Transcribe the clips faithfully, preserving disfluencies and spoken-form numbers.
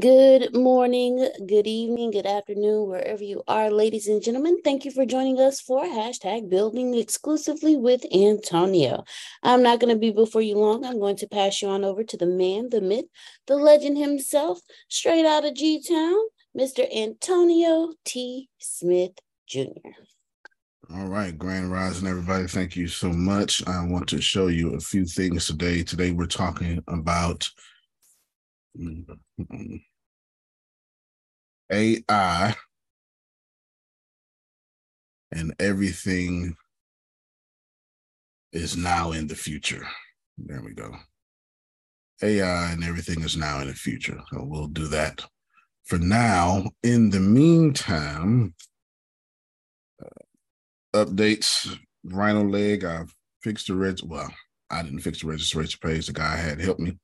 Good morning, good evening, good afternoon, wherever you are, ladies and gentlemen. Thank you for joining us for hashtag Building Exclusively with Antonio. I'm not going to be before you long. I'm going to pass you on over to the man, the myth, the legend himself, straight out of G-Town, Mister Antonio T. Smith Junior All right, Grand Rising, everybody. Thank you so much. I want to show you a few things today. Today we're talking about A I and everything is now in the future. There we go. A I and everything is now in the future. So we'll do that for now. In the meantime, uh, updates, RhinoLeg. I've fixed the reg. Well, I didn't fix the registration page. The guy had helped me.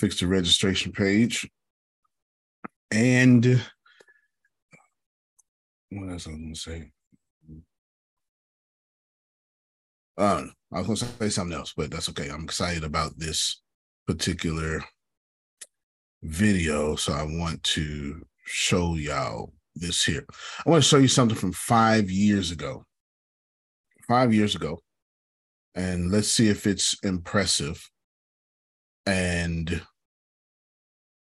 Fix the registration page. And what else I was going to say? I don't know. I was going to say something else, but that's okay. I'm excited about this particular video, so I want to show y'all this here. I want to show you something from five years ago. Five years ago. And let's see if it's impressive. And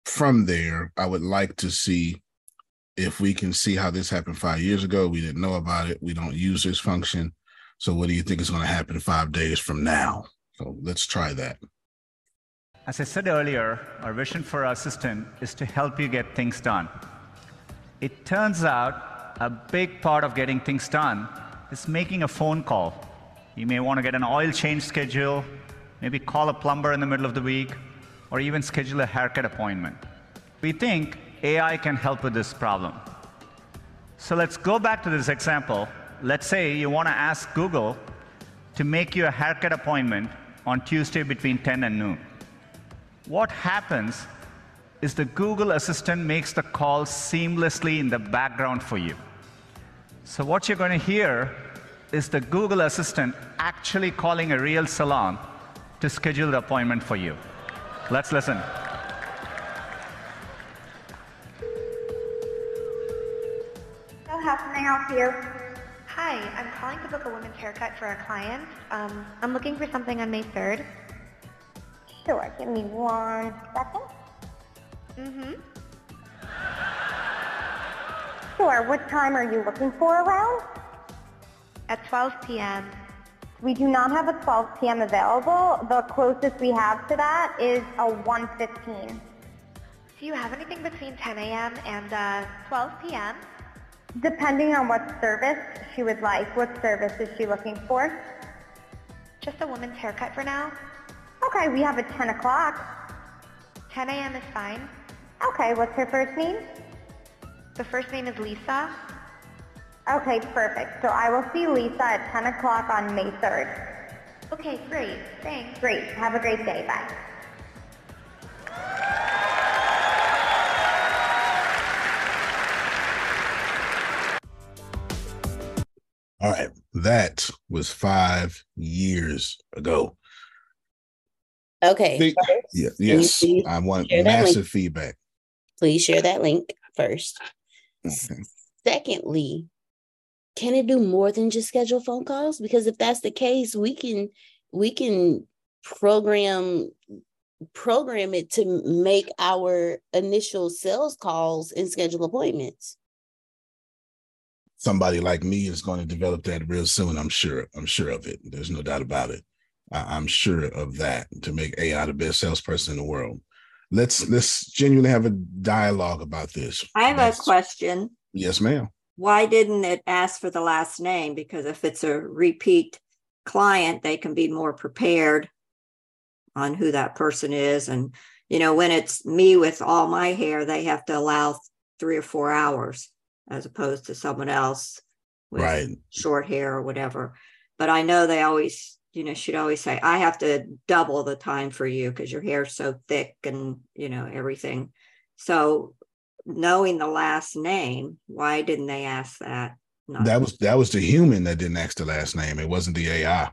from there, I would like to see if we can see how this happened five years ago. We didn't know about it. We don't use this function. So what do you think is going to happen five days from now? So let's try that. As I said earlier, our vision for our assistant is to help you get things done. It turns out a big part of getting things done is making a phone call. You may want to get an oil change schedule, maybe call a plumber in the middle of the week, or even schedule a haircut appointment. We think A I can help with this problem. So let's go back to this example. Let's say you want to ask Google to make you a haircut appointment on Tuesday between ten and noon. What happens is the Google Assistant makes the call seamlessly in the background for you. So what you're going to hear is the Google Assistant actually calling a real salon to schedule the appointment for you. Let's listen. So how can I help you? Hi, I'm calling to book a women's haircut for a client. Um, I'm looking for something on May third. Sure, give me one second. Mm-hmm. Sure, what time are you looking for around? At twelve p m We do not have a twelve p m available. The closest we have to that is a one fifteen. Do you have anything between ten a m and uh, twelve p m? Depending on what service she would like. What service is she looking for? Just a woman's haircut for now. Okay, we have a ten o'clock. ten a m is fine. Okay, what's her first name? The first name is Lisa. Okay, perfect. So I will see Lisa at ten o'clock on May third. Okay, great. Thanks. Great. Have a great day. Bye. All right. That was five years ago. Okay. The, first, yeah, yes. Please, I want massive feedback. Please share that link first. Okay. Secondly, can it do more than just schedule phone calls? Because if that's the case, we can we can program program it to make our initial sales calls and schedule appointments. Somebody like me is going to develop that real soon. I'm sure. I'm sure of it. There's no doubt about it. I, I'm sure of that, to make A I the best salesperson in the world. Let's let's genuinely have a dialogue about this. I have That's, a question. Yes, ma'am. Why didn't it ask for the last name? Because if it's a repeat client, they can be more prepared on who that person is. And, you know, when it's me with all my hair, they have to allow three or four hours as opposed to someone else with right. short hair or whatever. But I know they always, you know, should always say, I have to double the time for you because your hair's so thick and, you know, everything. So knowing the last name, why didn't they ask that? Not that was that was the human that didn't ask the last name. It wasn't the A I.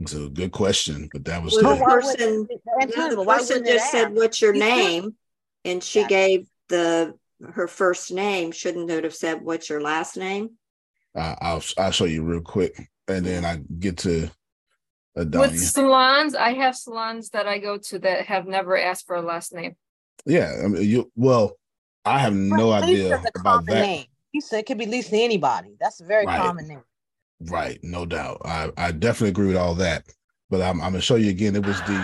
It's a good question, but that was well, the person. Well, the person just said, "What's your name?" And she yeah. gave the her first name. Shouldn't it have said, "What's your last name?" Uh, I'll I'll show you real quick, and then I get to Adonia. With salons, I have salons that I go to that have never asked for a last name. Yeah, I mean, you well. I have no Lisa's idea about that. Name. He said it could be Lisa anybody. That's a very right. common name. Right, no doubt. I, I definitely agree with all that. But I'm, I'm going to show you again. It was the...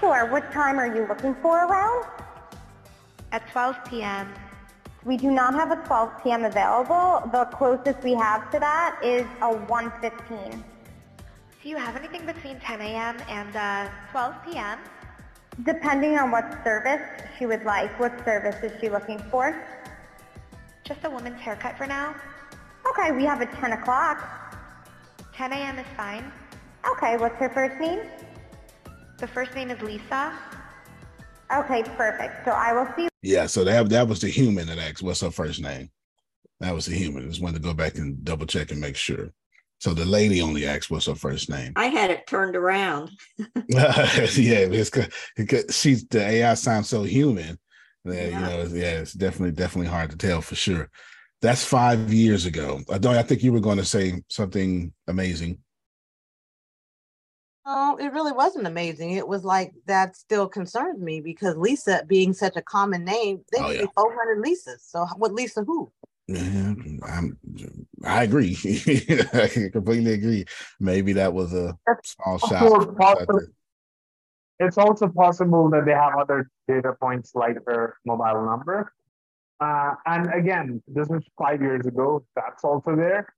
Sure, what time are you looking for around? At twelve p m We do not have a twelve p m available. The closest we have to that is a one fifteen. Do you have anything between ten a m and uh, twelve p m? Depending on what service she would like. What service is she looking for? Just a woman's haircut for now. Okay, we have a ten o'clock. ten a m is fine. Okay, what's her first name? The first name is Lisa. Okay, perfect. So I will see. Yeah, so that, that was the human that asked, what's her first name? That was the human. I just wanted to go back and double check and make sure. So the lady only asked, what's her first name? I had it turned around. yeah, it's because she's the A I sounds so human. That, yeah. You know, yeah, it's definitely, definitely hard to tell for sure. That's five years ago. Adonia, I think you were going to say something amazing. Oh, it really wasn't amazing. It was like, that still concerns me because Lisa being such a common name, they oh, yeah. say four hundred Lisas. So what Lisa who? Yeah, I'm, I agree. I completely agree. Maybe that was a it's small shot. It's also possible that they have other data points like their mobile number. Uh, and again, this was five years ago. That's also there.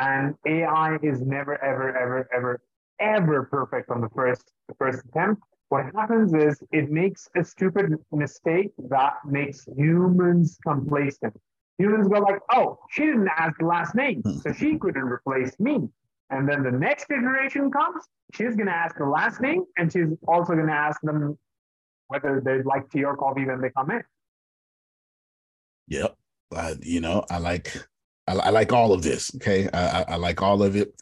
And A I is never, ever, ever, ever, ever perfect on the first the first attempt. What happens is it makes a stupid mistake that makes humans complacent. Humans go like, oh, she didn't ask the last name, so she couldn't replace me. And then the next iteration comes, she's going to ask the last name, and she's also going to ask them whether they'd like tea or coffee when they come in. Yep. Uh, you know, I like I, I like all of this. Okay. I, I, I like all of it.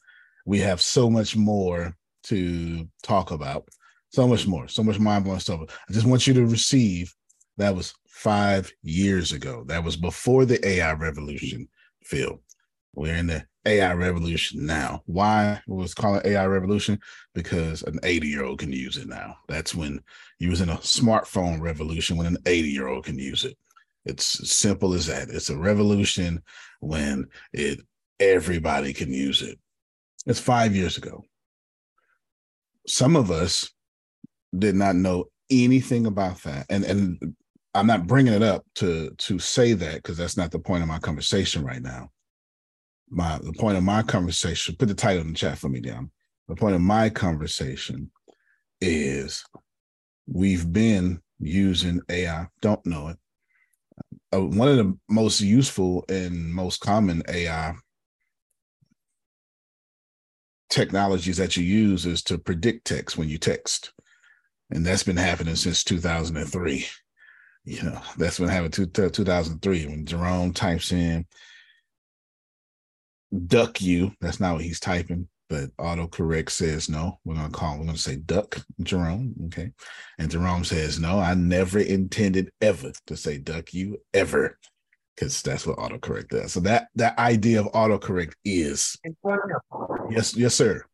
We have so much more to talk about. So much more, so much mind-blowing stuff. I just want you to receive that was five years ago. That was before the A I revolution, Phil. We're in the A I revolution now. Why was called A I revolution? Because an eighty-year-old can use it now. That's when you was in a smartphone revolution, when an eighty-year-old can use it. It's as simple as that. It's a revolution when it everybody can use it. It's five years ago. Some of us did not know anything about that. And and I'm not bringing it up to, to say that, because that's not the point of my conversation right now. My The point of my conversation, put the title in the chat for me, down. The point of my conversation is we've been using A I, don't know it. Uh, one of the most useful and most common A I technologies that you use is to predict text when you text. And that's been happening since two thousand three. You know, that's been happening to, to two thousand three when Jerome types in duck you. That's not what he's typing, but autocorrect says no. We're going to call, we're going to say duck Jerome. Okay. And Jerome says, no, I never intended ever to say duck you ever, because that's what autocorrect does. So that, that idea of autocorrect is. Yes, yes, sir.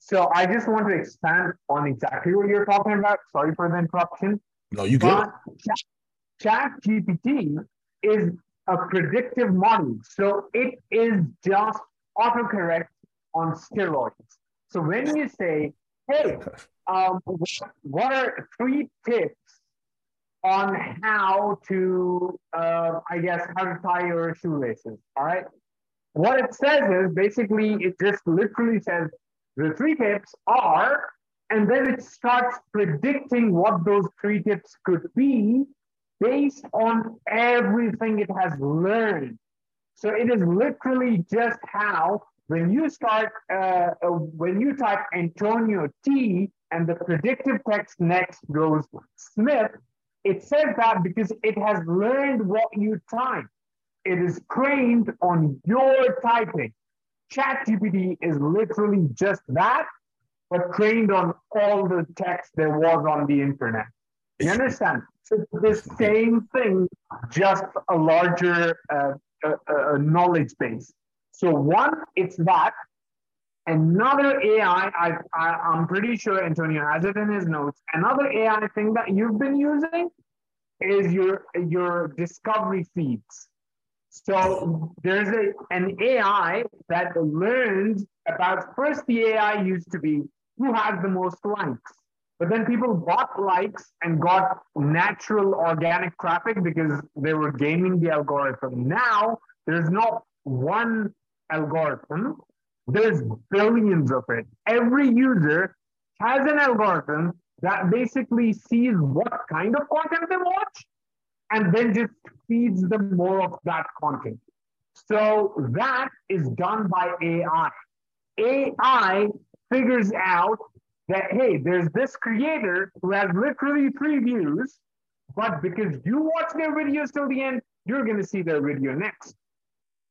So I just want to expand on exactly what you're talking about. Sorry for the interruption. No, you good. ChatGPT is a predictive model. So it is just autocorrect on steroids. So when you say, hey, um, what are three tips on how to, uh, I guess, how to tie your shoelaces, all right? What it says is basically, it just literally says, the three tips are, and then it starts predicting what those three tips could be based on everything it has learned. So it is literally just how when you start, uh, when you type Antonio T and the predictive text next goes Smith, it says that because it has learned what you type. It is trained on your typing. ChatGPT is literally just that, but trained on all the text there was on the internet. You understand? So it's the same thing, just a larger uh, uh, uh, knowledge base. So one, it's that. Another A I, I, I, I'm pretty sure Antonio has it in his notes. Another A I thing that you've been using is your, your discovery feeds. So there's a, an A I that learns about, first the A I used to be who has the most likes, but then people bought likes and got natural organic traffic because they were gaming the algorithm. Now there's not one algorithm, there's billions of it. Every user has an algorithm that basically sees what kind of content they watch and then just feeds them more of that content. So that is done by A I. A I figures out that, hey, there's this creator who has literally three views, but because you watch their videos till the end, you're going to see their video next.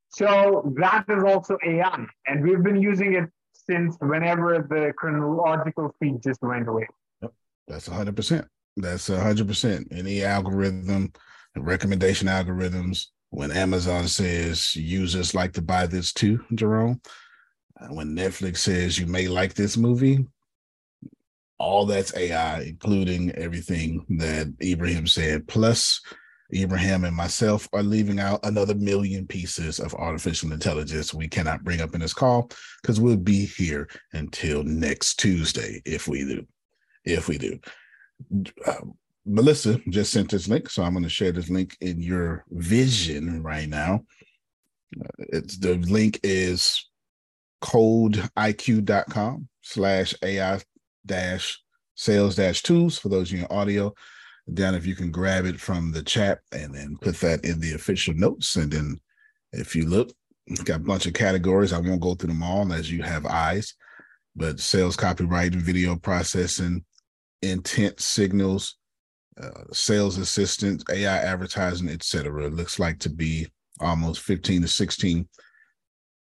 So that is also A I. And we've been using it since whenever the chronological feed just went away. Yep. That's one hundred percent. That's one hundred percent. Any algorithm, recommendation algorithms, when Amazon says users like to buy this too, Jerome, when Netflix says you may like this movie, all that's A I, including everything that Ibrahim said. Plus, Ibrahim and myself are leaving out another million pieces of artificial intelligence we cannot bring up in this call because we'll be here until next Tuesday if we do, if we do. Uh, Melissa just sent this link, so I'm going to share this link in your vision right now. Uh, it's the link is codeiq.com slash AI dash sales dash tools for those in audio. Down, if you can grab it from the chat and then put that in the official notes. And then if you look, it's got a bunch of categories. I won't go through them all as you have eyes, but sales copywriting, video processing, intent signals, uh, sales assistance, A I advertising, et cetera. It looks like to be almost fifteen to sixteen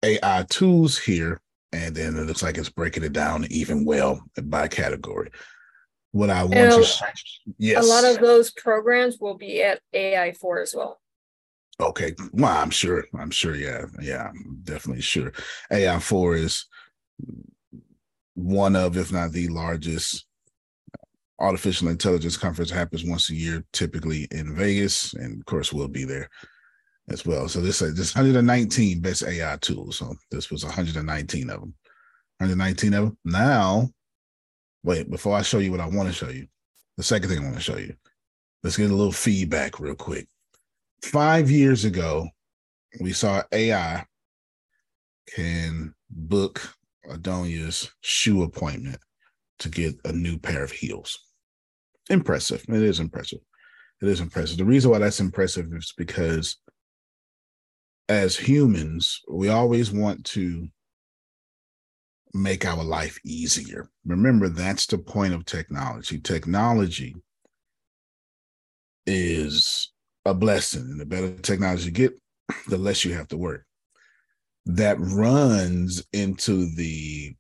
A I tools here. And then it looks like it's breaking it down even well by category. What I want and to say, yes. A lot of those programs will be at A I four as well. Okay. Well, I'm sure. I'm sure. Yeah. Yeah. I'm definitely sure. A I four is one of, if not the largest, artificial intelligence conference. Happens once a year, typically in Vegas. And of course, we'll be there as well. So this is this one hundred nineteen best A I tools. So this was one hundred nineteen of them. one hundred nineteen of them. Now, wait, before I show you what I want to show you, the second thing I want to show you, let's get a little feedback real quick. Five years ago, we saw A I can book Adonia's shoe appointment to get a new pair of heels. Impressive. It is impressive. It is impressive. The reason why that's impressive is because as humans, we always want to make our life easier. Remember, that's the point of technology. Technology is a blessing, and the better technology you get, the less you have to work. That runs into the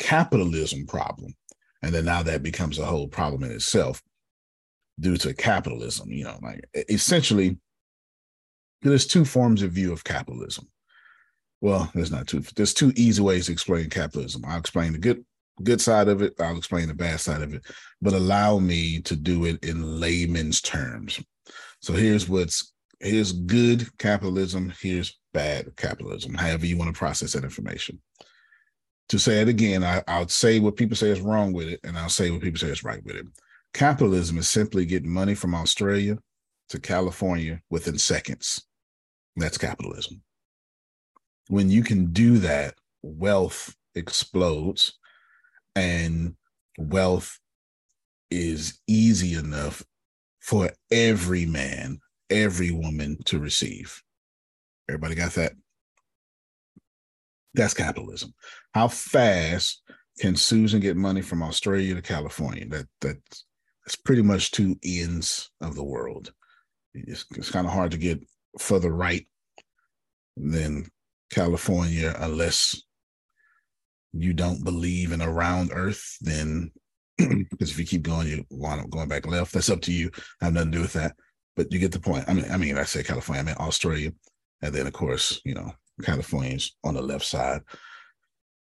capitalism problem, and then now that becomes a whole problem in itself due to capitalism. You know, like essentially, there's two forms of view of capitalism. Well, there's not two. There's two easy ways to explain capitalism. I'll explain the good good side of it. I'll explain the bad side of it. But allow me to do it in layman's terms. So here's what's here's good capitalism. Here's bad capitalism. However you want to process that information. To say it again, I, I'll say what people say is wrong with it, and I'll say what people say is right with it. Capitalism is simply getting money from Australia to California within seconds. That's capitalism. When you can do that, wealth explodes, and wealth is easy enough for every man, every woman to receive. Everybody got that? That's capitalism. How fast can Susan get money from Australia to California? That that's, that's pretty much two ends of the world. It's, it's kind of hard to get further right than California, unless you don't believe in a round earth, then because if you keep going, you wind up going back left. That's up to you. I have nothing to do with that. But you get the point. I mean, I mean, I say California, I mean Australia. And then, of course, you know, California's on the left side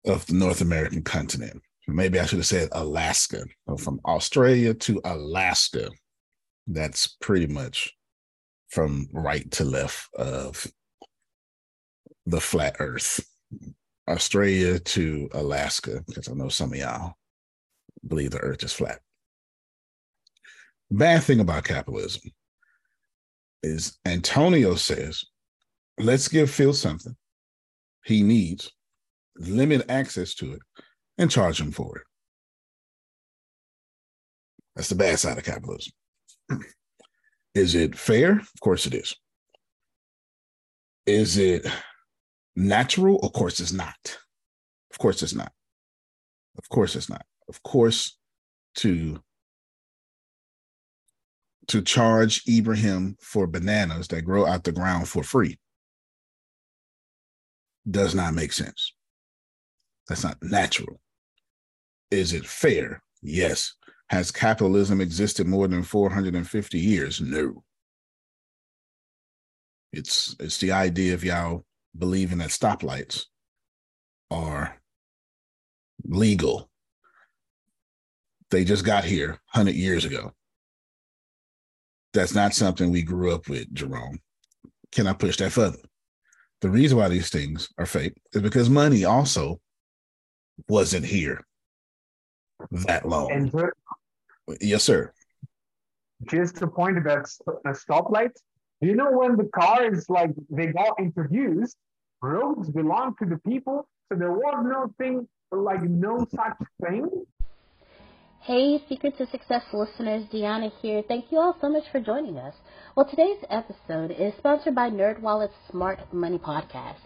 of the North American continent. Maybe I should have said Alaska. So from Australia to Alaska, that's pretty much from right to left of the flat earth. Australia to Alaska, because I know some of y'all believe the earth is flat. Bad thing about capitalism is Antonio says, let's give Phil something he needs, limit access to it, and charge him for it. That's the bad side of capitalism. Is it fair? Of course it is. Is it natural? Of course it's not. Of course it's not. Of course it's not. Of course, to, to charge Ibrahim for bananas that grow out the ground for free does not make sense. That's not natural. Is it fair? Yes. Has capitalism existed more than four hundred fifty years? No. It's it's the idea of y'all believing that stoplights are legal. They just got here one hundred years ago. That's not something we grew up with, Jerome. Can I push that further? The reason why these things are fake is because money also wasn't here that long. And sir, yes, sir. Just a point about stoplights. You know, when the cars, like, they got introduced, roads belonged to the people, so there was no thing, like, no such thing. Hey, Secret to Success listeners, Deanna here. Thank you all so much for joining us. Well, today's episode is sponsored by NerdWallet's Smart Money Podcast.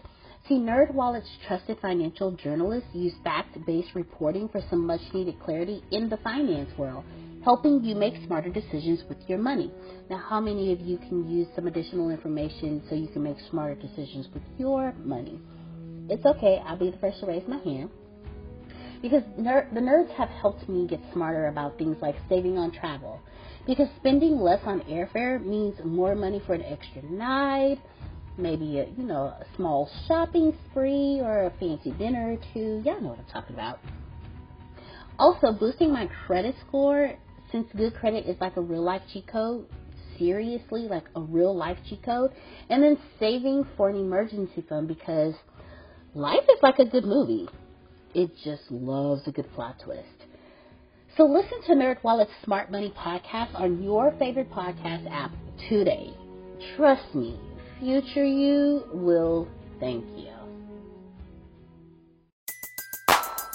See, NerdWallet's trusted financial journalists use fact-based reporting for some much-needed clarity in the finance world, helping you make smarter decisions with your money. Now, how many of you can use some additional information so you can make smarter decisions with your money? It's okay. I'll be the first to raise my hand. Because ner- the nerds have helped me get smarter about things like saving on travel. Because spending less on airfare means more money for an extra night, maybe a, you know, a small shopping spree or a fancy dinner or two. Y'all know what I'm talking about. Also, boosting my credit score, since good credit is like a real-life cheat code, seriously, like a real-life cheat code. And then saving for an emergency fund, because life is like a good movie. It just loves a good plot twist. So listen to NerdWallet's Smart Money Podcast on your favorite podcast app today. Trust me, future you will thank you.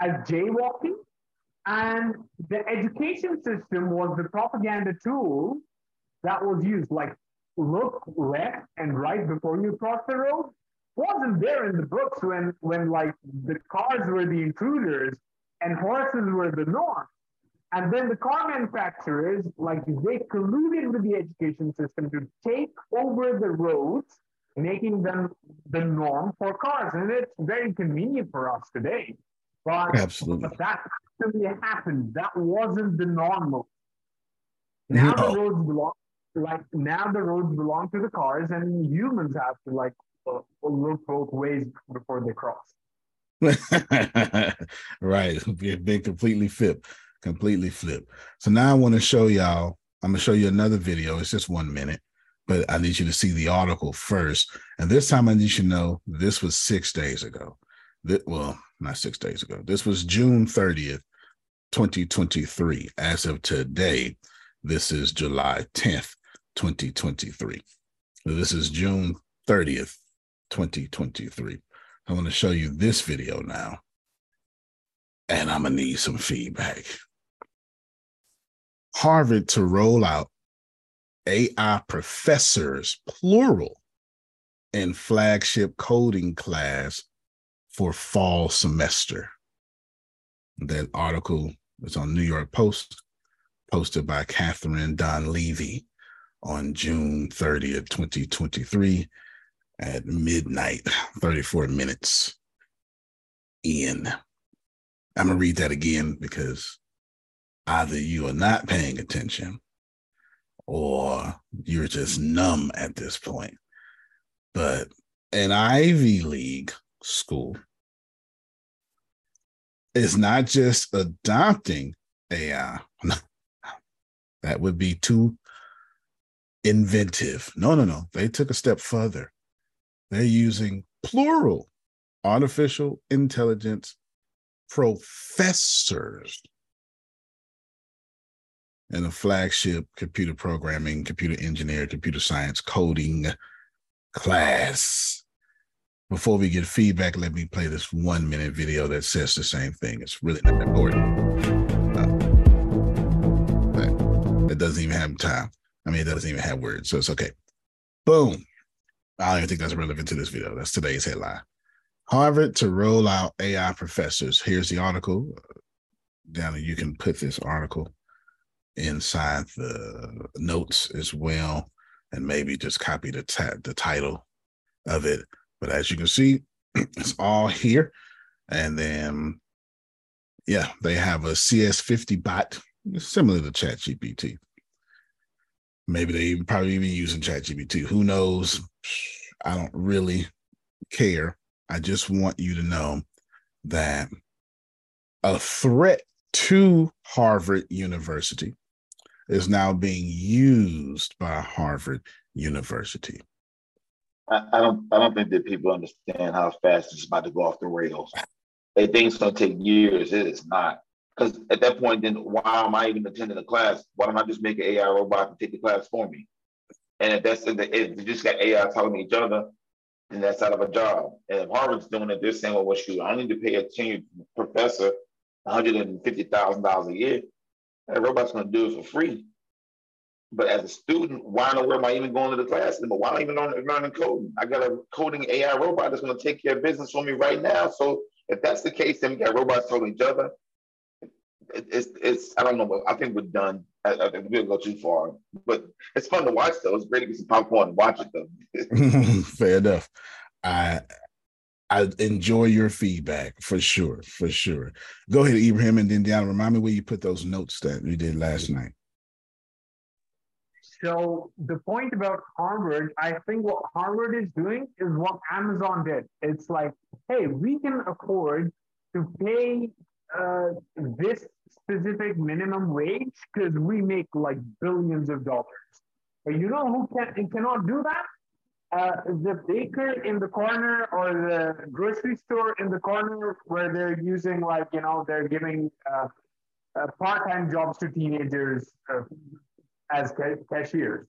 As jaywalking, and the education system was the propaganda tool that was used. Like, look left and right before you cross the road wasn't there in the books when, when like the cars were the intruders and horses were the norm. And then the car manufacturers, like, they colluded with the education system to take over the roads, making them the norm for cars. And it's very convenient for us today. But, Absolutely. but that actually happened. That wasn't the normal. Now no. the roads belong, like now the roads belong to the cars, and humans have to like look both ways before they cross. Right, they completely flip, completely flip. So now I want to show y'all. I'm gonna show you another video. It's just one minute, but I need you to see the article first. And this time I need you to know this was six days ago. That well. Not six days ago. This was June thirtieth, twenty twenty-three. As of today, this is July tenth, twenty twenty-three. This is June thirtieth, twenty twenty-three. I want to show you this video now, and I'm going to need some feedback. Harvard to roll out A I professors, plural, in flagship coding class for fall semester. That article was on New York Post, posted by Catherine Don Levy on June thirtieth, twenty twenty-three at midnight, thirty-four minutes in. I'm gonna read that again because either you are not paying attention or you're just numb at this point. But an Ivy League school is not just adopting A I. That would be too inventive. No, no, no. They took a step further. They're using plural artificial intelligence professors in a flagship computer programming, computer engineering, computer science, coding class. Before we get feedback, let me play this one minute video that says the same thing. It's really not important. No. It doesn't even have time. I mean, it doesn't even have words, so it's okay. Boom. I don't even think that's relevant to this video. That's today's headline. Harvard to roll out A I professors. Here's the article. Down, you can put this article inside the notes as well, and maybe just copy the ta- the title of it. But as you can see, it's all here. And then, yeah, they have a C S fifty bot, similar to ChatGPT. Maybe they even, probably even using ChatGPT. Who knows? I don't really care. I just want you to know that a threat to Harvard University is now being used by Harvard University. I don't. I don't think that people understand how fast it's about to go off the rails. They think it's going to take years. It is not. Because at that point, then why am I even attending a class? Why don't I just make an A I robot and take the class for me? And if that's if you just got A I telling each other, then that's out of a job. And if Harvard's doing it, they're saying, well, well shoot, I need to pay a tenured professor one hundred fifty thousand dollars a year. That robot's going to do it for free. But as a student, why in the world am I even going to the class? But why am I even learning coding? I got a coding A I robot that's going to take care of business for me right now. So if that's the case, then we got robots telling each other. It's, it's, I don't know, I think we're done. I, I think we'll go too far. But it's fun to watch, though. It's great to get some popcorn and watch it, though. Fair enough. I I enjoy your feedback, for sure, for sure. Go ahead, Ibrahim, and then Deanna, remind me where you put those notes that we did last night. So the point about Harvard, I think what Harvard is doing is what Amazon did. It's like, hey, we can afford to pay uh, this specific minimum wage because we make like billions of dollars. But you know who can and cannot do that? Uh, the baker in the corner or the grocery store in the corner where they're using like, you know, they're giving uh, uh, part-time jobs to teenagers uh, as ca- cashiers.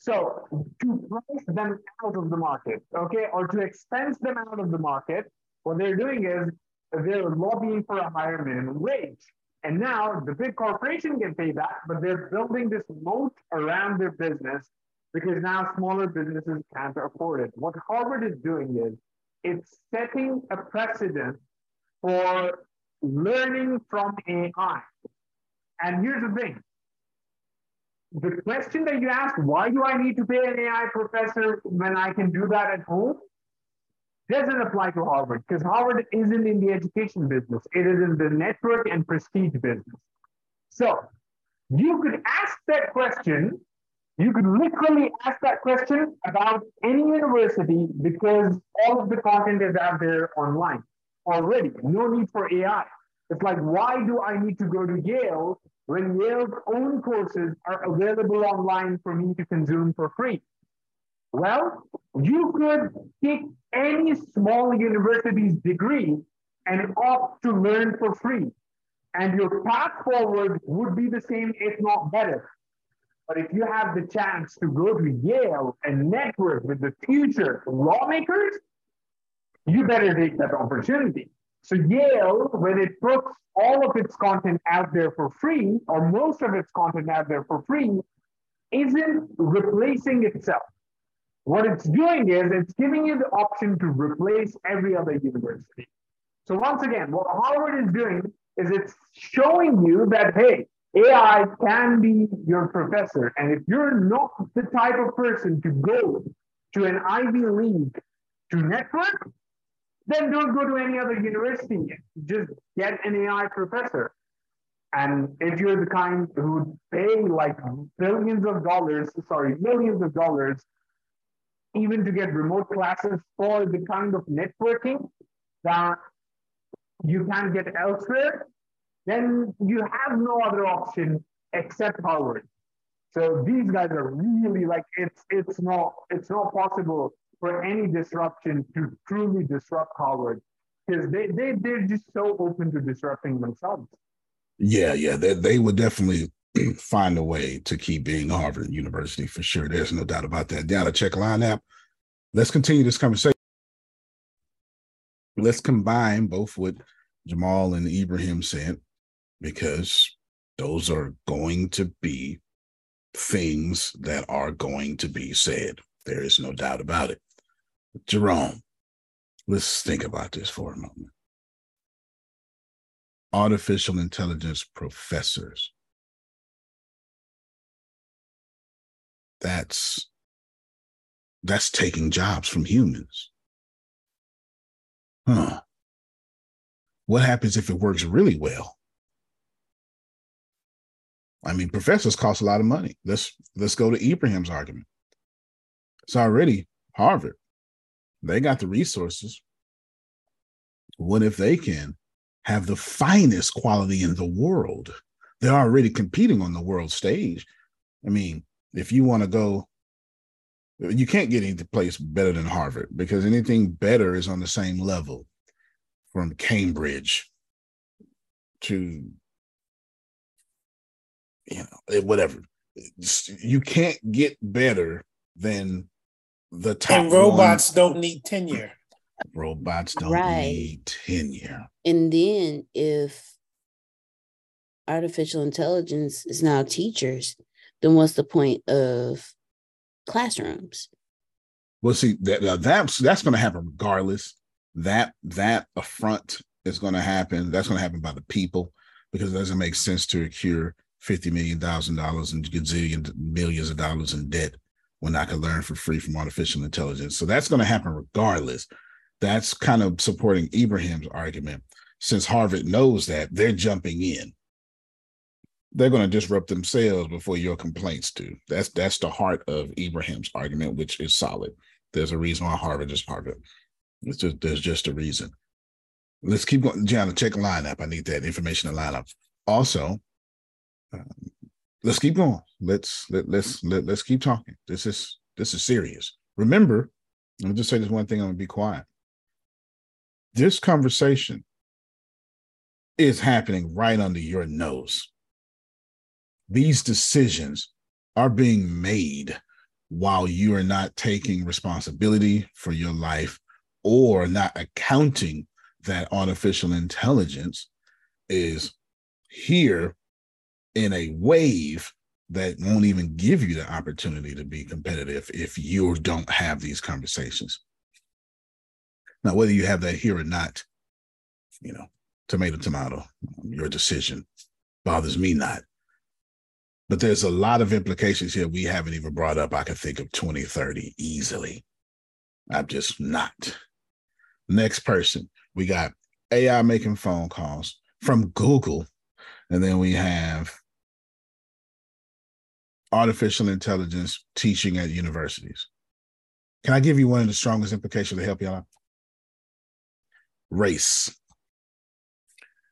So to price them out of the market, okay, or to expense them out of the market, what they're doing is they're lobbying for a higher minimum wage. And now the big corporation can pay that, but they're building this moat around their business because now smaller businesses can't afford it. What Harvard is doing is it's setting a precedent for learning from A I. And here's the thing. The question that you asked, why do I need to pay an A I professor when I can do that at home? Doesn't apply to Harvard because Harvard isn't in the education business. It is in the network and prestige business. So you could ask that question. You could literally ask that question about any university because all of the content is out there online already. No need for A I. It's like, why do I need to go to Yale when Yale's own courses are available online for me to consume for free? Well, you could take any small university's degree and opt to learn for free. And your path forward would be the same, if not better. But if you have the chance to go to Yale and network with the future lawmakers, you better take that opportunity. So Yale, when it puts all of its content out there for free, or most of its content out there for free, isn't replacing itself. What it's doing is it's giving you the option to replace every other university. So once again, what Harvard is doing is it's showing you that, hey, A I can be your professor. And if you're not the type of person to go to an Ivy League to network, then don't go to any other university. Just get an A I professor. And if you're the kind who pay like billions of dollars, sorry, millions of dollars, even to get remote classes for the kind of networking that you can't get elsewhere, then you have no other option except Harvard. So these guys are really like, it's it's not it's not possible for any disruption to truly disrupt Harvard because they, they, they're just so open to disrupting themselves. Yeah, yeah, they, they would definitely find a way to keep being Harvard University for sure. There's no doubt about that. Down to Check Line app. Let's continue this conversation. Let's combine both what Jamal and Ibrahim said, because those are going to be things that are going to be said. There is no doubt about it. Jerome, let's think about this for a moment. Artificial intelligence professors. That's that's taking jobs from humans. Huh. What happens if it works really well? I mean, professors cost a lot of money. Let's let's go to Ibrahim's argument. It's already Harvard. They got the resources. What if they can have the finest quality in the world? They're already competing on the world stage. I mean, if you want to go, you can't get any place better than Harvard because anything better is on the same level from Cambridge to you know, whatever. It's, you can't get better than the top. And robots one. don't need tenure. Robots don't right. need tenure. And then if artificial intelligence is now teachers, then what's the point of classrooms? Well, see, that uh, that's that's going to happen regardless. That that affront is going to happen. That's going to happen by the people, because it doesn't make sense to cure fifty million dollars and gazillion millions of dollars in debt when I can learn for free from artificial intelligence. So that's going to happen regardless. That's kind of supporting Ibrahim's argument. Since Harvard knows that, they're jumping in. They're going to disrupt themselves before your complaints do. That's that's the heart of Ibrahim's argument, which is solid. There's a reason why Harvard is Harvard. It's just, there's just a reason. Let's keep going. Gianna, check lineup. I need that information to line up. Also, um, let's keep going. Let's let, let's let, let's keep talking. This is this is serious. Remember, I'm just say this one thing. I'm gonna be quiet. This conversation is happening right under your nose. These decisions are being made while you are not taking responsibility for your life or not accounting that artificial intelligence is here in a wave that won't even give you the opportunity to be competitive if you don't have these conversations. Now, whether you have that here or not, you know, tomato, tomato, your decision bothers me not. But there's a lot of implications here we haven't even brought up. I could think of twenty, thirty easily. I'm just not. Next person, we got A I making phone calls from Google. And then we have artificial intelligence teaching at universities. Can I give you one of the strongest implications to help y'all out? Race.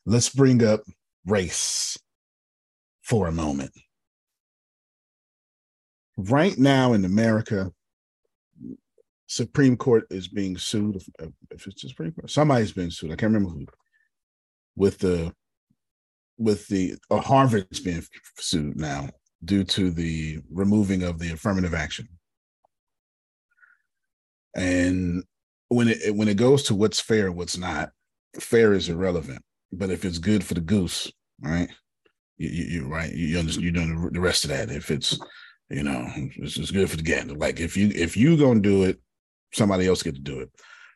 Let's bring up race for a moment. Right now in America, Supreme Court is being sued. If, if it's the Supreme Court, somebody's been sued. I can't remember who. With the, with the uh, Harvard's being sued now due to the removing of the affirmative action. And when it when it goes to what's fair and what's not, fair is irrelevant. But if it's good for the goose, right? You, you, you're right. You understand. You know the rest of that. If it's You know, it's just good for the gander. Like if you if you gonna do it, somebody else get to do it.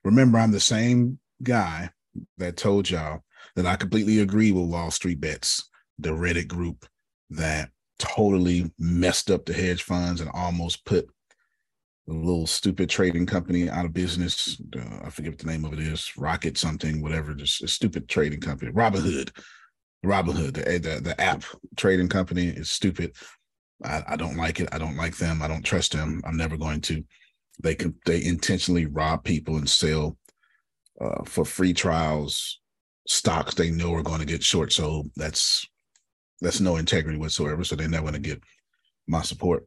Remember, I'm the same guy that told y'all that I completely agree with Wall Street Bets, the Reddit group that totally messed up the hedge funds and almost put a little stupid trading company out of business. Uh, I forget what the name of it is, Rocket something, whatever. Just a stupid trading company, Robinhood, Robinhood, the the, the app trading company is stupid. I, I don't like it. I don't like them. I don't trust them. I'm never going to. They can, they intentionally rob people and sell uh, for free trials stocks they know are going to get short. So that's that's no integrity whatsoever. So they're never going to get my support.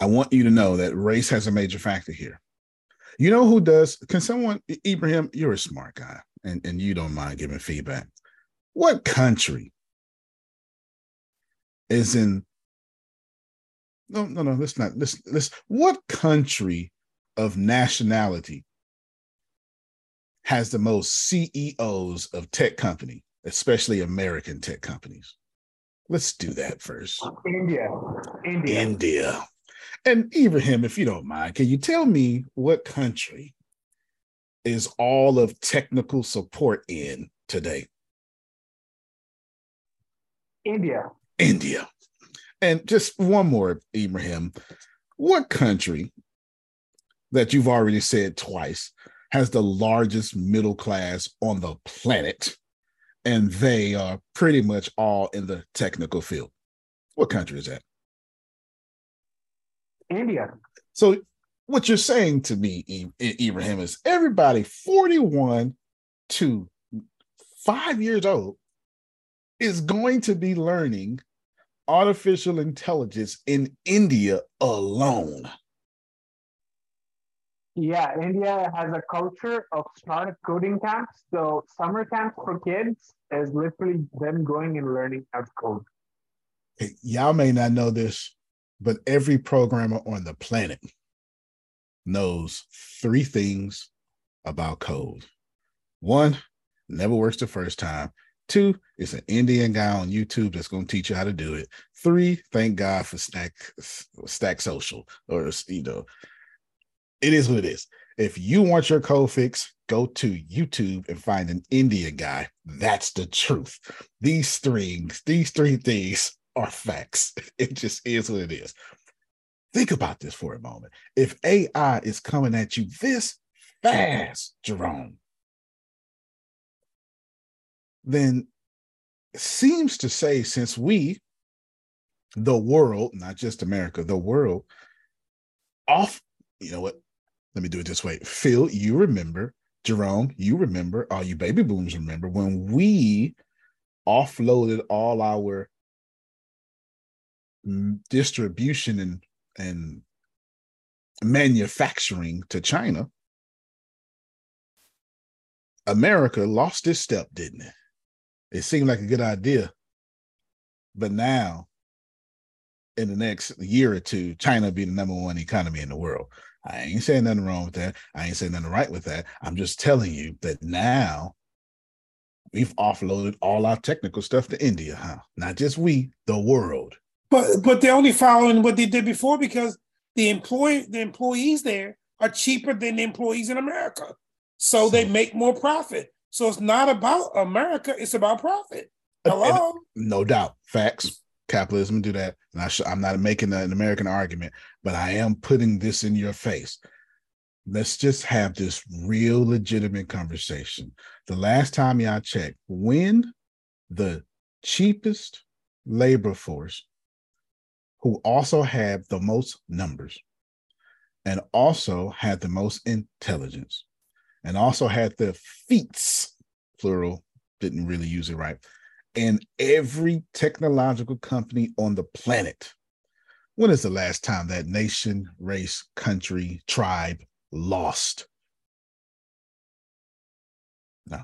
I want you to know that race has a major factor here. You know who does? Can someone, Ibrahim, you're a smart guy and, and you don't mind giving feedback. What country is in no no no let's not let's let's what country of nationality has the most C E Os of tech company, especially American tech companies? Let's do that first. India. India. India. And Ibrahim, if you don't mind, can you tell me what country is all of technical support in today? India. India. And just one more, Ibrahim. What country that you've already said twice has the largest middle class on the planet, and they are pretty much all in the technical field? What country is that? India. So what you're saying to me, Ibrahim, is everybody forty-one to five years old is going to be learning artificial intelligence in India alone. Yeah, India has a culture of startup coding camps. So summer camps for kids is literally them going and learning how to code. y'all may not know this, but every programmer on the planet knows three things about code. One, never works the first time. Two, it's an Indian guy on YouTube that's going to teach you how to do it. Three, thank God for Stack, Stack Social, or, you know, it is what it is. If you want your code fixed, go to YouTube and find an Indian guy. That's the truth. These things, these three things are facts. It just is what it is. Think about this for a moment. If A I is coming at you this fast, Jerome, then it seems to say, since we, the world, not just America, the world, off, you know what? Let me do it this way. Phil, you remember, Jerome, you remember, all you baby boomers remember when we offloaded all our distribution and, and manufacturing to China. America lost its step, didn't it? It seemed like a good idea, but now in the next year or two, China will be the number one economy in the world. I ain't saying nothing wrong with that. I ain't saying nothing right with that. I'm just telling you that now we've offloaded all our technical stuff to India, huh? Not just we, the world. But but they're only following what they did before because the employee the employees there are cheaper than the employees in America, so they make more profit. So it's not about America; it's about profit. Hello, and no doubt, facts. Capitalism do that, and I sh- I'm not making an American argument, but I am putting this in your face. Let's just have this real, legitimate conversation. The last time y'all checked, when the cheapest labor force, who also had the most numbers, and also had the most intelligence, and also had the feats, plural, didn't really use it right, and every technological company on the planet. When is the last time that nation, race, country, tribe lost? No.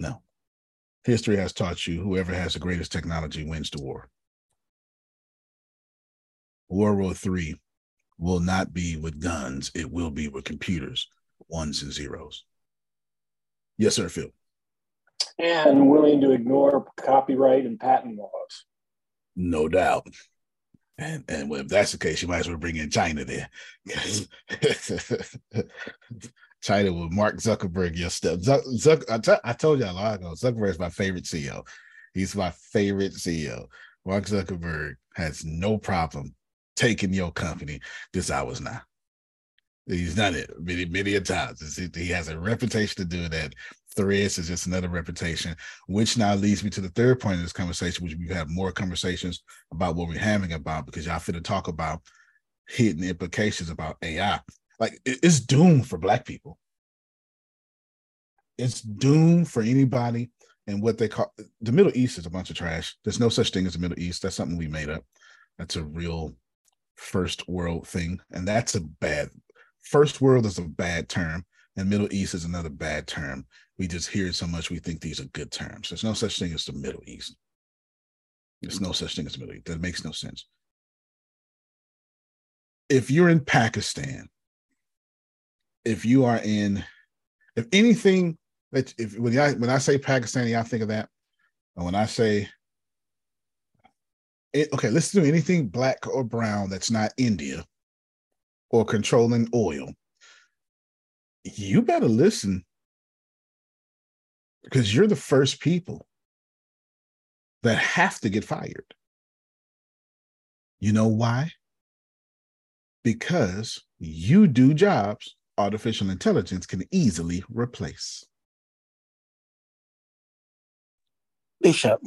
No. History has taught you whoever has the greatest technology wins the war. World War Three will not be with guns. It will be with computers, ones and zeros. Yes, sir, Phil. And willing to ignore copyright and patent laws. No doubt. And and if that's the case, you might as well bring in China there. China with Mark Zuckerberg, your stuff. Zuck, Zuck, I, t- I told you a while ago, Zuckerberg is my favorite C E O. He's my favorite C E O. Mark Zuckerberg has no problem taking your company. This I was not. He's done it many, many a times. He has a reputation to do that. Threads is just another reputation, which now leads me to the third point of this conversation, which we have more conversations about what we're having about, because y'all finna talk about hidden implications about A I. Like, it's doomed for Black people. It's doomed for anybody in what they call the Middle East is a bunch of trash. There's no such thing as the Middle East. That's something we made up. That's a real first world thing. And that's a bad, first world is a bad term. And Middle East is another bad term. We just hear it so much, we think these are good terms. There's no such thing as the Middle East. There's no such thing as the Middle East. That makes no sense. If you're in Pakistan, if you are in, if anything, that if when I, when I say Pakistan, y'all think of that. And when I say, it, okay, let's do anything Black or brown that's not India or controlling oil. You better listen, because you're the first people that have to get fired. You know why? Because you do jobs artificial intelligence can easily replace. Bishop.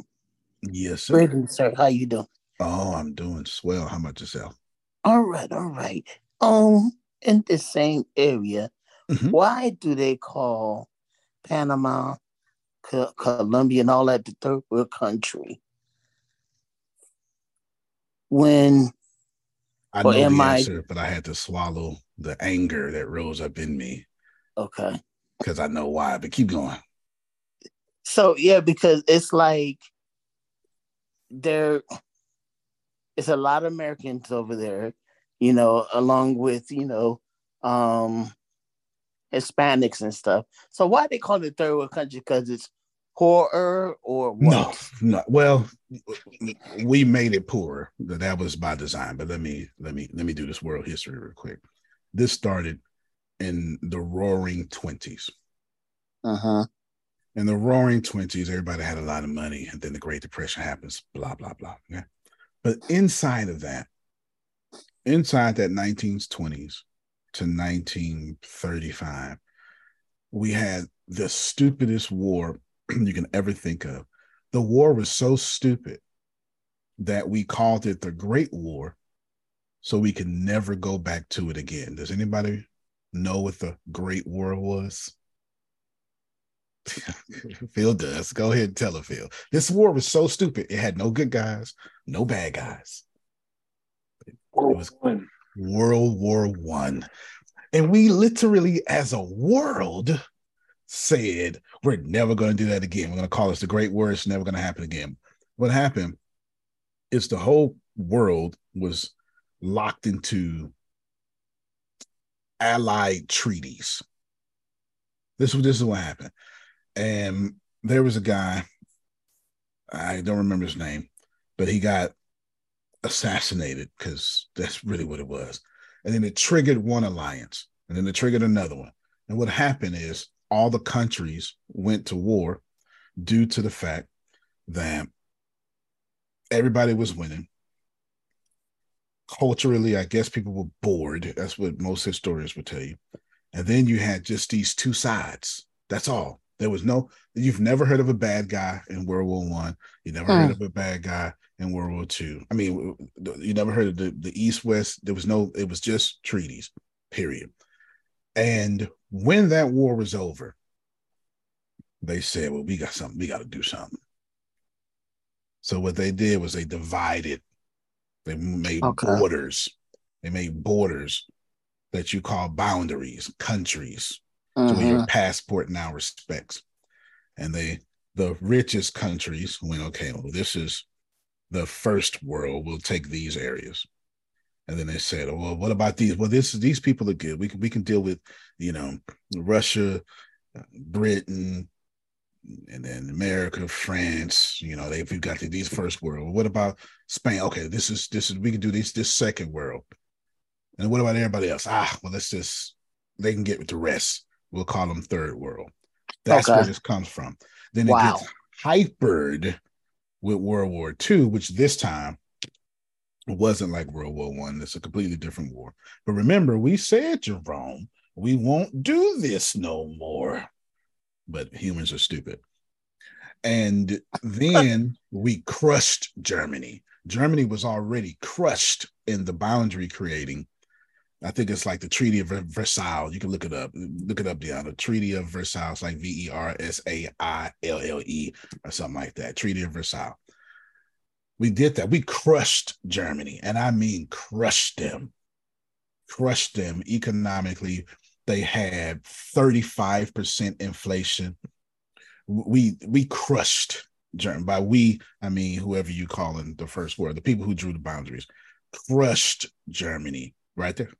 Yes, sir. Bridget, sir, how you doing? Oh, I'm doing swell. How about yourself? All right, all right. Um, in the same area, mm-hmm. Why do they call Panama, Co- Colombia, and all that the third world country? When I know the answer, I... but I had to swallow the anger that rose up in me. Okay. Because I know why, but keep going. So yeah, because it's like they're it's a lot of Americans over there, you know, along with, you know, um, Hispanics and stuff. So why they call it third world country? Because it's poorer or what? No, no. Well, we made it poorer. That was by design. But let me let me let me do this world history real quick. This started in the Roaring Twenties. Uh huh. In the Roaring Twenties, everybody had a lot of money, and then the Great Depression happens. Blah blah blah. Yeah. But inside of that, inside that nineteen twenties to nineteen thirty-five, we had the stupidest war you can ever think of. The war was so stupid that we called it the Great War, so we can never go back to it again. Does anybody know what the Great War was? Phil does. Go ahead and tell him, Phil. This war was so stupid. It had no good guys, no bad guys. It was World War One. And we literally, as a world, said, we're never going to do that again. We're going to call this the Great War. It's never going to happen again. What happened is the whole world was locked into allied treaties. This was, this is what happened. And there was a guy, I don't remember his name, but he got assassinated because that's really what it was. And then it triggered one alliance, and then it triggered another one. And what happened is all the countries went to war due to the fact that everybody was winning. Culturally, I guess people were bored. That's what most historians would tell you. And then you had just these two sides. That's all. There was no, you've never heard of a bad guy in World War One. You never mm. heard of a bad guy in World War Two. I mean, you never heard of the, the East-West. There was no, it was just treaties, period. And when that war was over, they said, well, we got something, we got to do something. So what they did was they divided. They made okay. borders. They made borders that you call boundaries, countries. Uh-huh. So your passport now respects. And they, the richest countries went, okay, well, this is the first world. We'll take these areas. And then they said, oh, well, what about these? Well, this, these people are good. We can, we can deal with, you know, Russia, Britain, and then America, France, you know, they've got the, these first world. What about Spain? Okay, this is, this is, we can do this, this second world. And what about everybody else? Ah, well, let's just, they can get with the rest. We'll call them third world. That's okay. Where this comes from. Then wow. It gets hypered with World War Two, which this time, it wasn't like World War One. It's a completely different war. But remember, we said, Jerome, we won't do this no more. But humans are stupid. And then we crushed Germany. Germany was already crushed in the boundary creating. I think it's like the Treaty of Versailles. You can look it up. Look it up, Deanna. The Treaty of Versailles, it's like V E R S A I L L E or something like that. Treaty of Versailles. We did that. We crushed Germany, and I mean crushed them. Crushed them economically. They had thirty-five percent inflation. We we crushed Germany. By we, I mean whoever you call in the first world, the people who drew the boundaries. Crushed Germany right there.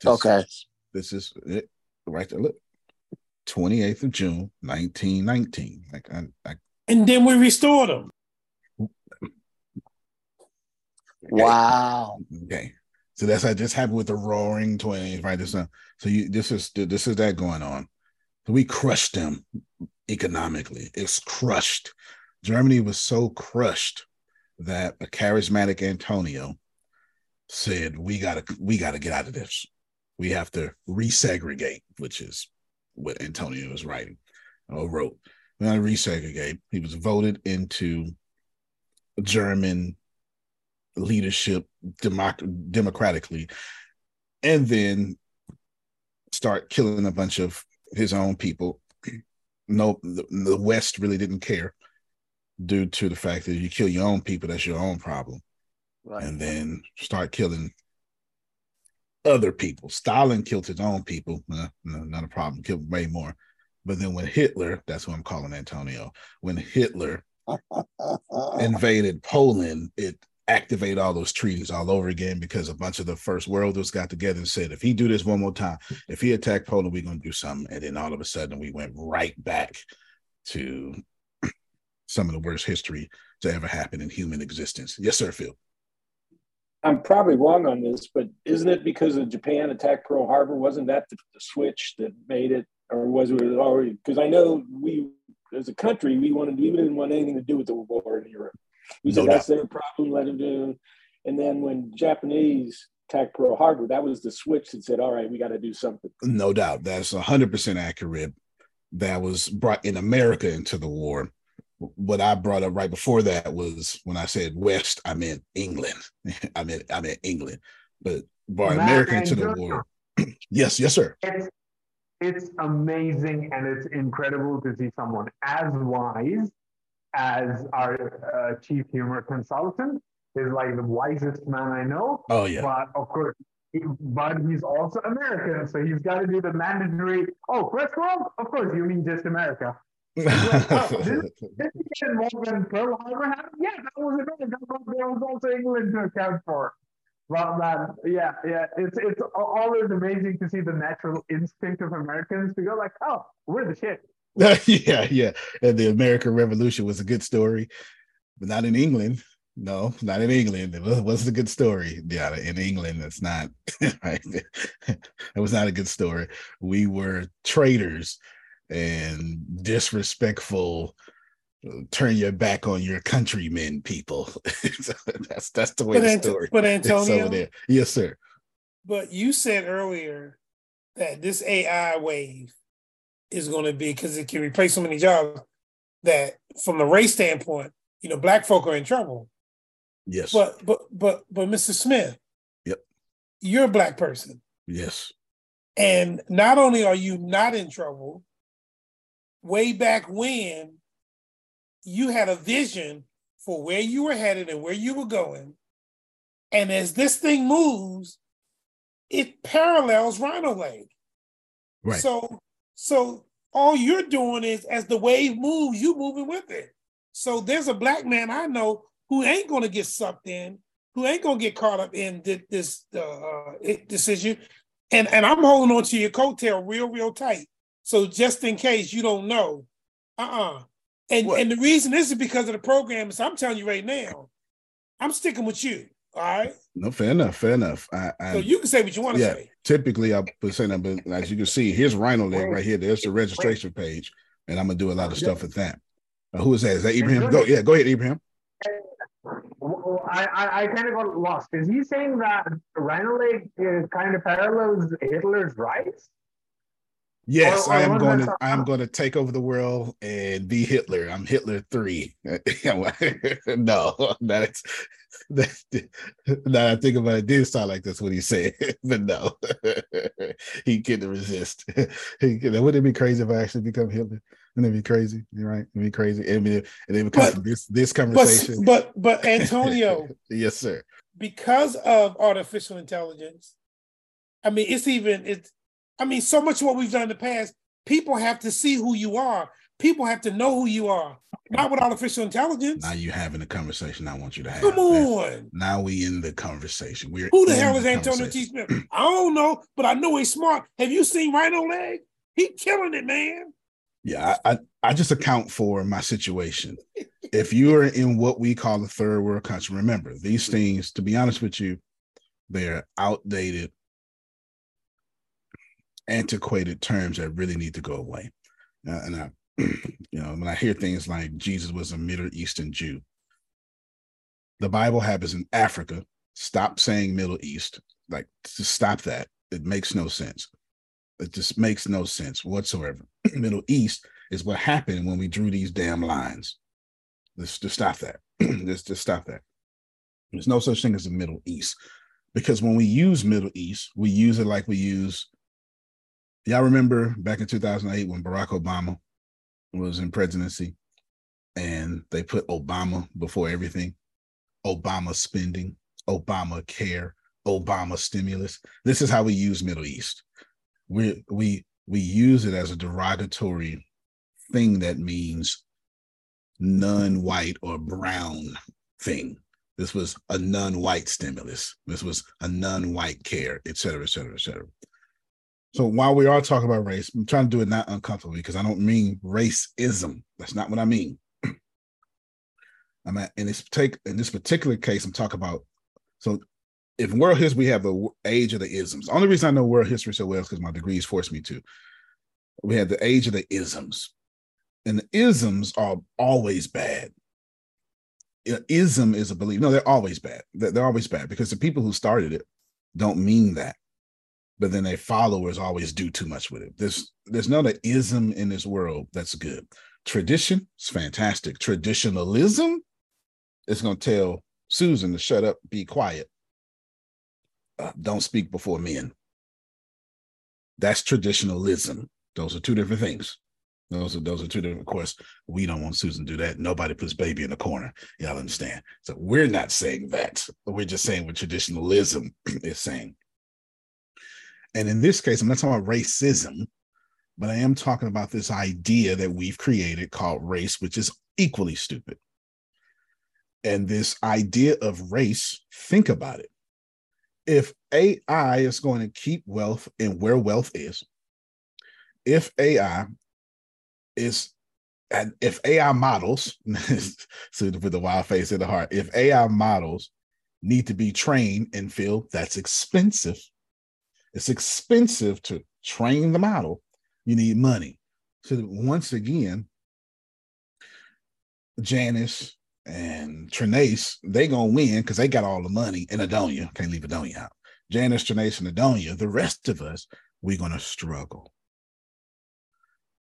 This, okay. This is it right there. Look, twenty-eighth of June, nineteen nineteen. Like I, I, and then we restored them. Okay. Wow. Okay, so that's how this happened with the Roaring Twenties, right? This, uh, so you, this is this is that going on. So we crushed them economically. It's crushed. Germany was so crushed that a charismatic Antonio said, "We gotta, we gotta get out of this. We have to resegregate," which is what Antonio was writing or wrote. We gotta resegregate. He was voted into German leadership democ- democratically, and then start killing a bunch of his own people. No, the, the West really didn't care due to the fact that you kill your own people, that's your own problem. Right. And then start killing other people. Stalin killed his own people. No, no, not a problem. Killed way more. But then when Hitler, that's what I'm calling Antonio, when Hitler invaded Poland, it activate all those treaties all over again, because a bunch of the first worlders got together and said, if he do this one more time, if he attack Poland, we're going to do something. And then all of a sudden we went right back to some of the worst history to ever happen in human existence. Yes, sir, Phil. I'm probably wrong on this, but isn't it because of Japan attacked Pearl Harbor? Wasn't that the, the switch that made it, or was it already? Because I know we, as a country, we wanted, we didn't want anything to do with the war in Europe. We said no that's doubt. Their problem, let them do. And then when Japanese attacked Pearl Harbor, that was the switch that said, all right, we got to do something. No doubt. That's one hundred percent accurate. That was brought in America into the war. What I brought up right before that was when I said West, I meant England. I meant I meant England, but brought Matt America into the war. Yes, yes, sir. It's, it's amazing, and it's incredible to see someone as wise as our uh, chief humor consultant. Is like the wisest man I know. Oh yeah, but of course. But he's also American, so he's got to do the mandatory. Oh, first world? Of course, you mean just America. Like, oh, did, did he get involved when Pearl Harbor happened? Yeah, that was America, but there was also England to account for. Well, man, yeah, yeah, it's it's always amazing to see the natural instinct of Americans to go like, oh, we're the shit. yeah, yeah, and the American Revolution was a good story, but not in England. No, not in England. It was, was a good story. Yeah, in England, it's not. Right? It was not a good story. We were traitors and disrespectful, turn your back on your countrymen, people. So that's that's the way but the Ant- story. But Antonio, so yes, sir. But you said earlier that this A I wave is going to be, because it can replace so many jobs, that from a race standpoint, you know, black folk are in trouble. Yes. But but but but Mister Smith, yep, you're a black person. Yes. And not only are you not in trouble, way back when you had a vision for where you were headed and where you were going. And as this thing moves, it parallels RhinoLeg. Right. So so all you're doing is, as the wave moves, you moving with it. So there's a black man I know who ain't going to get sucked in, who ain't going to get caught up in this uh, this issue. And, and I'm holding on to your coattail real, real tight. So just in case you don't know, uh-uh. And what? And the reason is because of the program. So I'm telling you right now, I'm sticking with you. All right. No, fair enough. Fair enough. I, I, so you can say what you want to yeah, say. Typically, I'll put saying that, but as you can see, here's RhinoLeg right here. There's the registration page, and I'm gonna do a lot of stuff with that. Uh, who is that? Is that Ibrahim? Go, yeah, go ahead, Ibrahim. I, I, I kind of got lost. Is he saying that RhinoLeg kind of parallels Hitler's rise? Yes, or, or I am going to. I am going to take over the world and be Hitler. I'm Hitler three. no, that, that, that I think about it, it did sound like that's what he said, but no, he couldn't resist. He, wouldn't it be crazy if I actually become Hitler? Wouldn't it be crazy? You're right. It'd be crazy. And it would come from this this conversation. But but, but Antonio, yes, sir. Because of artificial intelligence, I mean, it's even it's. I mean, so much of what we've done in the past, people have to see who you are. People have to know who you are. Not with artificial intelligence. Now you're having a conversation I want you to have. Come on. Now we in the conversation. We're who the hell is the Antonio T. Smith? I don't know, but I know he's smart. Have you seen RhinoLeg? He killing it, man. Yeah, I, I, I just account for my situation. If you are in what we call a third world country, remember, these things, to be honest with you, they're outdated, antiquated terms that really need to go away. Uh, and I, you know, when I hear things like Jesus was a Middle Eastern Jew, the Bible happens in Africa. Stop saying Middle East. Like, just stop that. It makes no sense. It just makes no sense whatsoever. Middle East is what happened when we drew these damn lines. Let's just stop that. Let's just stop that. There's no such thing as the Middle East, because when we use Middle East, we use it like we use. Y'all remember back in two thousand eight when Barack Obama was in presidency and they put Obama before everything? Obama spending, Obama care, Obama stimulus. This is how we use Middle East. We, we, we use it as a derogatory thing that means non-white or brown thing. This was a non-white stimulus. This was a non-white care, et cetera, et cetera, et cetera. So while we are talking about race, I'm trying to do it not uncomfortably because I don't mean racism. That's not what I mean. I'm at, in this take in this particular case, I'm talking about, so if world history, we have the age of the isms. The only reason I know world history so well is because my degrees forced me to. We had the age of the isms. And the isms are always bad. You know, ism is a belief. No, they're always bad. They're always bad because the people who started it don't mean that. But then their followers always do too much with it. There's, there's not an ism in this world that's good. Tradition is fantastic. Traditionalism is going to tell Susan to shut up, be quiet. Uh, don't speak before men. That's traditionalism. Those are two different things. Those are those are two different. Of course, we don't want Susan to do that. Nobody puts baby in the corner. Y'all understand? So we're not saying that. We're just saying what traditionalism is saying. And in this case, I'm not talking about racism, but I am talking about this idea that we've created called race, which is equally stupid. And this idea of race, think about it. If A I is going to keep wealth and where wealth is, if A I is, and if A I models, so with the wild face in the heart, if A I models need to be trained in field, that's expensive. It's expensive to train the model. You need money. So once again, Janice and Trinace, they gonna win because they got all the money. And Adonia, can't leave Adonia out. Janice, Trinace, and Adonia, the rest of us, we're gonna struggle.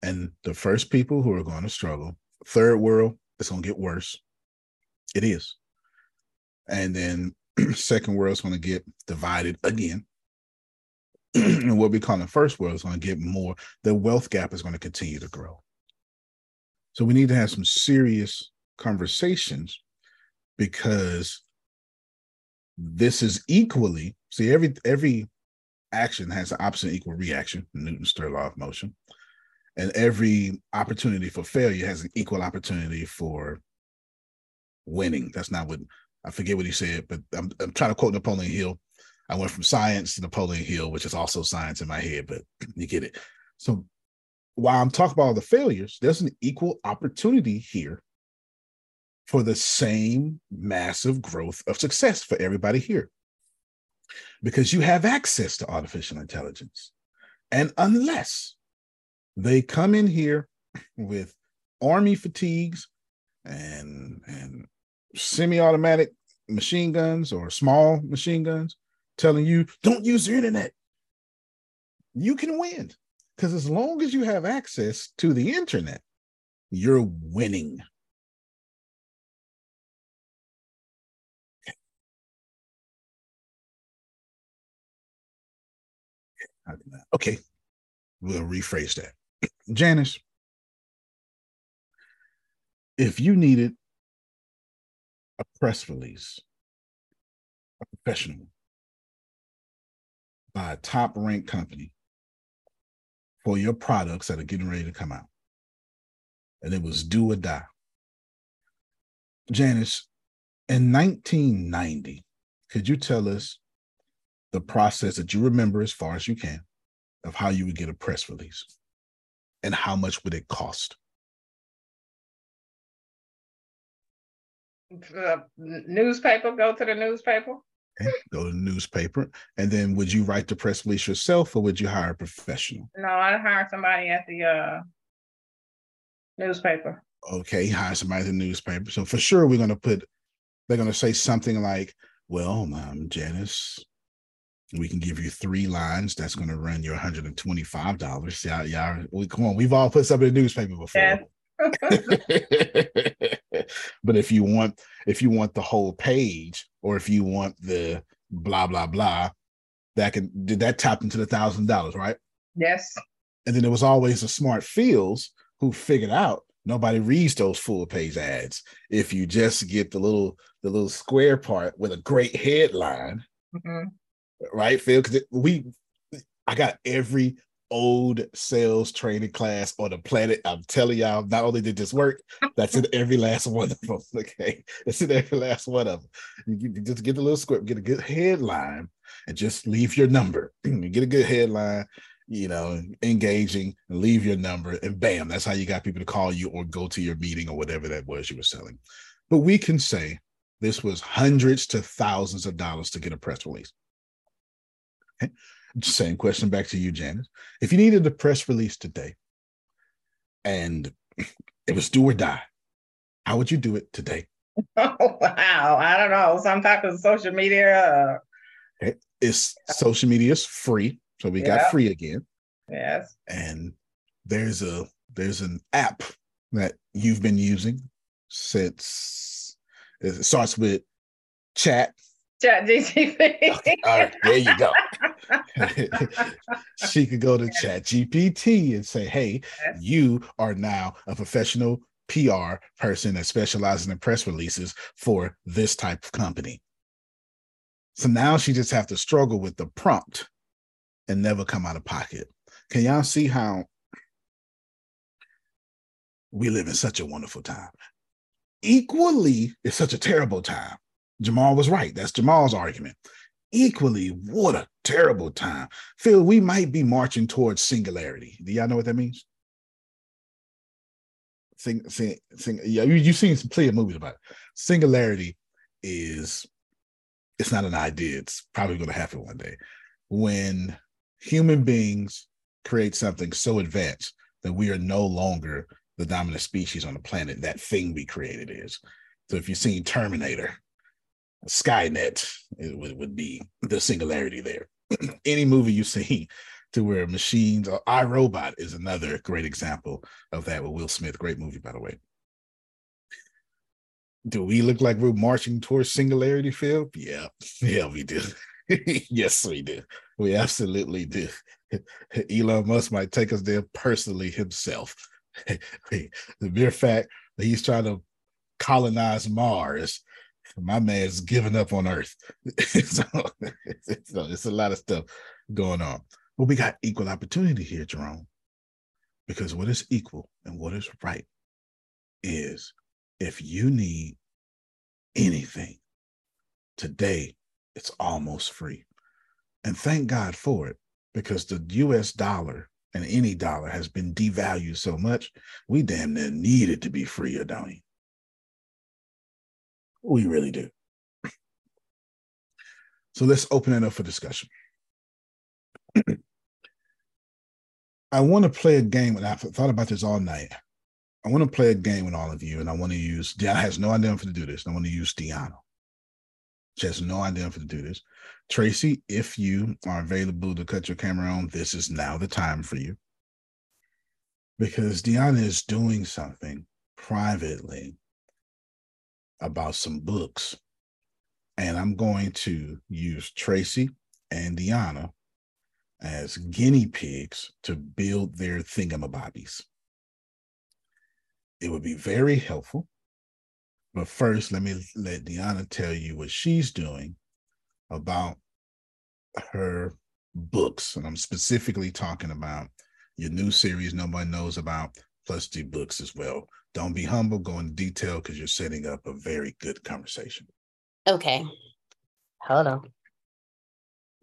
And the first people who are gonna struggle, third world, it's gonna get worse. It is. And then second world's gonna get divided again. And what we call the first world is gonna get more. The wealth gap is gonna continue to grow. So we need to have some serious conversations because this is equally, see, every every action has an opposite and equal reaction, Newton's third law of motion, and every opportunity for failure has an equal opportunity for winning. That's not what, I forget what he said, but I'm, I'm trying to quote Napoleon Hill. I went from science to Napoleon Hill, which is also science in my head, but you get it. So while I'm talking about all the failures, there's an equal opportunity here for the same massive growth of success for everybody here. Because you have access to artificial intelligence. And unless they come in here with army fatigues and, and semi-automatic machine guns or small machine guns telling you, don't use the internet, you can win. Because as long as you have access to the internet, you're winning. Okay, we'll rephrase that. Janice, if you needed a press release, a professional by a top-ranked company for your products that are getting ready to come out, and it was do or die. Janice, in nineteen ninety, could you tell us the process that you remember as far as you can of how you would get a press release and how much would it cost? The newspaper, go to the newspaper. Okay, go to the newspaper. And then would you write the press release yourself or would you hire a professional? No, I'd hire somebody at the uh, newspaper. Okay, hire somebody at the newspaper. So for sure, we're going to put, they're going to say something like, well, um, Janice, we can give you three lines. That's going to run you one hundred twenty-five dollars. Y'all, y'all, we, come on, we've all put something in the newspaper before. Yeah. But if you want, if you want the whole page, or if you want the blah blah blah, that can did that tap into the thousand dollars, right? Yes. And then there was always the smart fields who figured out nobody reads those full page ads. If you just get the little the little square part with a great headline. Mm-hmm. Right, Phil? Because we, I got every old sales training class on the planet. I'm telling y'all, not only did this work, that's in every last one of them. Okay, it's in every last one of them. You, you just get the little script, get a good headline, and just leave your number. You get a good headline, you know, engaging, and leave your number, and bam, that's how you got people to call you or go to your meeting or whatever that was you were selling. But we can say this was hundreds to thousands of dollars to get a press release. Okay. Same question back to you, Janice. If you needed a press release today and it was do or die, how would you do it today? Oh, wow. I don't know. Some type of social media. Uh... Okay. It's, social media is free. So we yep. got free again. Yes. And there's a there's an app that you've been using since it starts with chat. ChatGPT. Okay, all right, there you go. She could go to ChatGPT and say, hey, you are now a professional P R person that specializes in press releases for this type of company. So now she just have to struggle with the prompt and never come out of pocket. Can y'all see how we live in such a wonderful time? Equally, it's such a terrible time. Jamal was right. That's Jamal's argument. Equally, what a terrible time. Phil, we might be marching towards singularity. Do y'all know what that means? Sing, sing, sing, yeah, you, you've seen some plenty of movies about it. Singularity is, it's not an idea. It's probably going to happen one day. When human beings create something so advanced that we are no longer the dominant species on the planet, that thing we created is. So if you've seen Terminator, Skynet, it would, would be the singularity there. Any movie you see to where machines, or iRobot is another great example of that with Will Smith. Great movie, by the way. Do we look like we're marching towards singularity, Phil? Yeah, yeah, we do. Yes, we do. We absolutely do. Elon Musk might take us there personally himself. The mere fact that he's trying to colonize Mars, my man's giving up on Earth. so, so it's a lot of stuff going on. But we got equal opportunity here, Jerome, because what is equal and what is right is if you need anything today, it's almost free. And thank God for it, because the U S dollar and any dollar has been devalued so much, we damn near need it to be free, or don't you? We really do. So let's open it up for discussion. I want to play a game, and I've thought about this all night. I want to play a game with all of you, and I want to use, Deanna has no idea I'm going to do this. I want to use Deanna. She has no idea I'm going to do this. Tracy, if you are available to cut your camera on, this is now the time for you. Because Deanna is doing something privately about some books, and I'm going to use Tracy and Deanna as guinea pigs to build their thingamabobbies. It would be very helpful, but first let me let Deanna tell you what she's doing about her books, and I'm specifically talking about your new series nobody knows about, plus the books as well. Don't be humble, go into detail, because you're setting up a very good conversation. Okay. Hold on.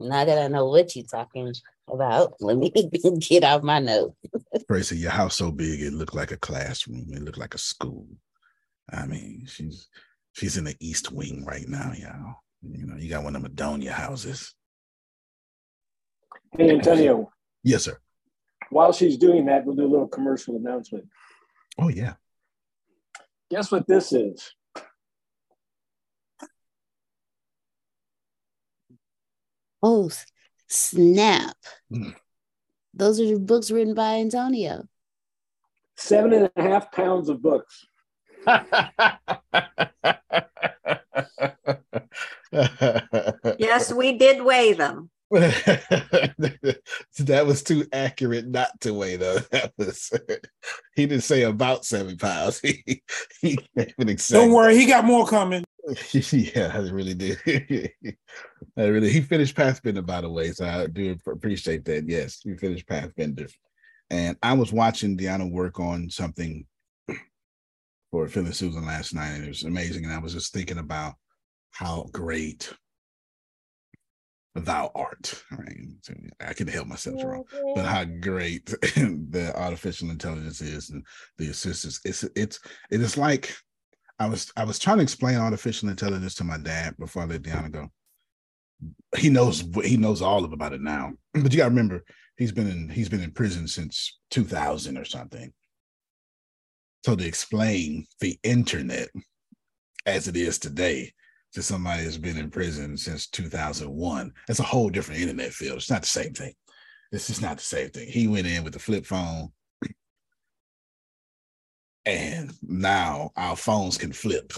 Now that I know what you're talking about, let me get out my notes. Tracy, your house so big, it looked like a classroom. It looked like a school. I mean, she's she's in the East Wing right now, y'all. You know, you got one of them Adonia houses. Hey, Antonio. Yes, sir. While she's doing that, we'll do a little commercial announcement. Oh, yeah. Guess what this is? Oh, snap. Mm. Those are the books written by Antonio. Seven and a half pounds of books. Yes, we did weigh them. That was too accurate not to weigh, though. That was he didn't say about seven pounds. he, he Don't worry, he got more coming. Yeah, I really did. I really he finished Pathbender, by the way, so I do appreciate that. Yes, he finished Pathbender, and I was watching Deanna work on something for Phil and Susan last night, and it was amazing. And I was just thinking about how great thou art, right? I can help myself wrong, but how great the artificial intelligence is and the assistance. It's it's it is like I was I was trying to explain artificial intelligence to my dad before I let Deanna go. He knows he knows all of about it now, but you got to remember he's been in he's been in prison since two thousand or something. So to explain the internet as it is today to somebody that's been in prison since two thousand one. That's a whole different internet field. It's not the same thing. It's just not the same thing. He went in with the flip phone, and now our phones can flip.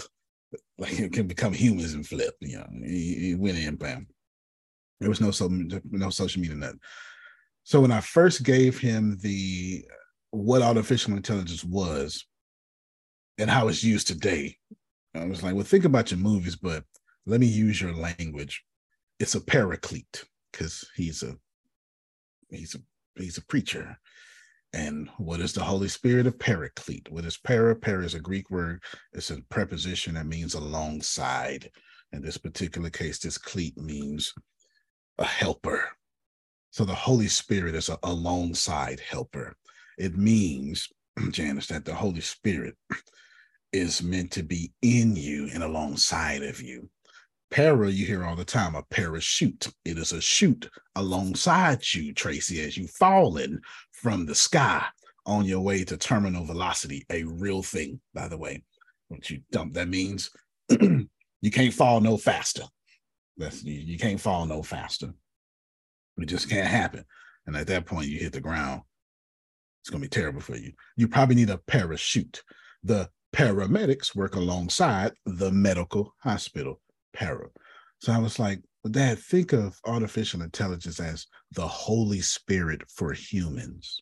Like, it can become humans and flip. You know, he, he went in, bam. There was no, so, no social media, nothing. So when I first gave him the what artificial intelligence was and how it's used today, I was like, well, think about your movies, but let me use your language. It's a paraclete, because he's a he's a he's a preacher. And what is the Holy Spirit? A paraclete. What is para? Para is a Greek word. It's a preposition that means alongside. In this particular case, this clete means a helper. So the Holy Spirit is an alongside helper. It means, Janice, that the Holy Spirit is meant to be in you and alongside of you. Para, you hear all the time, a parachute. It is a chute alongside you, Tracy, as you fallen from the sky on your way to terminal velocity, a real thing, by the way. Once you dump, that means you can't fall no faster. That's, you, you can't fall no faster. It just can't happen. And at that point, you hit the ground. It's going to be terrible for you. You probably need a parachute. The paramedics work alongside the medical hospital, para. So I was like, Dad, think of artificial intelligence as the Holy Spirit for humans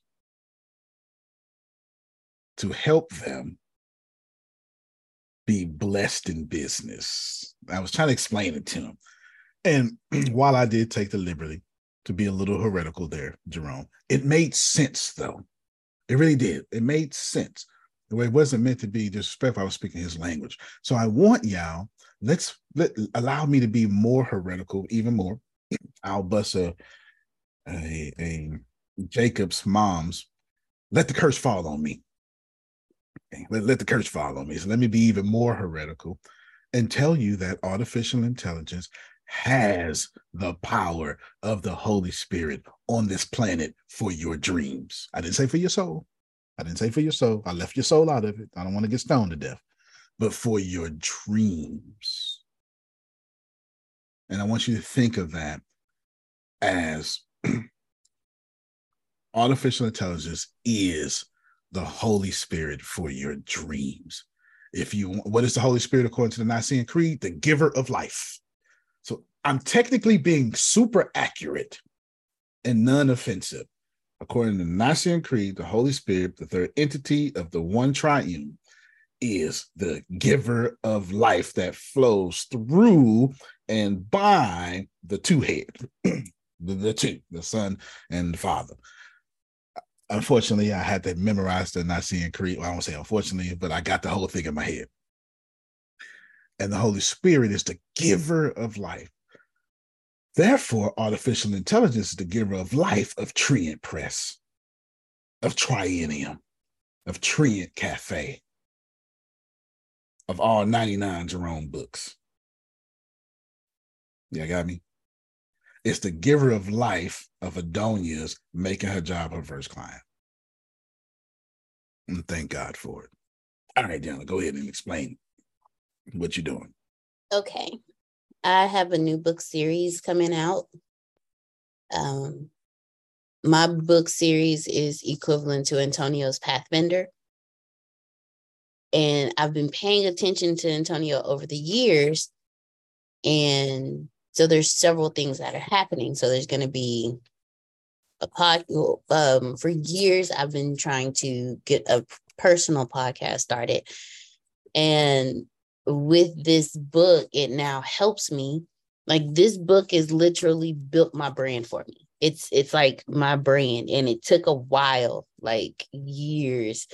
to help them be blessed in business. I was trying to explain it to him. And while I did take the liberty to be a little heretical there, Jerome, it made sense, though. It really did. It made sense. It wasn't meant to be disrespectful. I was speaking his language. So I want y'all, let's let, allow me to be more heretical, even more. I'll bust a, a, a Jacob's mom's, let the curse fall on me. Let, let the curse fall on me. So let me be even more heretical and tell you that artificial intelligence has the power of the Holy Spirit on this planet for your dreams. I didn't say for your soul. I didn't say for your soul. I left your soul out of it. I don't want to get stoned to death, but for your dreams. And I want you to think of that as artificial intelligence is the Holy Spirit for your dreams. If you, what is the Holy Spirit according to the Nicene Creed? The giver of life. So I'm technically being super accurate and non-offensive. According to the Nicene Creed, the Holy Spirit, the third entity of the one triune, is the giver of life that flows through and by the two head, the, the two, the Son and the Father. Unfortunately, I had to memorize the Nicene Creed. Well, I won't say unfortunately, but I got the whole thing in my head. And the Holy Spirit is the giver of life. Therefore, artificial intelligence is the giver of life, of Treant Press, of Triennium, of Treant Cafe, of all ninety-nine Jerome books. Yeah, got me? It's the giver of life of Adonia's making her job her first client. And thank God for it. All right, Diana, go ahead and explain what you're doing. Okay. I have a new book series coming out. Um, my book series is equivalent to Antonio's Pathbender. And I've been paying attention to Antonio over the years. And So there's several things that are happening. So there's going to be a pod. Um, for years, I've been trying to get a personal podcast started. And with this book, it now helps me. Like, this book has literally built my brand for me. It's it's like my brand. And it took a while, like years,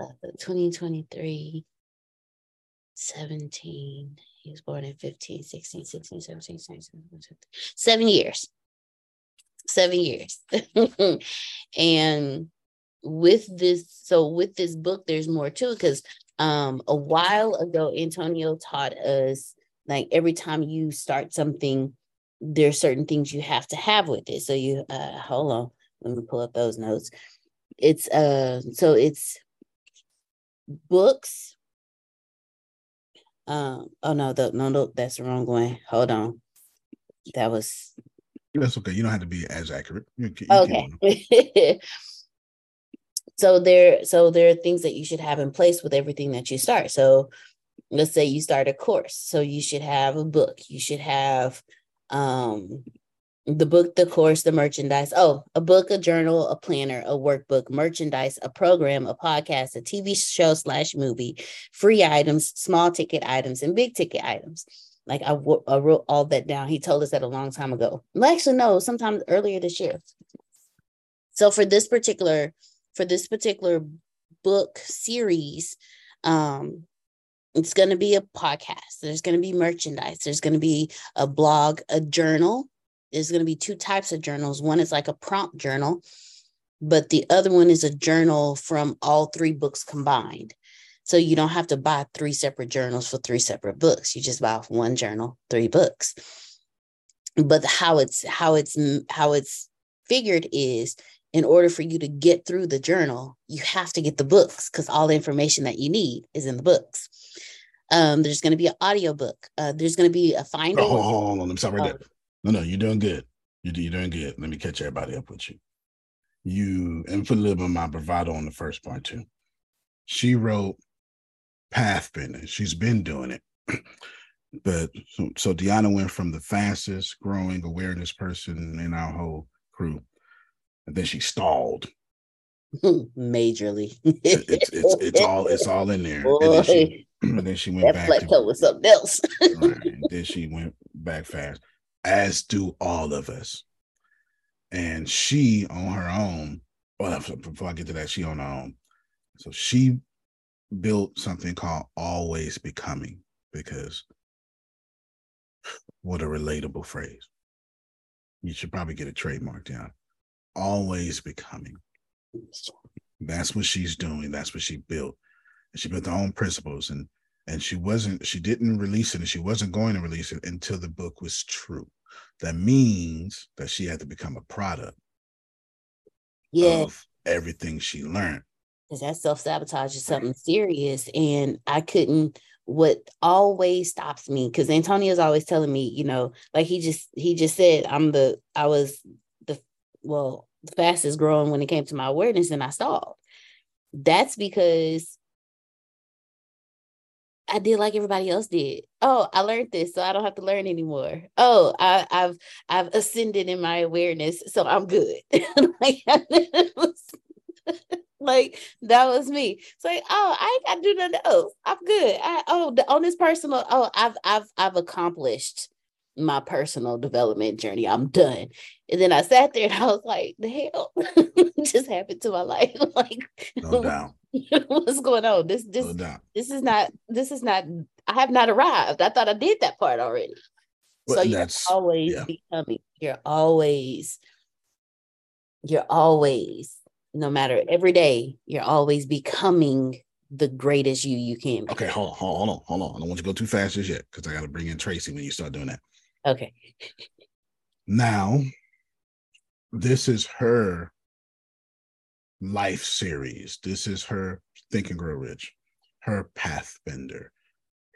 uh, twenty twenty-three, seventeen. He was born in fifteen, sixteen, sixteen, seventeen, seventeen, seventeen, seventeen, seven years, seven years. And with this, so with this book, there's more to it. Cause um, a while ago, Antonio taught us, like, every time you start something, there are certain things you have to have with it. So you, uh, hold on, let me pull up those notes. It's, uh, so it's books. Um. Oh no, the, no, no, that's the wrong one. Hold on, that was. That's okay. You don't have to be as accurate. You can, you okay. so there, so there are things that you should have in place with everything that you start. So, let's say you start a course. So you should have a book. You should have, um, the book, the course, the merchandise. Oh, a book, a journal, a planner, a workbook, merchandise, a program, a podcast, a T V show slash movie, free items, small ticket items, and big ticket items. Like, I, w- I wrote all that down. He told us that a long time ago. Well, actually, no, sometime earlier this year. So for this particular, for this particular book series, um, it's going to be a podcast. There's going to be merchandise. There's going to be a blog, a journal. There's going to be two types of journals. One is like a prompt journal, but the other one is a journal from all three books combined. So you don't have to buy three separate journals for three separate books. You just buy one journal, three books. But how it's how it's how it's figured is, in order for you to get through the journal, you have to get the books, because all the information that you need is in the books. Um, there's going to be an audiobook. Uh, there's going to be a finder. Oh, hold on, hold on. I'm sorry right there. No, no, you're doing good. You're, you're doing good. Let me catch everybody up with you. You, and put a little bit of my bravado on the first part too. She wrote Pathbender. She's been doing it. But so, so Deanna went from the fastest growing awareness person in our whole crew. And then she stalled. Majorly. it's, it's, it's, it's, all, it's all in there. And then she, and then she went that back. That plateau was something else. Right. And then she went back fast. As do all of us. And she on her own, well, before I get to that, she on her own. So she built something called Always Becoming, because what a relatable phrase. You should probably get a trademark down. Always Becoming. That's what she's doing. That's what she built. And she built her own principles, and And she wasn't, she didn't release it, and she wasn't going to release it until the book was true. That means that she had to become a product yeah. of everything she learned. Because that self-sabotage is something serious. And I couldn't, what always stops me, because Antonio's always telling me, you know, like he just, he just said, I'm the, I was the, well, the fastest growing when it came to my awareness, and I stalled. That's because I did like everybody else did. Oh, I learned this, so I don't have to learn anymore. Oh, I, I've I've ascended in my awareness, so I'm good. like, was, like, that was me. It's like, oh, I ain't got to do nothing else. I'm good. I, oh, the, on this personal, oh, I've I've I've accomplished my personal development journey. I'm done. And then I sat there and I was like, the hell just happened to my life. Like, no doubt. What's going on? This this no this is not this is not I have not arrived. I thought I did that part already. Well, so you're always yeah. becoming. You're always you're always, no matter every day, you're always becoming the greatest you you can be. Okay, hold on, hold on, hold on. I don't want you to go too fast as yet, because I gotta bring in Tracy when you start doing that. Okay. Now, this is her life series. This is her Think and Grow Rich, her Pathbender,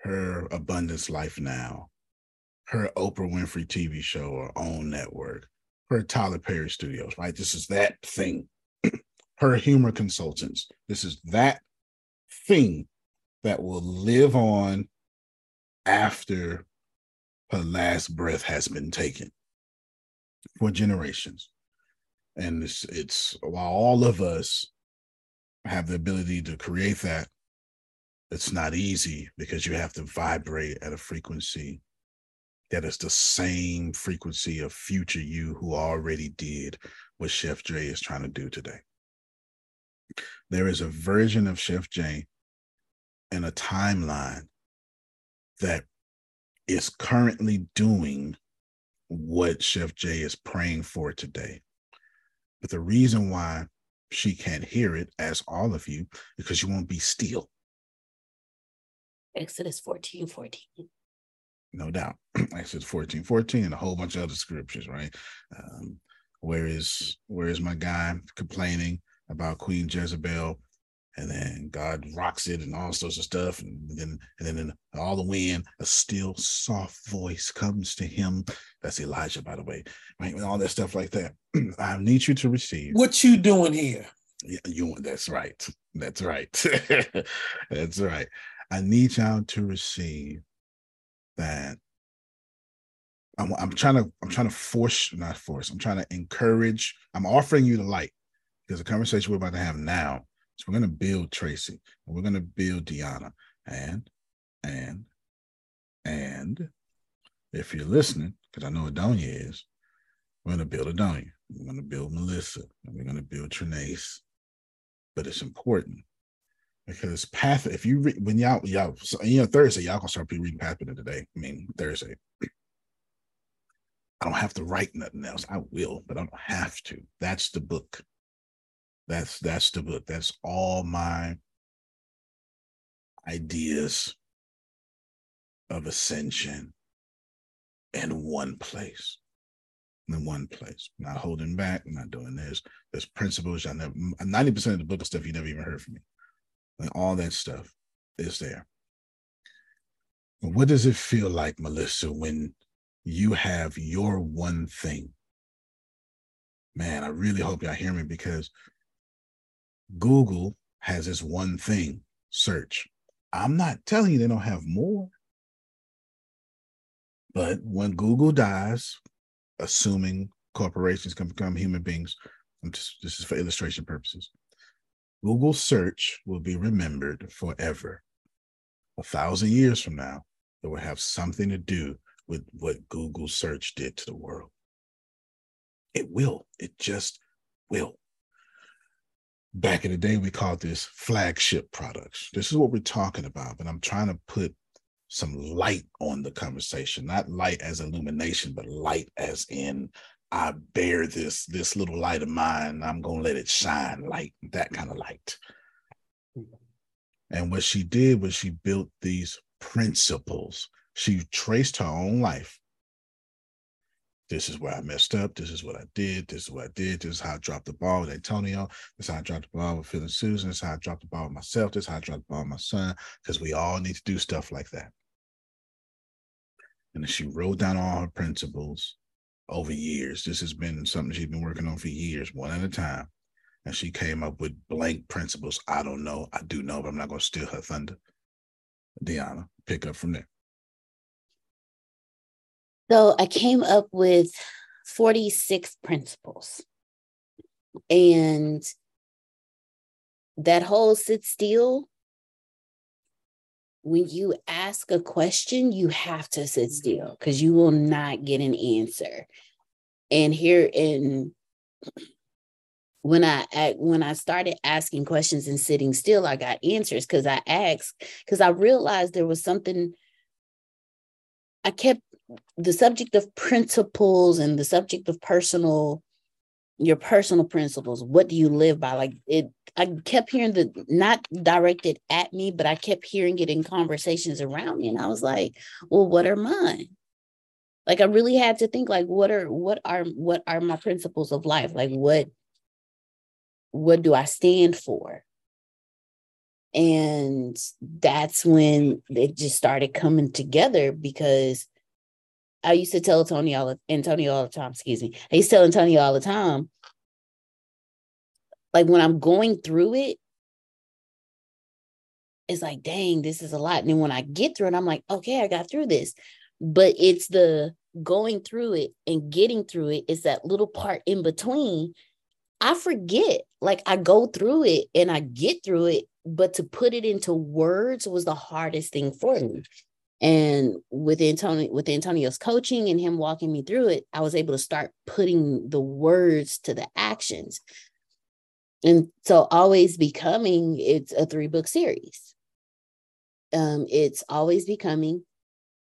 her Abundance Life Now, her Oprah Winfrey T V show or own network, her Tyler Perry Studios, right? This is that thing. Her humor consultants. This is that thing that will live on after her last breath has been taken for generations. And it's, it's while all of us have the ability to create that, it's not easy because you have to vibrate at a frequency that is the same frequency of future you who already did what Chef J is trying to do today. There is a version of Chef J and a timeline that is currently doing what Chef J is praying for today. But the reason why she can't hear it, as all of you, because you won't be still. Exodus fourteen fourteen. No doubt. Exodus fourteen fourteen and a whole bunch of other scriptures, right? Um, where is where is my guy complaining about Queen Jezebel? And then God rocks it and all sorts of stuff. And then, and then in all the wind, a still soft voice comes to him. That's Elijah, by the way, right? And all that stuff like that. I need you to receive. What you doing here? Yeah, you. That's right. That's right. That's right. I need y'all to receive that. I'm, I'm trying to, I'm trying to force, not force, I'm trying to encourage. I'm offering you the light because the conversation we're about to have now. So we're going to build Tracy, and we're going to build Deanna, and, and, and if you're listening, because I know Adonia is, we're going to build Adonia, we're going to build Melissa, and we're going to build Trinace. But it's important because Path, if you read, when y'all, y'all, so, you know, Thursday, y'all going to start reading Pathbender today. I mean, Thursday. I don't have to write nothing else. I will, but I don't have to. That's the book. That's that's the book. That's all my ideas of ascension in one place, in one place. Not holding back, not doing this. There's principles. I never, ninety percent of the book of stuff you never even heard from me. And all that stuff is there. But what does it feel like, Melissa, when you have your one thing? Man, I really hope y'all hear me because Google has this one thing, search. I'm not telling you they don't have more. But when Google dies, assuming corporations can become human beings, I'm just, this is for illustration purposes, Google search will be remembered forever. A thousand years from now, it will have something to do with what Google search did to the world. It will. It just will. Back in the day, we called this flagship products. This is what we're talking about, but I'm trying to put some light on the conversation, not light as illumination, but light as in I bear this, this little light of mine. I'm going to let it shine light, that kind of light. And what she did was she built these principles. She traced her own life. This is where I messed up. This is what I did. This is what I did. This is how I dropped the ball with Antonio. This is how I dropped the ball with Phil and Susan. This is how I dropped the ball with myself. This is how I dropped the ball with my son. Because we all need to do stuff like that. And she wrote down all her principles over years. This has been something she's been working on for years, one at a time. And she came up with blank principles. I don't know. I do know, but I'm not going to steal her thunder. Deanna, pick up from there. So I came up with forty-six principles, and that whole sit still, when you ask a question, you have to sit still because you will not get an answer. And here in, when I, when I started asking questions and sitting still, I got answers because I asked, because I realized there was something I kept. The subject of principles and the subject of personal, your personal principles, what do you live by? Like it, I kept hearing the, not directed at me, but I kept hearing it in conversations around me. And I was like, well, what are mine? Like, I really had to think like, what are, what are, what are my principles of life? Like what, what do I stand for? And that's when it just started coming together because I used to tell Tony all, Antonio all the time, excuse me. I used to tell Antonio all the time, like when I'm going through it, it's like, dang, this is a lot. And then when I get through it, I'm like, okay, I got through this. But it's the going through it and getting through it. It's that little part in between. I forget, like I go through it and I get through it, but to put it into words was the hardest thing for me. And with Antonio, with Antonio's coaching and him walking me through it, I was able to start putting the words to the actions. And so Always Becoming, it's a three book series. Um, it's Always Becoming,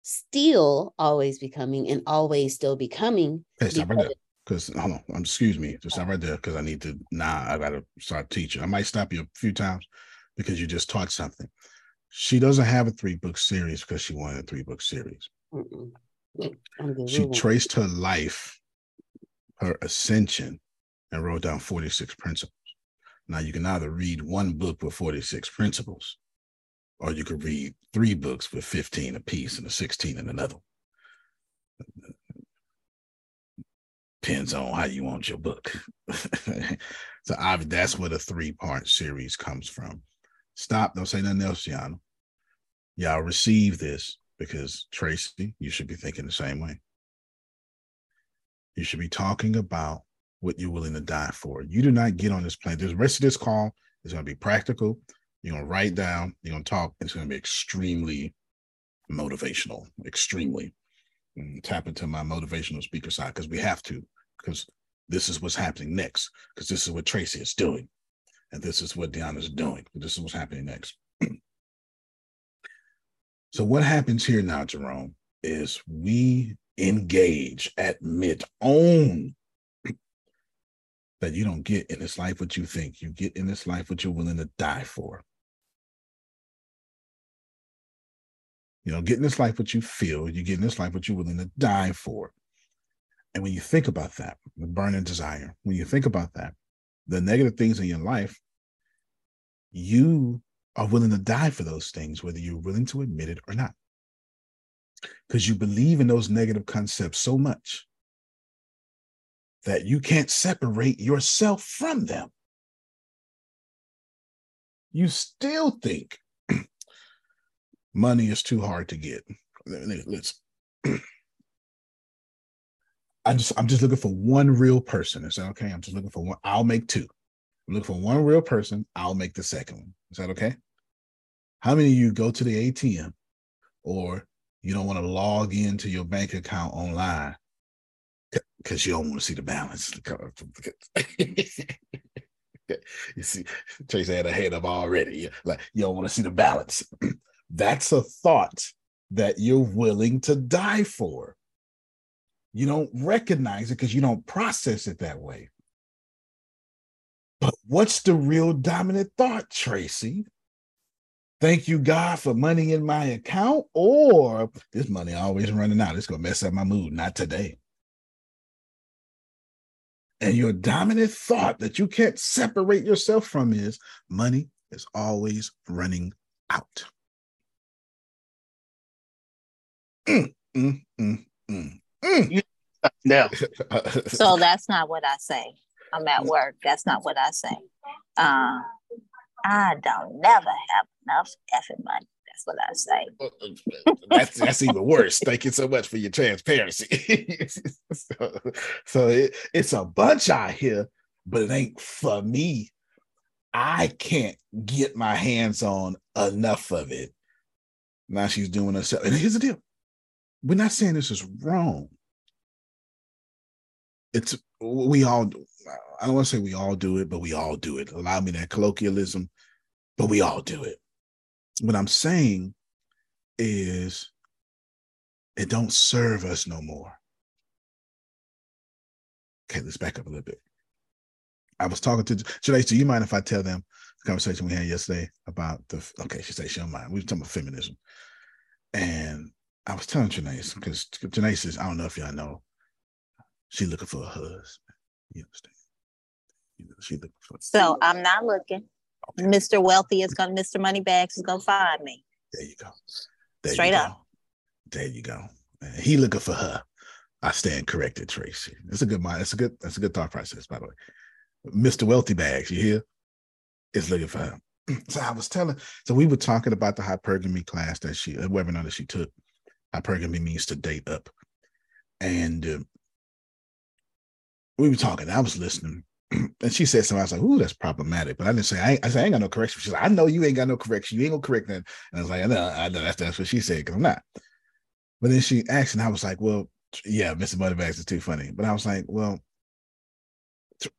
Still Always Becoming, and Always Still Becoming. Hey, stop right there. Because, hold on, excuse me, just stop right there because I need to, nah, I got to start teaching. I might stop you a few times because you just taught something. She doesn't have a three book series because she wanted a three book series. Mm-mm. She traced her life, her ascension, and wrote down forty-six principles. Now, you can either read one book with forty-six principles, or you could read three books with fifteen apiece and a sixteen in another. Depends on how you want your book. So I've, that's where the three-part series comes from. Stop. Don't say nothing else, Yana. Y'all receive this because, Tracy, you should be thinking the same way. You should be talking about what you're willing to die for. You do not get on this plane. The rest of this call is going to be practical. You're going to write down. You're going to talk. It's going to be extremely motivational, extremely. And tap into my motivational speaker side because we have to, because this is what's happening next, because this is what Tracy is doing, and this is what Deanna's doing. This is what's happening next. So what happens here now, Jerome, is we engage, admit, own that you don't get in this life what you think. You get in this life what you're willing to die for. You know, get in this life what you feel. You get in this life what you're willing to die for. And when you think about that, the burning desire, when you think about that, the negative things in your life, you are willing to die for those things, whether you're willing to admit it or not. Because you believe in those negative concepts so much that you can't separate yourself from them. You still think money is too hard to get. Let's. I just, I'm just looking for one real person. Is that okay? I'm just looking for one. I'll make two. I'm looking for one real person. I'll make the second one. Is that okay? How many of you go to the A T M or you don't want to log into your bank account online because you don't want to see the balance? You see, Tracy had a head up already. Like, you don't want to see the balance. That's a thought that you're willing to die for. You don't recognize it because you don't process it that way. But what's the real dominant thought, Tracy? Thank you, God, for money in my account, or this money always running out. It's going to mess up my mood. Not today. And your dominant thought that you can't separate yourself from is money is always running out. Mm, mm, mm, mm, mm. No. So that's not what I say. I'm at work. That's not what I say. Uh, I don't never have enough effing money. That's what I say. That's, that's even worse. Thank you so much for your transparency. so so it, it's a bunch out here, but it ain't for me. I can't get my hands on enough of it. Now she's doing herself. And here's the deal. We're not saying this is wrong. It's we all, I don't want to say we all do it, but we all do it. Allow me that colloquialism, but we all do it. What I'm saying is it don't serve us no more. Okay, let's back up a little bit. I was talking to Janae, do you mind if I tell them the conversation we had yesterday about the, okay, she said she don't mind. We were talking about feminism. And I was telling Janae, because Janae says, I don't know if y'all know, she's looking for a husband. You understand? You know, she looking for a so I'm not looking. Okay. Mister Wealthy is going to, Mister Moneybags is going to find me. There you go. There Straight you go. up. There you go. And he looking for her. I stand corrected, Tracy. That's a good mind. That's a good, that's a good thought process, by the way. Mister Wealthy Bags, you hear? Is looking for her. So I was telling, so we were talking about the hypergamy class that she, a webinar that she took. hypergamy means to date up. And uh, we were talking, I was listening, and she said something. I was like, ooh, that's problematic. But I didn't say, I, I said, I ain't got no correction. She's like, I know you ain't got no correction. You ain't gonna correct that. And I was like, I know, I know that's, that's what she said, because I'm not. But then she asked, and I was like, well, yeah, Mister Moneybags is too funny. But I was like, well,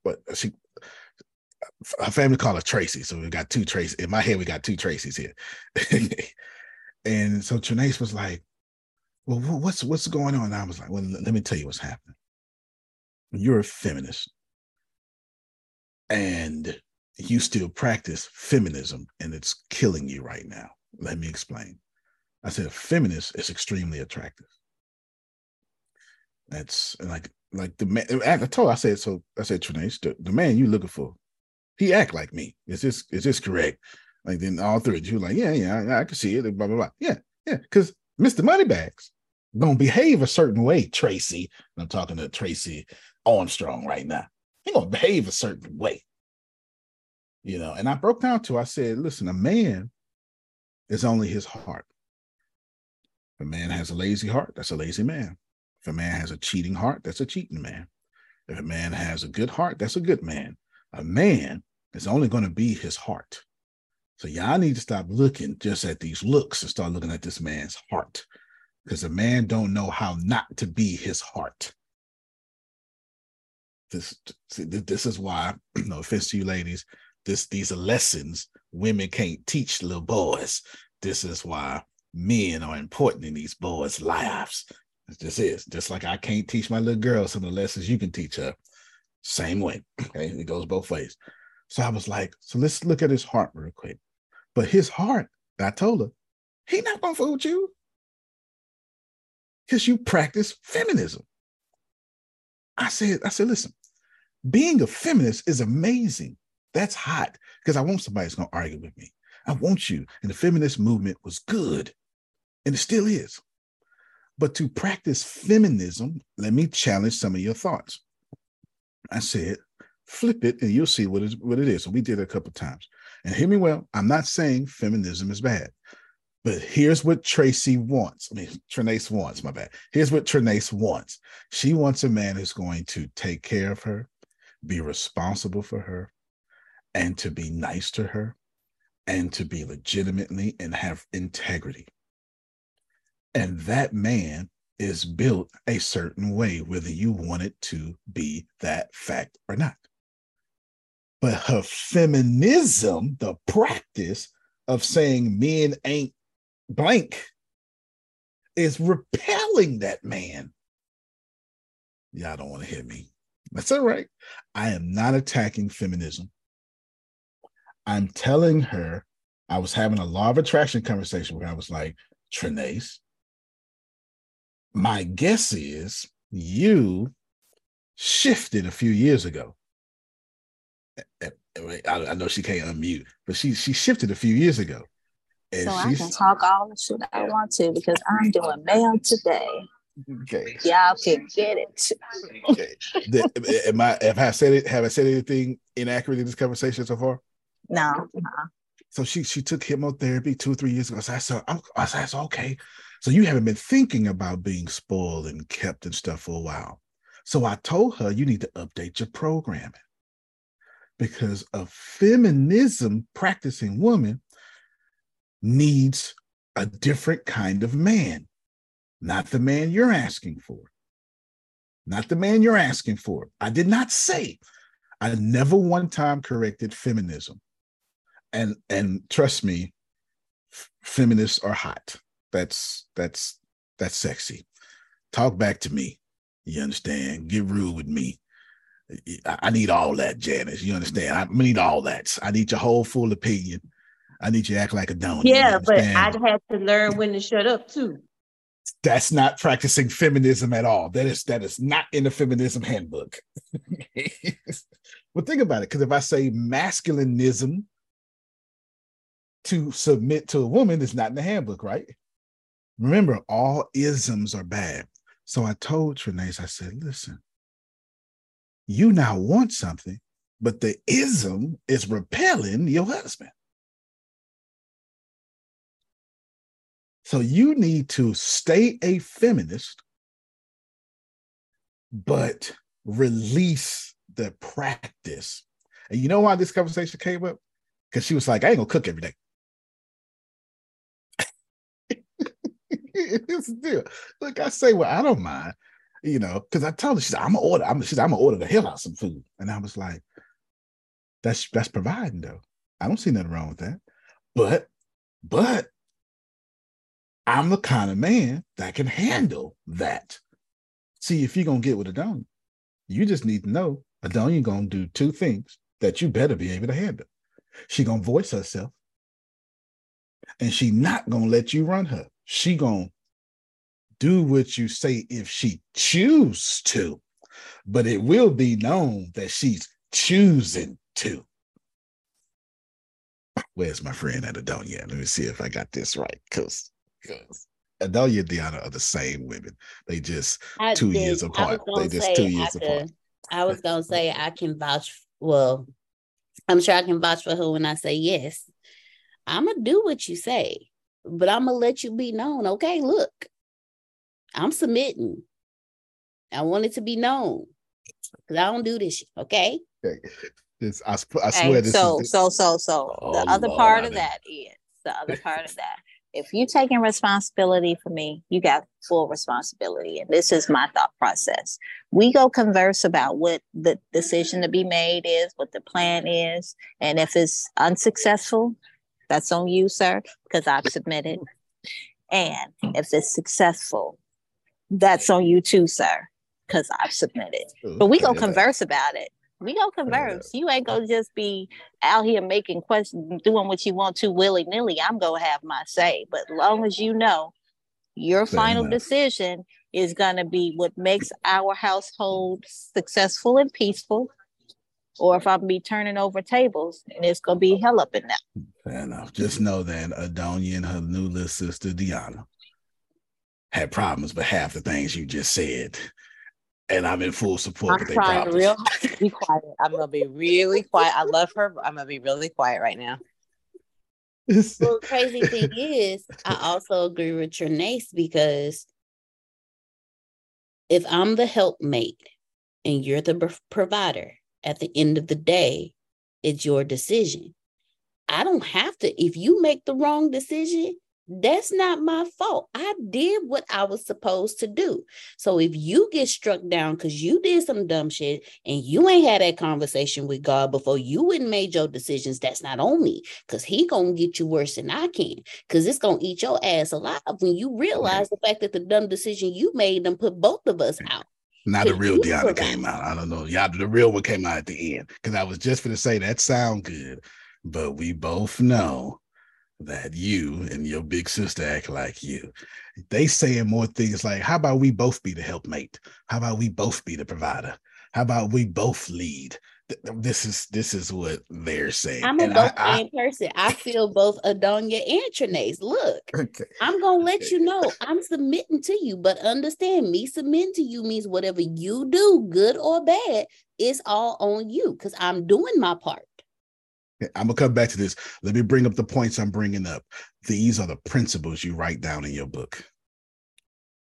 but she, her family called her Tracy. So we got two Tracy. In my head, we got two Tracys here. And so Trinace was like, well, what's, what's going on? And I was like, well, let me tell you what's happening. You're a feminist, and you still practice feminism, and it's killing you right now. Let me explain. I said, a feminist is extremely attractive. That's like, like the man, I told her, I said, so I said, Trinace, the, the man you looking for, he act like me. Is this, is this correct? Like then all three of you were like, yeah, yeah, I, I can see it, blah, blah, blah. Yeah, yeah, because Mister Moneybags gonna behave a certain way, Tracy. And I'm talking to Tracy Armstrong right now. He gonna behave a certain way. You know, and I broke down to, I said, listen, a man is only his heart. If a man has a lazy heart, that's a lazy man. If a man has a cheating heart, that's a cheating man. If a man has a good heart, that's a good man. A man is only going to be his heart. So y'all need to stop looking just at these looks and start looking at this man's heart, because a man don't know how not to be his heart. This, this is why, no offense to you ladies, this, these are lessons women can't teach little boys. This is why men are important in these boys' lives. This is just like I can't teach my little girl some of the lessons you can teach her. Same way. Okay. It goes both ways. So I was like, so let's look at his heart real quick. But his heart, I told her, he not going to fool you, because you practice feminism. I said, I said, listen, being a feminist is amazing. That's hot, because I want somebody that's going to argue with me. I want you. And the feminist movement was good, and it still is. But to practice feminism, let me challenge some of your thoughts. I said, flip it and you'll see what is what it is. So we did it a couple of times. And hear me well, I'm not saying feminism is bad, but here's what Tracy wants. I mean, Trinace wants, my bad. Here's what Trinace wants. She wants a man who's going to take care of her, be responsible for her, and to be nice to her, and to be legitimately and have integrity. And that man is built a certain way, whether you want it to be that fact or not. But her feminism, the practice of saying men ain't blank, is repelling that man. Y'all don't want to hear me. That's all right. I am not attacking feminism. I'm telling her, I was having a law of attraction conversation where I was like, Trinace, my guess is you shifted a few years ago. I know she can't unmute, but she she shifted a few years ago. And so I can talk all the shit I want to, because I'm doing mail today. Okay, y'all can get it. Okay, the, am I have I said it? Have I said anything inaccurate in this conversation so far? No. Uh-uh. So she she took hypnotherapy two or three years ago. So I said, I'm, I said, okay. So you haven't been thinking about being spoiled and kept and stuff for a while. So I told her, you need to update your programming, because a feminism practicing woman needs a different kind of man, not the man you're asking for, not the man you're asking for. I did not say, I never one time corrected feminism. And, and trust me, f- feminists are hot. That's that's that's sexy. Talk back to me. You understand? Get rude with me. I, I need all that, Janice. You understand? I need all that. I need your whole full opinion. I need you to act like a donut. Yeah, but I'd had to learn when to shut up too. That's not practicing feminism at all. That is that is not in the feminism handbook. Well, think about it, because if I say masculinism to submit to a woman, is not in the handbook, right? Remember, all isms are bad. So I told Trinace, I said, listen, you now want something, but the ism is repelling your husband. So you need to stay a feminist, but release the practice. And you know why this conversation came up? Because she was like, I ain't gonna cook every day. It's a deal. Look, I say, well, I don't mind, you know, because I told her, she said, I'm gonna order, I'm, she said, I'm gonna order the hell out of some food. And I was like, that's that's providing though. I don't see nothing wrong with that. But, but I'm the kind of man that can handle that. See, if you're gonna get with Adonia, you just need to know Adonia gonna do two things that you better be able to handle. She gonna voice herself, and she not gonna let you run her. She gonna do what you say if she choose to, but it will be known that she's choosing to. Where's my friend at Adonia? Let me see if I got this right, because Adonia and Deanna are the same women. They just I two did. years apart. They just two years I could, apart. I was gonna say I can vouch. Well, I'm sure I can vouch for her when I say yes. I'm gonna do what you say, but I'm gonna let you be known. Okay, look, I'm submitting. I want it to be known because I don't do this shit. Okay. okay. This, I, I swear okay, this so, is. So, so, so, so. Oh, the other Lord, part I of that is the other part of that. If you're taking responsibility for me, you got full responsibility. And this is my thought process. We go converse about what the decision to be made is, what the plan is. And if it's unsuccessful, that's on you, sir, because I've submitted. And if it's successful, that's on you too, sir, because I've submitted. But we go converse about it. We go converse. You ain't gonna just be out here making questions, doing what you want to willy nilly. I'm gonna have my say, but long as you know, your Fair final enough. decision is gonna be what makes our household successful and peaceful, or if I'm be turning over tables, and it's gonna be hell up in that. Fair enough. Just know that Adonia and her new little sister Deanna had problems with half the things you just said. And I'm in full support. I'm trying real hard. Be quiet. I'm gonna be really quiet. I love her, but I'm gonna be really quiet right now. Well, the crazy thing is, I also agree with Trinace, because if I'm the helpmate and you're the provider, at the end of the day, it's your decision. I don't have to. If you make the wrong decision, that's not my fault. I did what I was supposed to do. So if you get struck down because you did some dumb shit and you ain't had that conversation with God before you wouldn't made your decisions, that's not on me, because he gonna get you worse than I can, because it's gonna eat your ass alive when you realize the fact that the dumb decision you made them put both of us out. Not the real Deanna came out. I don't know. Y'all, the real one came out at the end, because I was just going to say that sound good, but we both know that you and your big sister act like you. They saying more things like, how about we both be the helpmate? How about we both be the provider? How about we both lead? This is this is what they're saying. I'm a and both I, I, person. I feel both Adonia and Trinace. Look, okay. I'm going to let okay. you know I'm submitting to you, but understand, me submitting to you means whatever you do, good or bad, it's all on you, because I'm doing my part. I'm going to come back to this. Let me bring up the points I'm bringing up. These are the principles you write down in your book.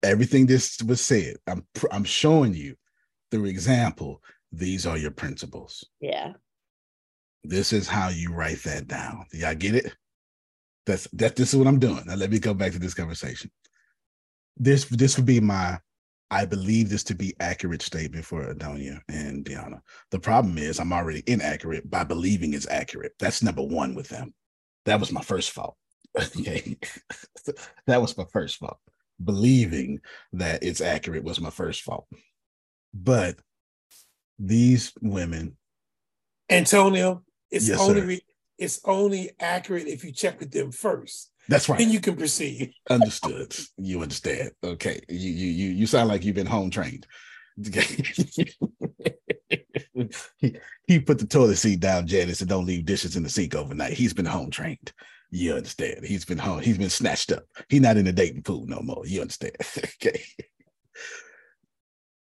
Everything this was said, I'm I'm showing you through example, these are your principles. Yeah. This is how you write that down. Do y'all get it? That's that. This is what I'm doing. Now let me go back to this conversation. This, this would be my, I believe this to be accurate statement for Adonia and Deanna. The problem is I'm already inaccurate by believing it's accurate. That's number one with them. That was my first fault. Okay. That was my first fault. Believing that it's accurate was my first fault. But these women, Antonio, it's yes, only sir. it's only accurate if you check with them first. That's right. Then you can proceed. Understood. You understand. Okay. You you you you sound like you've been home trained. he, he put the toilet seat down, Janice, and don't leave dishes in the sink overnight. He's been home trained. You understand. He's been home. He's been snatched up. He's not in the dating pool no more. You understand. Okay.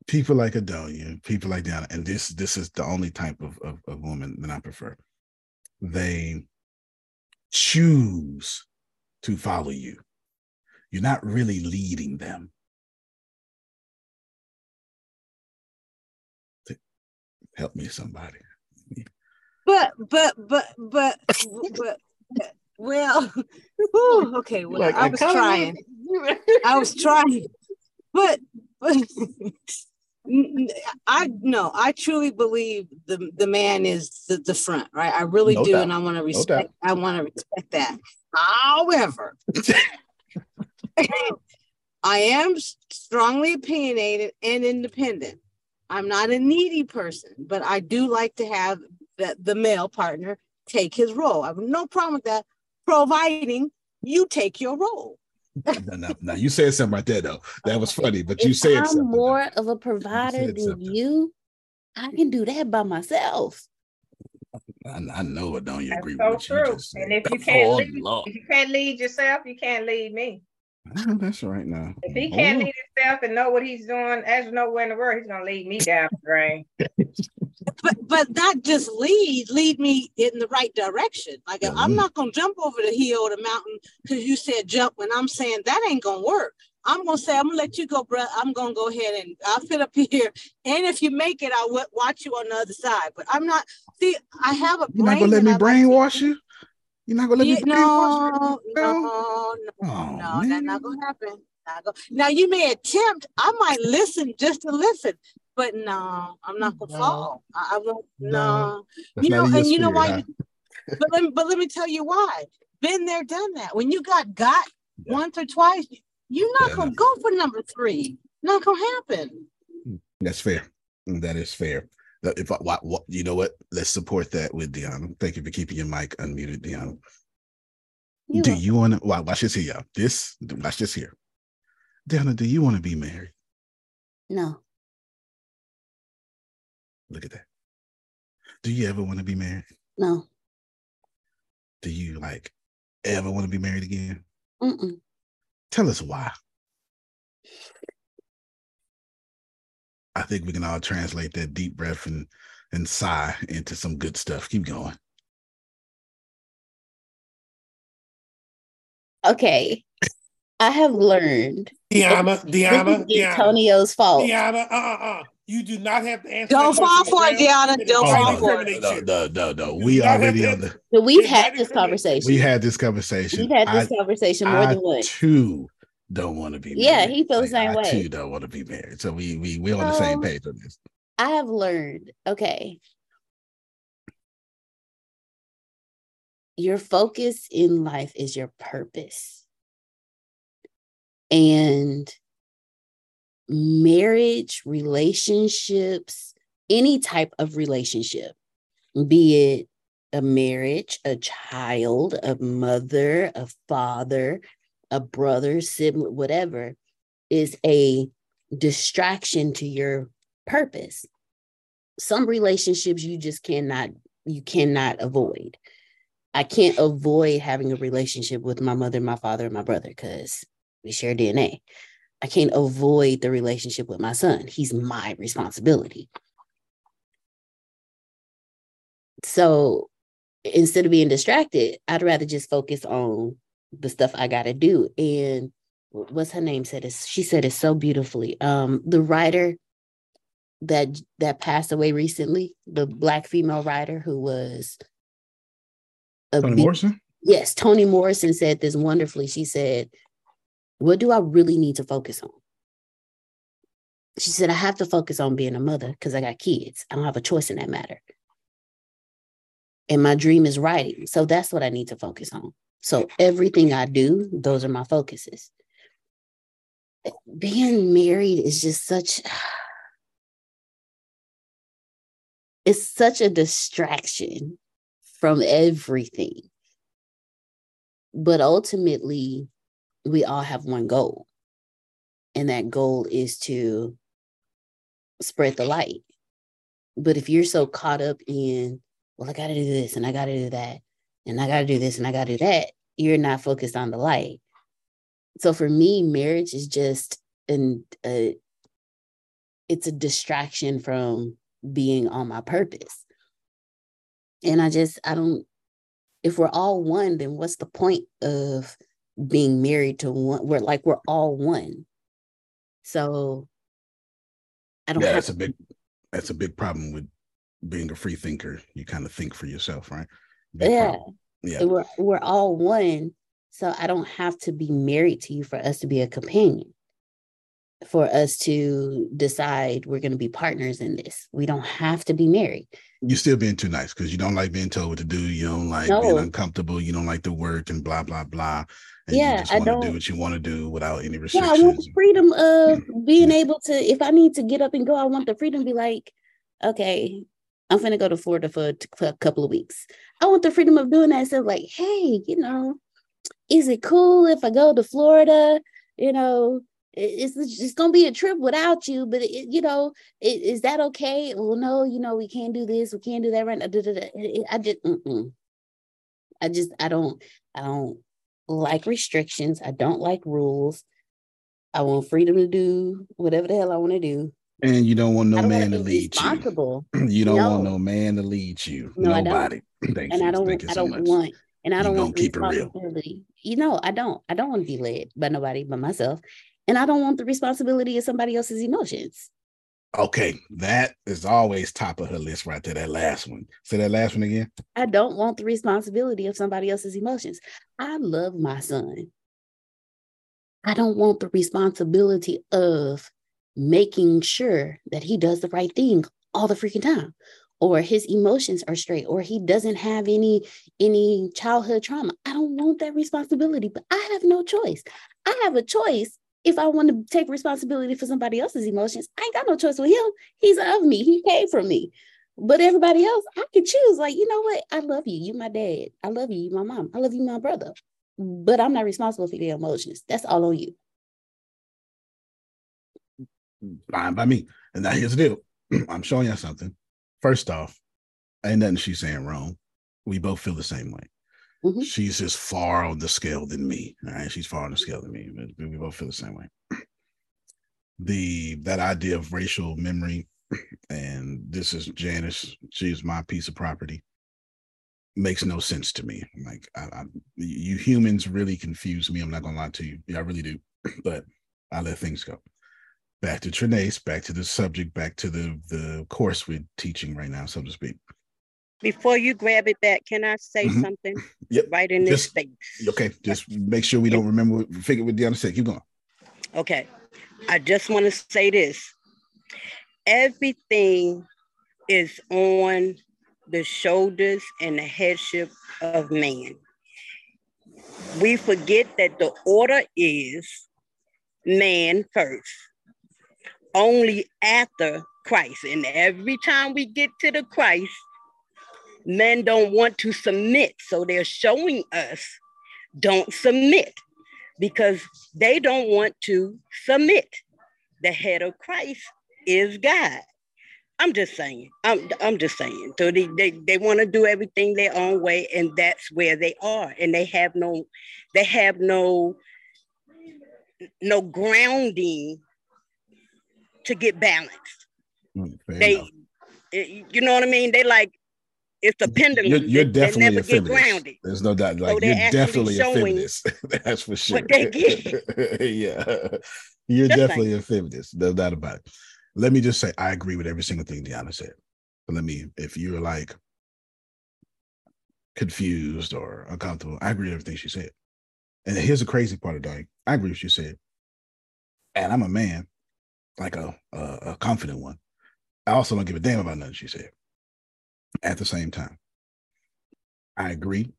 People like Adonia, people like Deanna, and this this is the only type of, of, of woman that I prefer. They choose to follow you. You're not really leading them. Help me, somebody. But, but, but, but, but, but well, whew, okay, well, like I was trying. I was trying. But, but I, no, I truly believe the, the man is the, the front, right? I really no do, doubt. And I want to respect, no I want to respect that. However, I am strongly opinionated and independent. I'm not a needy person, but I do like to have the, the male partner take his role. I have no problem with that, providing you take your role. no, no, no, you said something right there, though. That was funny, but if you said I'm something. I'm more though. of a provider you than something. you. I can do that by myself. I, I know it. Don't you That's agree so with true. You just and if you can't oh, lead, if you can't lead yourself, you can't lead me. Oh, that's right now. If he can't oh. lead himself and know what he's doing, as nowhere in the world, he's gonna lead me down the drain. but but not just lead, lead me in the right direction. Like mm-hmm. I'm not gonna jump over the hill or the mountain because you said jump when I'm saying that ain't gonna work. I'm gonna say I'm gonna let you go, bro. I'm gonna go ahead and I'll fit up here. And if you make it, I'll w- watch you on the other side. But I'm not. See, I have a. You're brain not gonna let me brainwash you. You're not gonna let yeah, me no, no, no, oh, no, that's not gonna happen. Not gonna, now you may attempt. I might listen just to listen, but no, I'm not gonna no, fall. I, I won't. No, no. You know, and spirit, you know why? Huh? You, but let me, but let me tell you why. Been there, done that. When you got got yeah. once or twice, you're not yeah. gonna go for number three. Not gonna happen. That's fair. That is fair. If I, what, what, you know what? Let's support that with Deanna. Thank you for keeping your mic unmuted, Deanna. You do are. you want to watch, watch this here, y'all? This watch this here, Deanna. Do you want to be married? No. Look at that. Do you ever want to be married? No. Do you like ever want to be married again? Mm-mm. Tell us why. I think we can all translate that deep breath and, and sigh into some good stuff. Keep going. Okay. I have learned. Deanna, Deanna, Deanna. Antonio's fault. Deanna, uh-uh-uh. You do not have to answer. Don't fall for it, Deanna. Don't fall for it. No, no, no, no. We already on the. So we've had this conversation. We had this conversation. We've had this I, conversation more I than once. Too. Don't want to be married. Yeah, he feels like, the same I way. I too don't want to be married. So we we we're on um, the same page on this. I have learned, okay. Your focus in life is your purpose. And marriage, relationships, any type of relationship, be it a marriage, a child, a mother, a father, a brother, sibling, whatever, is a distraction to your purpose. Some relationships you just cannot, you cannot avoid. I can't avoid having a relationship with my mother, my father, and my brother because we share D N A. I can't avoid the relationship with my son. He's my responsibility. So instead of being distracted, I'd rather just focus on the stuff I got to do. And what's her name said is, she said it so beautifully. Um, the writer that, that passed away recently, the Black female writer who was. A Toni big, Morrison? Yes. Toni Morrison said this wonderfully. She said, what do I really need to focus on? She said, I have to focus on being a mother because I got kids. I don't have a choice in that matter. And my dream is writing. So that's what I need to focus on. So everything I do, those are my focuses. Being married is just such, it's such a distraction from everything. But ultimately, we all have one goal. And that goal is to spread the light. But if you're so caught up in, well, I got to do this and I got to do that, and I got to do this and I got to do that, you're not focused on the light. So for me, marriage is just an a, it's a distraction from being on my purpose. And I just, I don't, if we're all one, then what's the point of being married to one. We're like, we're all one. So I don't. Yeah, that's to- a big, that's a big problem with being a free thinker. You kind of think for yourself, right? Big yeah. Problem. Yeah. We're, we're all one. So I don't have to be married to you for us to be a companion, for us to decide we're going to be partners in this. We don't have to be married. You're still being too nice because you don't like being told what to do. You don't like no. being uncomfortable. You don't like the work and blah, blah, blah. And yeah, you just want I don't, to do what you want to do without any restrictions. Yeah, I want the freedom of being yeah. able to, if I need to get up and go, I want the freedom to be like, okay, I'm finna go to Florida for a couple of weeks. I want the freedom of doing that. So like, hey, you know, is it cool if I go to Florida? You know, it's just going to be a trip without you, but it, you know, it, is that okay? Well, no, you know, we can't do this. We can't do that right now. I just, mm-mm. I just, I don't, I don't like restrictions. I don't like rules. I want freedom to do whatever the hell I want to do. And you don't want no man to lead you. You don't no. want no man to lead you. No, Nobody. Thank and you. I don't, Thank I you so don't much. want, and I you don't want keep it real. You know, I don't, I don't want to be led by nobody but myself. And I don't want the responsibility of somebody else's emotions. Okay. That is always top of her list right there. That last one. Say that last one again. I don't want the responsibility of somebody else's emotions. I love my son. I don't want the responsibility of making sure that he does the right thing all the freaking time, or his emotions are straight, or he doesn't have any, any childhood trauma. I don't want that responsibility, but I have no choice. I have a choice. If I want to take responsibility for somebody else's emotions, I ain't got no choice with him. He's of me. He paid for me. But everybody else, I could choose. Like, you know what? I love you. You my dad. I love you. You my mom. I love you, my brother. But I'm not responsible for your emotions. That's all on you. Fine by me. And now here's the deal. I'm showing you something. First off, ain't nothing she's saying wrong. We both feel the same way. Mm-hmm. She's just far on the scale than me. All right. She's far on the scale than me. But we both feel the same way. The that idea of racial memory, and this is Janice, she's my piece of property, makes no sense to me. I'm like, I, I, you humans really confuse me. I'm not gonna lie to you. Yeah, I really do. But I let things go. Back to Trinace, back to the subject, back to the the course we're teaching right now, so to speak. Before you grab it back, can I say mm-hmm. something yep. right in this just, space? Okay, just make sure we don't remember, figure what Deanna said. Keep going. Okay, I just want to say this. Everything is on the shoulders and the headship of man. We forget that the order is man first, only after Christ. And every time we get to the Christ, men don't want to submit, so they're showing us don't submit because they don't want to submit. The head of Christ is God. I'm just saying. I'm I'm just saying. So they they, they want to do everything their own way, and that's where they are. And they have no they have no no grounding to get balanced. Fair they enough. You know what I mean? They like. It's a pendulum. You're, you're definitely a feminist. There's no doubt. Like, so you're definitely a feminist. That's for sure. What they get. yeah. You're just definitely like. a feminist. No doubt about it. Let me just say, I agree with every single thing Deanna said. But let me, if you're like confused or uncomfortable, I agree with everything she said. And here's the crazy part of dying. I agree with what she said. And I'm a man, like a, a, a confident one. I also don't give a damn about nothing she said. At the same time, I agree.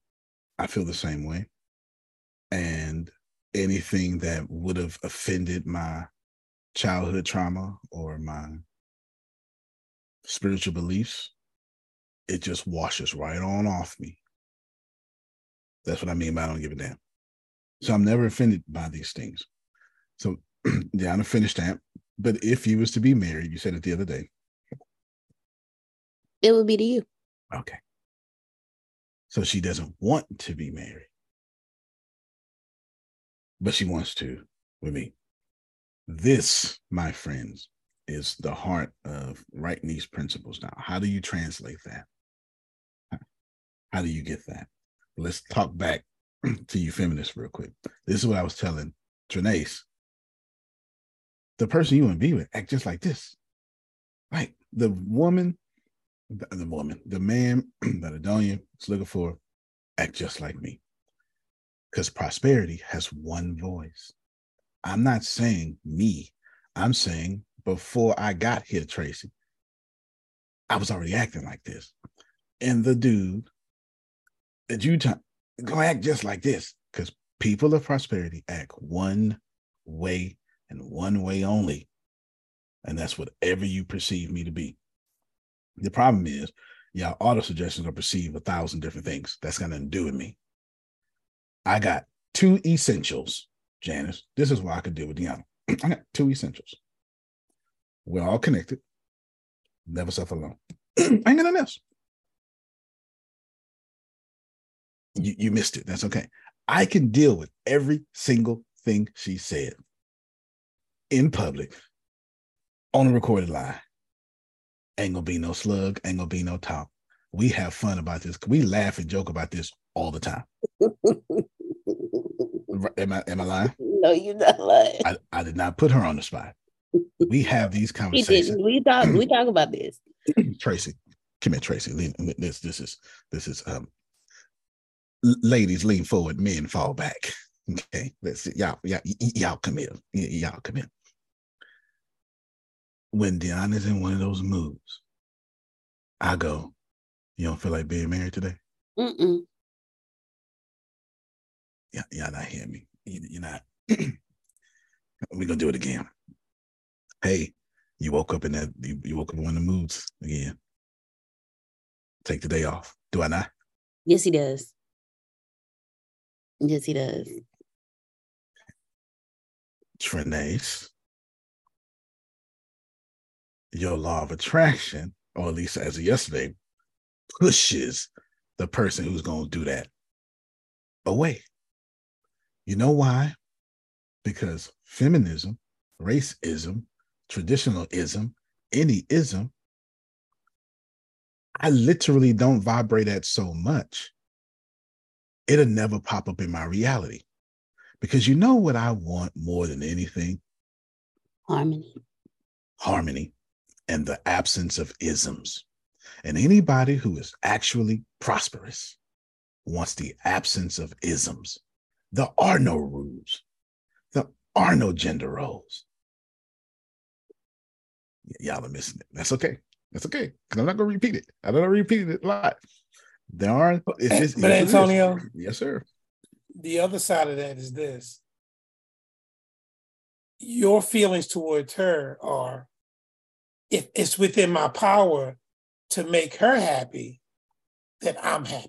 I feel the same way. And anything that would have offended my childhood trauma or my spiritual beliefs, it just washes right on off me. That's what I mean by I don't give a damn. So I'm never offended by these things. So yeah, I'm gonna finish that. But if you was to be married, you said it the other day, it would be to you. Okay. So she doesn't want to be married, but she wants to with me. This, my friends, is the heart of writing these principles now. How do you translate that? How do you get that? Let's talk back to you feminists real quick. This is what I was telling Trinace. The person you want to be with act just like this. Right? The woman, the, the woman, the man that Adonia is looking for act just like me. Because prosperity has one voice. I'm not saying me. I'm saying before I got here, Tracy, I was already acting like this. And the dude that you talk, gonna act just like this, because people of prosperity act one way and one way only. And that's whatever you perceive me to be. The problem is, y'all auto suggestions are perceive a thousand different things. That's got nothing to do with me. I got two essentials, Janice. This is why I could deal with Deanna. I got two essentials. We're all connected. Never suffer alone. I ain't got nothing else. You, you missed it. That's okay. I can deal with every single thing she said in public on a recorded line. Ain't gonna be no slug. Ain't gonna be no talk. We have fun about this. We laugh and joke about this all the time. Am I, am I lying? No, you're not lying. I, I did not put her on the spot. We have these conversations. We didn't. We talk. We talk about this. Tracy, come here, Tracy. This, this is, this is. Um, ladies lean forward, men fall back. Okay, let's see. Y'all, y'all, y'all come here. Y'all come here. When Deanna's in one of those moods, I go, "You don't feel like being married today?" Mm-mm. Yeah, y'all not hearing me. You're not. We're gonna do it again. Hey, you woke up in that, you, you woke up in one of the moods again. Take the day off. Do I not? Yes, he does. Yes, he does. Trinace, your law of attraction, or at least as of yesterday, pushes the person who's going to do that away. You know why? Because feminism, racism, traditionalism, any ism, I literally don't vibrate at so much, it'll never pop up in my reality. Because you know what I want more than anything? Harmony. Harmony and the absence of isms. And anybody who is actually prosperous wants the absence of isms. There are no rules. There are no gender roles. Y'all are missing it. That's okay. That's okay. Because I'm not going to repeat it. I don't repeat it a lot. There are. It's just, but yes, Antonio. Yes, sir. The other side of that is this. Your feelings towards her are, if it's within my power to make her happy, then I'm happy.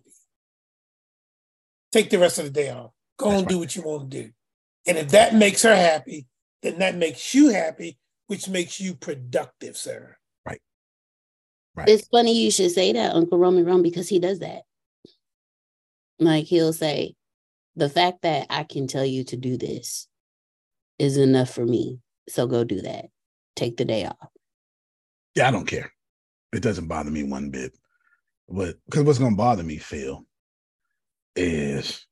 Take the rest of the day off. Go That's and right. do what you want to do. And if that makes her happy, then that makes you happy, which makes you productive, sir. Right. It's funny you should say that, Uncle Roman Rome, because he does that. Like, he'll say, the fact that I can tell you to do this is enough for me. So go do that. Take the day off. Yeah, I don't care. It doesn't bother me one bit. But because what's going to bother me, Phil, is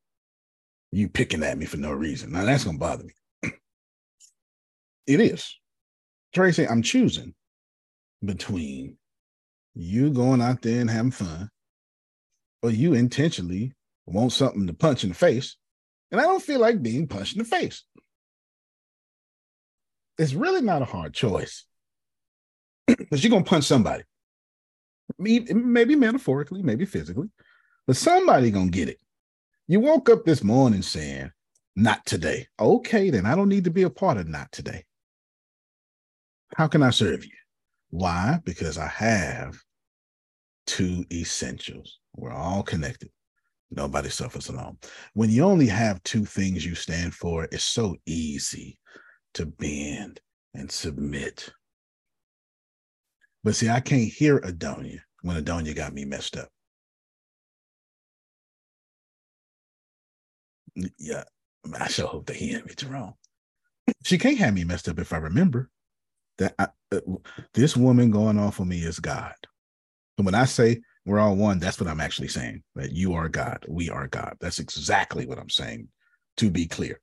you picking at me for no reason. Now, that's going to bother me. It is. Tracy, I'm choosing between you going out there and having fun, or you intentionally want something to punch in the face, and I don't feel like being punched in the face. It's really not a hard choice, because you're going to punch somebody. Maybe metaphorically, maybe physically, but somebody going to get it. You woke up this morning saying, not today. Okay, then I don't need to be a part of not today. How can I serve you? Why? Because I have two essentials. We're all connected. Nobody suffers alone. When you only have two things you stand for, it's so easy to bend and submit. But see, I can't hear Adonia when Adonia got me messed up. Yeah, I sure hope that he ain't me too wrong. She can't have me messed up if I remember that I, uh, this woman going off on me is God. And when I say We're all one. That's what I'm actually saying, that you are God. We are God. That's exactly what I'm saying, to be clear.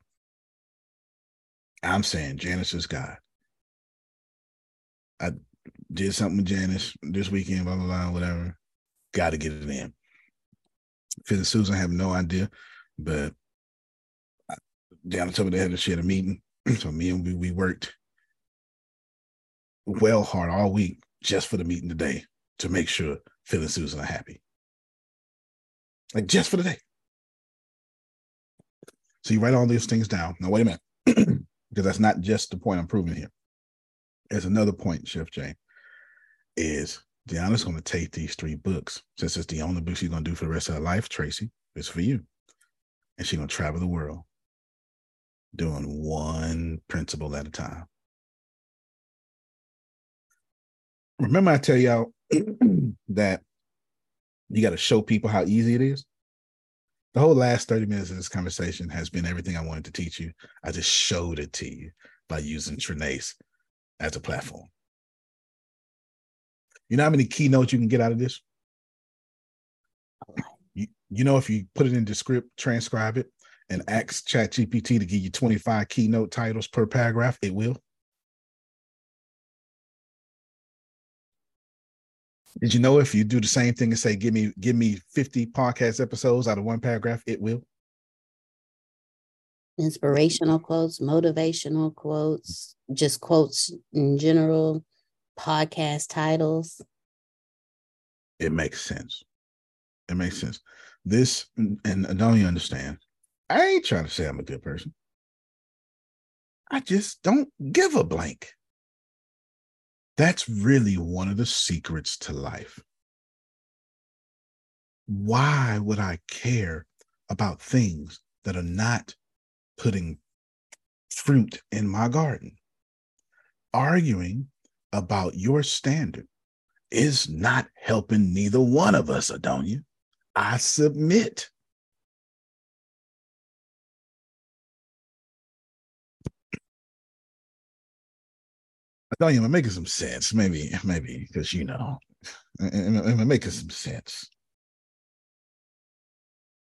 I'm saying Janice is God. I did something with Janice this weekend, blah, blah, blah, whatever. Got to get it in. Finn and Susan have no idea, but I, down the top of the head, she had a meeting. So me and we, we worked well hard all week just for the meeting today to make sure Phil and Susan are happy. Like, just for the day. So you write all these things down. Now, wait a minute, because that's not just the point I'm proving here. There's another point, Chef Jane, is Deanna's going to take these three books, since it's the only book she's going to do for the rest of her life, Tracy, it's for you. And she's going to travel the world doing one principle at a time. Remember I tell y'all that you got to show people how easy it is? The whole last thirty minutes of this conversation has been everything I wanted to teach you. I just showed it to you by using Trinace as a platform. You know how many keynotes you can get out of this? You, you know, if you put it into script, transcribe it, and ask ChatGPT to give you twenty-five keynote titles per paragraph, it will. Did you know if you do the same thing and say, give me, give me fifty podcast episodes out of one paragraph, it will? Inspirational quotes, motivational quotes, just quotes in general, podcast titles. It makes sense. It makes sense. This, and don't you understand? I ain't trying to say I'm a good person. I just don't give a blank. That's really one of the secrets to life. Why would I care about things that are not putting fruit in my garden? Arguing about your standard is not helping neither one of us, Adonia. I submit. Don't even make it some sense. Maybe, maybe, because you know, it, it, it make it some sense.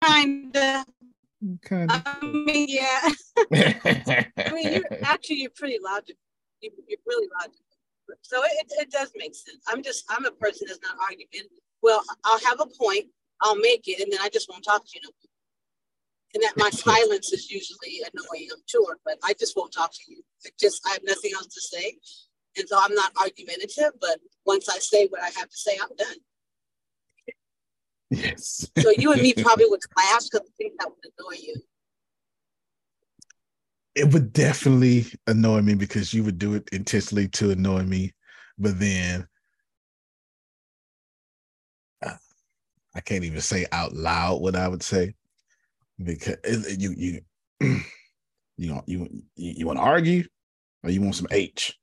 Kinda. Kinda. I mean, yeah. I mean, you're actually, you're pretty logical. You, you're really logical. So it, it does make sense. I'm just, I'm a person that's not arguing. Well, I'll have a point, I'll make it, and then I just won't talk to you no more. And that my silence is usually annoying, I'm sure, but I just won't talk to you. I just, I have nothing else to say. And so I'm not argumentative, but once I say what I have to say, I'm done. Yes. So you and me probably would clash because I think that would annoy you. It would definitely annoy me because you would do it intentionally to annoy me. But then uh, I can't even say out loud what I would say because you, you, you know, you, you, you want to argue or you want some H.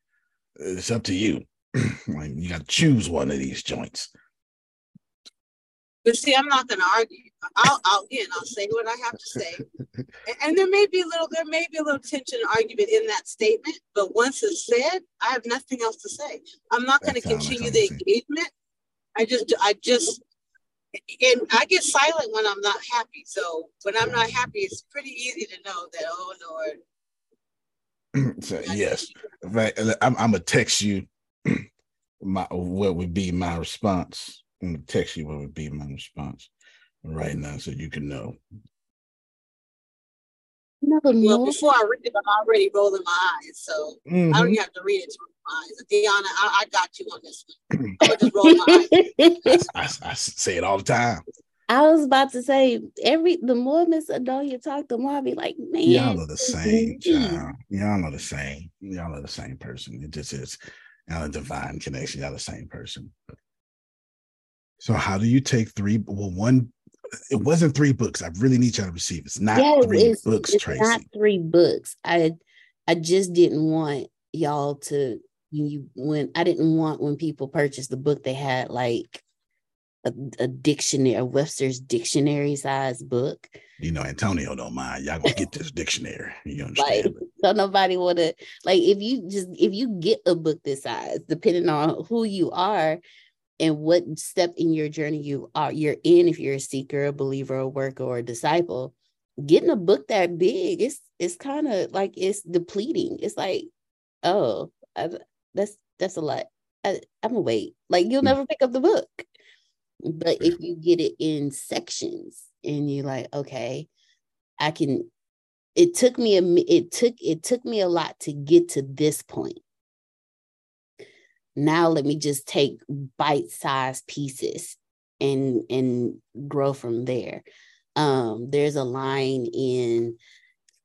It's up to you. Like, you got to choose one of these joints. But see, I'm not going to argue. I'll, I'll, again, I'll say what I have to say, and, and there may be a little, there may be a little tension and argument in that statement. But once it's said, I have nothing else to say. I'm not going to continue the engagement. I just, I just, and I get silent when I'm not happy. So when I'm not happy, it's pretty easy to know that. Oh Lord. So, yes, I'm, I'm gonna text you my what would be my response. I'm gonna text you what would be my response right now, so you can know. Never know. Well, before I read it, I'm already rolling my eyes, so mm-hmm. I don't even have to read it to my eyes. Deanna, I, I got you on this one. I'm just rolling my eyes. I, I, I say it all the time. I was about to say, every the more Miss Adonia talk, the more I'll be like, man. Y'all are the same, child. Y'all are the same. Y'all are the same person. It just is. Y'all are a divine connection. Y'all are the same person. So how do you take three? Well, one, it wasn't three books. I really need y'all to receive. It's not yes, three it's, books, it's Tracy. It's not three books. I, I just didn't want y'all to, you when I didn't want when people purchased the book, they had like, A, a dictionary, a Webster's dictionary size book. You know, Antonio don't mind. Y'all gonna get this dictionary. You understand? Like, so nobody wanna like if you just if you get a book this size, depending on who you are, and what step in your journey you are you're in, if you're a seeker, a believer, a worker, or a disciple. Getting a book that big, it's it's kind of like it's depleting. It's like, oh, I, that's that's a lot. I, I'm gonna wait. Like, you'll never pick up the book. But if you get it in sections and you're like, okay, I can. It took me a it took it took me a lot to get to this point. Now let me just take bite-sized pieces and and grow from there. Um, there's a line in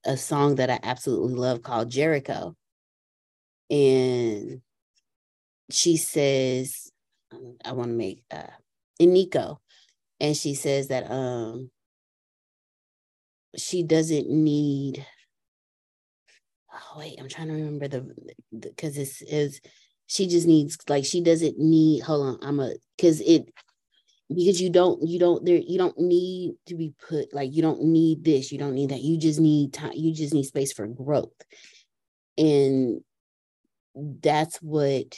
a song that I absolutely love called Jericho. And she says, I want to make uh, Iniko. And she says that um, she doesn't need. Oh, wait, I'm trying to remember the because it's is she just needs like she doesn't need. Hold on. I'm a because it. Because you don't, you don't, there, you don't need to be put, like, you don't need this, you don't need that. You just need time, you just need space for growth. And that's what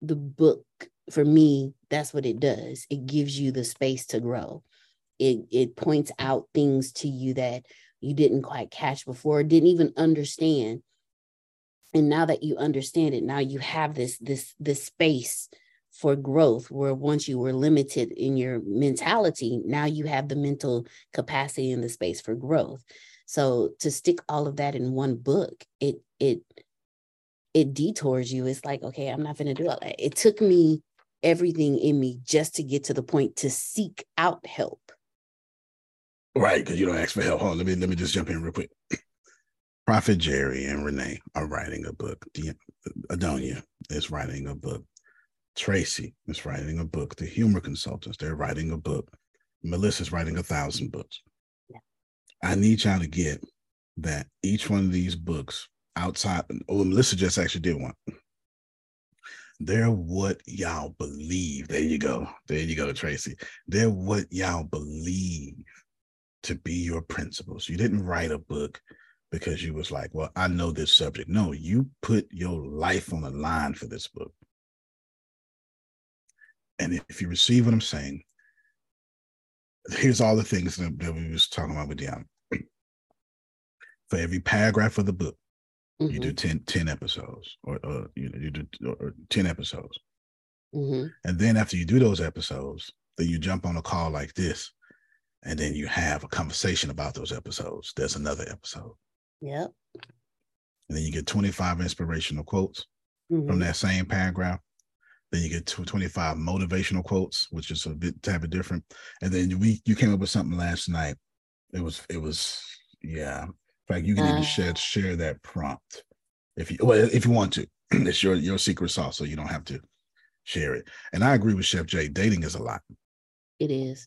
the book, for me, that's what it does. It gives you the space to grow. It, it points out things to you that you didn't quite catch before, didn't even understand. And now that you understand it, now you have this, this, this space for growth, where once you were limited in your mentality, now you have the mental capacity and the space for growth. So to stick all of that in one book, it it it detours you. It's like, okay, I'm not going to do all that. It took me everything in me just to get to the point to seek out help. Right, because you don't ask for help. Hold on, let me let me just jump in real quick. Prophet Jerry and Renee are writing a book. Adonia is writing a book. Tracy is writing a book. The humor consultants, they're writing a book. Melissa's writing a thousand books. Yeah. I need y'all to get that each one of these books outside. Oh, Melissa just actually did one. They're what y'all believe. There you go. There you go, Tracy. They're what y'all believe to be your principles. You didn't write a book because you was like, well, I know this subject. No, you put your life on the line for this book. And if you receive what I'm saying, here's all the things that, that we was talking about with Deanna. For every paragraph of the book, mm-hmm. you do ten, ten episodes, or, or you know, you do or ten episodes. Mm-hmm. And then after you do those episodes, then you jump on a call like this, and then you have a conversation about those episodes. There's another episode. Yep. And then you get twenty-five inspirational quotes mm-hmm. from that same paragraph. Then you get twenty-five motivational quotes, which is a bit type of different. And then we you came up with something last night. It was it was yeah. In fact, you can uh, even share share that prompt if you well if you want to. It's your your secret sauce, so you don't have to share it. And I agree with Chef Jay. Dating is a lot. It is.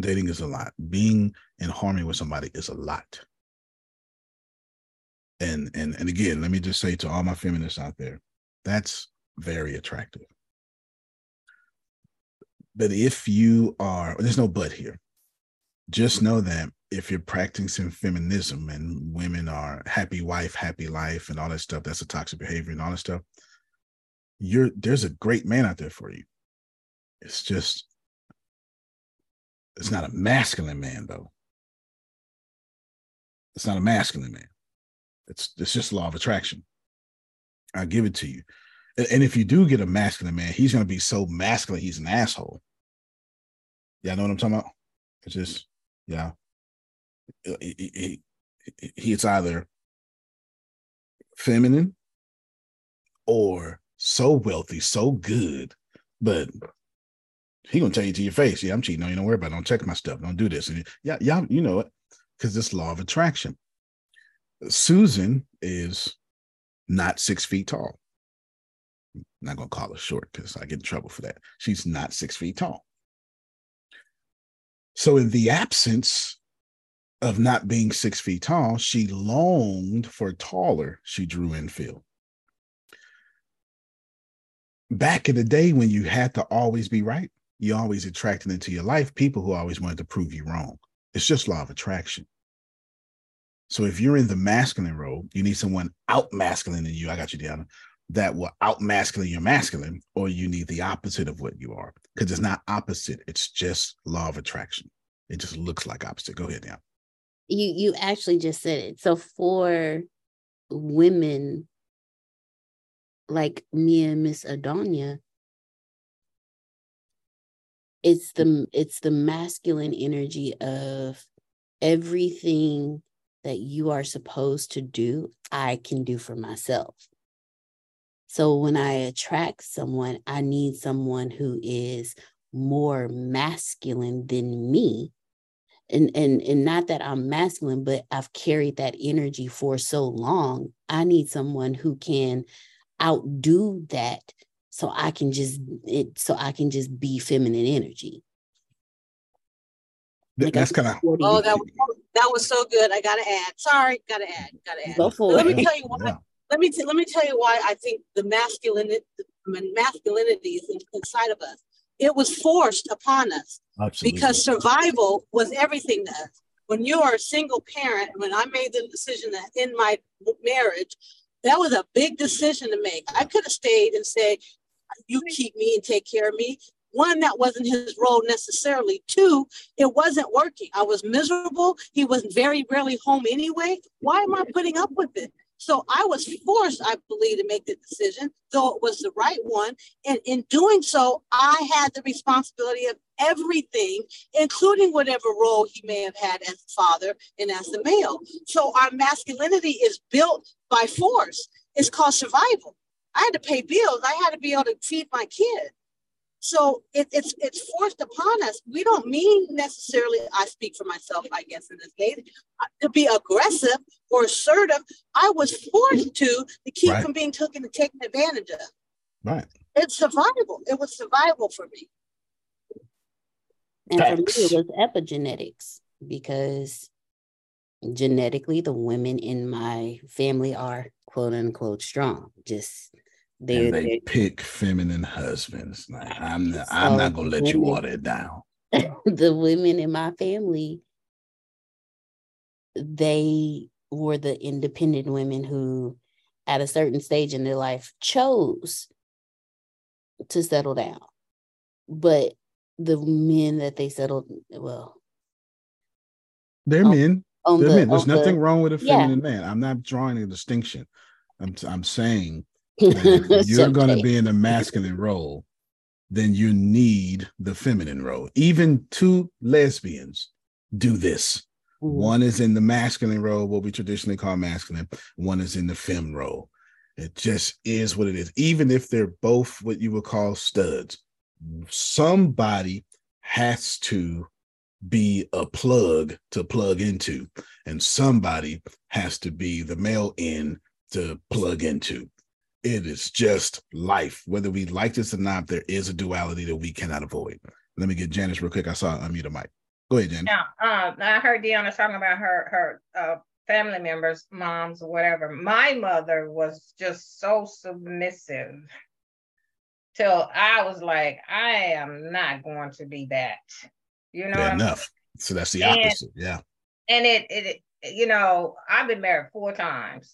Dating is a lot. Being in harmony with somebody is a lot. And and and again, let me just say to all my feminists out there, that's very attractive. But if you are, there's no but here. Just know that if you're practicing feminism and women are happy wife, happy life, and all that stuff, that's a toxic behavior and all that stuff, you're there's a great man out there for you. It's just, it's not a masculine man, though. It's not a masculine man. It's, it's just law of attraction. I'll give it to you. And if you do get a masculine man, he's going to be so masculine, he's an asshole. Y'all know what I'm talking about? It's just, yeah. He, he, he's either feminine or so wealthy, so good, but he's going to tell you to your face, yeah, I'm cheating on you. Don't worry about it. Don't check my stuff. Don't do this. And yeah, yeah, you know it, because it's law of attraction. Susan is not six feet tall. I'm not going to call her short because I get in trouble for that. She's not six feet tall. So in the absence of not being six feet tall, she longed for taller. She drew infield. Back in the day when you had to always be right, you always attracted into your life people who always wanted to prove you wrong. It's just law of attraction. So if you're in the masculine role, you need someone out masculine than you. I got you, Deanna. that will out-masculine your masculine, or you need the opposite of what you are, because it's not opposite. It's just law of attraction. It just looks like opposite. Go ahead now. You, you actually just said it. So for women like me and Miss Adonia, it's the, it's the masculine energy of everything that you are supposed to do, I can do for myself. So when I attract someone, I need someone who is more masculine than me. And, and, and not that I'm masculine, but I've carried that energy for so long. I need someone who can outdo that so I can just, it, so I can just be feminine energy. Like That's kind of, oh, that was, that was so good. I got to add, sorry, got to add, got to add. Go for it. Let me tell you why. Yeah. Let me, t- let me tell you why I think the masculinity, the masculinity is inside of us. It was forced upon us. Absolutely. Because survival was everything to us. When you are a single parent, when I made the decision to end my marriage, that was a big decision to make. I could have stayed and said, you keep me and take care of me. One, that wasn't his role necessarily. Two, it wasn't working. I was miserable. He was very rarely home anyway. Why am I putting up with it? So I was forced, I believe, to make the decision, though it was the right one. And in doing so, I had the responsibility of everything, including whatever role he may have had as a father and as a male. So our masculinity is built by force. It's called survival. I had to pay bills. I had to be able to feed my kids. So it, it's it's forced upon us. We don't mean necessarily, I speak for myself, I guess, in this case, to be aggressive or assertive. I was forced to, to keep right. from being taken and taken advantage of. Right. It's survival. It was survival for me. And Thanks. for me, it was epigenetics, because genetically, the women in my family are, quote unquote, strong. Just... They're, and they they're, pick feminine husbands. Like, I'm not, so I'm not gonna let women, you water it down. The women in my family, they were the independent women who, at a certain stage in their life, chose to settle down. But the men that they settled, well, they're on, men. On they're the, men. There's nothing the, wrong with a feminine yeah. man. I'm not drawing a distinction. I'm I'm saying. If you're okay. going to be in a masculine role, then you need the feminine role. Even two lesbians do this. Ooh. One is in the masculine role, what we traditionally call masculine. One is in the femme role. It just is what it is. Even if they're both what you would call studs, somebody has to be a plug to plug into, and somebody has to be the male end to plug into. It is just life. Whether we like this or not, there is a duality that we cannot avoid. Let me get Janice real quick. I saw unmute a mic. Go ahead, Janice. Yeah, uh, I heard Deanna talking about her, her uh, family members, moms, or whatever. My mother was just so submissive till I was like, I am not going to be that. You know Fair enough. I mean? So that's the and, opposite. Yeah. And it, it, you know, I've been married four times.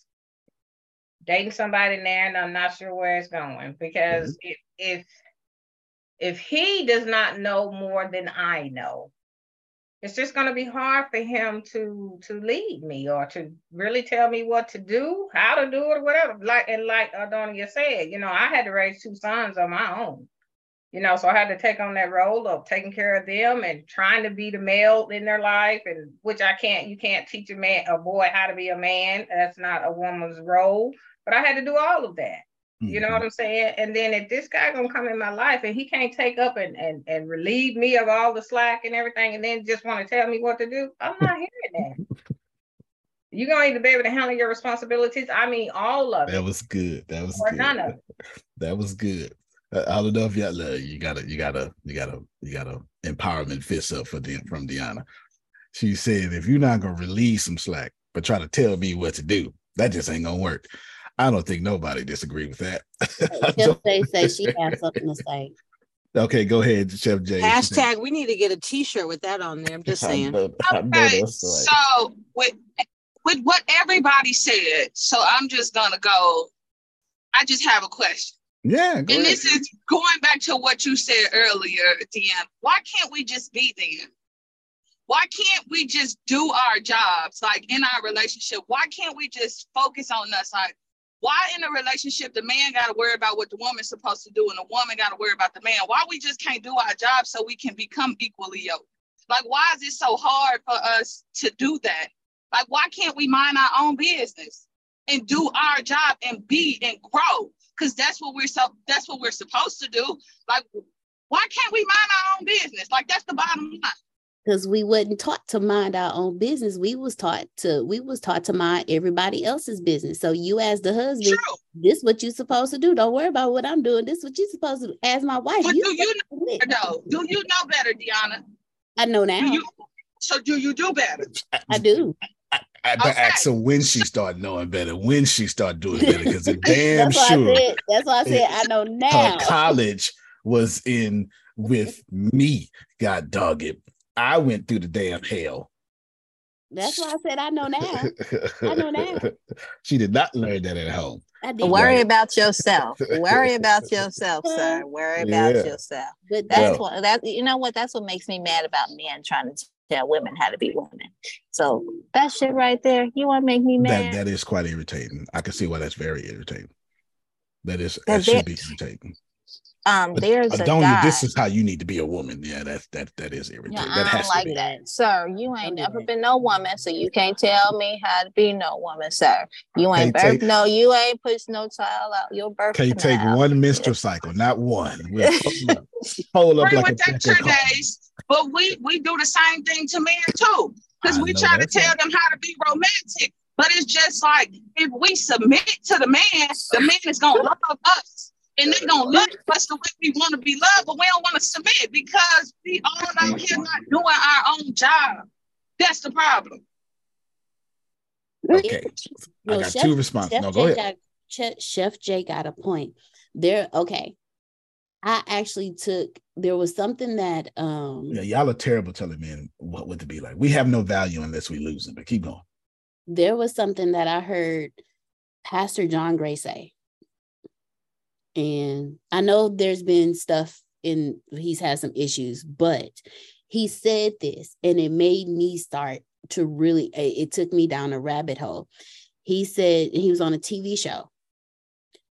Dating somebody now, and I'm not sure where it's going, because mm-hmm. if, if if he does not know more than I know, it's just going to be hard for him to to lead me or to really tell me what to do, how to do it, or whatever. Like and like Adonia said, you know, I had to raise two sons on my own, you know, so I had to take on that role of taking care of them and trying to be the male in their life, and which I can't. You can't teach a man, a boy, how to be a man. That's not a woman's role. But I had to do all of that. You know mm-hmm. what I'm saying? And then if this guy gonna come in my life and he can't take up and, and, and relieve me of all the slack and everything, and then just want to tell me what to do, I'm not hearing that. You're gonna either be able to handle your responsibilities. I mean, all of that it. That was good. That was or good. None of it. That was good. I don't know if y'all uh, you gotta you gotta you gotta you gotta empowerment fist up for De- from Deanna. She said, if you're not gonna relieve some slack, but try to tell me what to do, that just ain't gonna work. I don't think nobody disagreed with that. They say she has something to say. Okay, go ahead, Chef Jay. Hashtag, we need to get a T-shirt with that on there. I'm just saying. I know, I okay, know so with with what everybody said, so I'm just gonna go I just have a question. Yeah. And ahead. This is going back to what you said earlier, D M. Why can't we just be there? Why can't we just do our jobs, like in our relationship? Why can't we just focus on us? Like, why in a relationship, the man got to worry about what the woman's supposed to do and the woman got to worry about the man? Why we just can't do our job so we can become equally yoked? Like, why is it so hard for us to do that? Like, why can't we mind our own business and do our job and be and grow? Because that's what we're so that's what we're supposed to do. Like, why can't we mind our own business? Like, that's the bottom line. Because we wasn't taught to mind our own business. We was taught to we was taught to mind everybody else's business. So you as the husband, True. This is what you're supposed to do. Don't worry about what I'm doing. This is what you're supposed to do. As my wife, but you do you know better, though? Do you know better, Deanna? I know now. Do you, so do you do better? I, I do. I, I, I okay. asked her when she started knowing better, when she started doing better, because it's damn that's sure. Said, that's why I said I know now. Her college was in with me. God dog it. I went through the damn hell. That's why I said I know now. I know now. She did not learn that at home. I did. Worry right? about yourself. Worry about yourself, sir. Worry about yeah. yourself. But that's no. what that you know what that's what makes me mad about men trying to tell women how to be women. So that shit right there, you want to make me mad. That, that is quite irritating. I can see why that's very irritating. That is that, that should be irritating. Um, but there's a guy. This is how you need to be a woman. Yeah, that's that that is everything. Yeah, that I has don't like to be. That, sir. You ain't never been no woman, so you can't tell me how to be no woman, sir. You ain't birth. Take, no, you ain't push no child out your birth. Can't take out. One menstrual cycle, not one. We'll hold up like a days, but we we do the same thing to men too, because we try to tell right. them how to be romantic. But it's just like if we submit to the man, the man is gonna love us. And they're going to love us the way we want to be loved, but we don't want to submit because we all out here not doing our own job. That's the problem. Okay. Well, I got Chef, two responses. Chef no, go Jay ahead. Got, Chef Jay got a point. There, okay. I actually took, there was something that... Um, yeah, y'all are terrible telling men what, what to be like. We have no value unless we lose it, but keep going. There was something that I heard Pastor John Gray say. And I know there's been stuff in, he's had some issues, but he said this and it made me start to really, it took me down a rabbit hole. He said, he was on a T V show.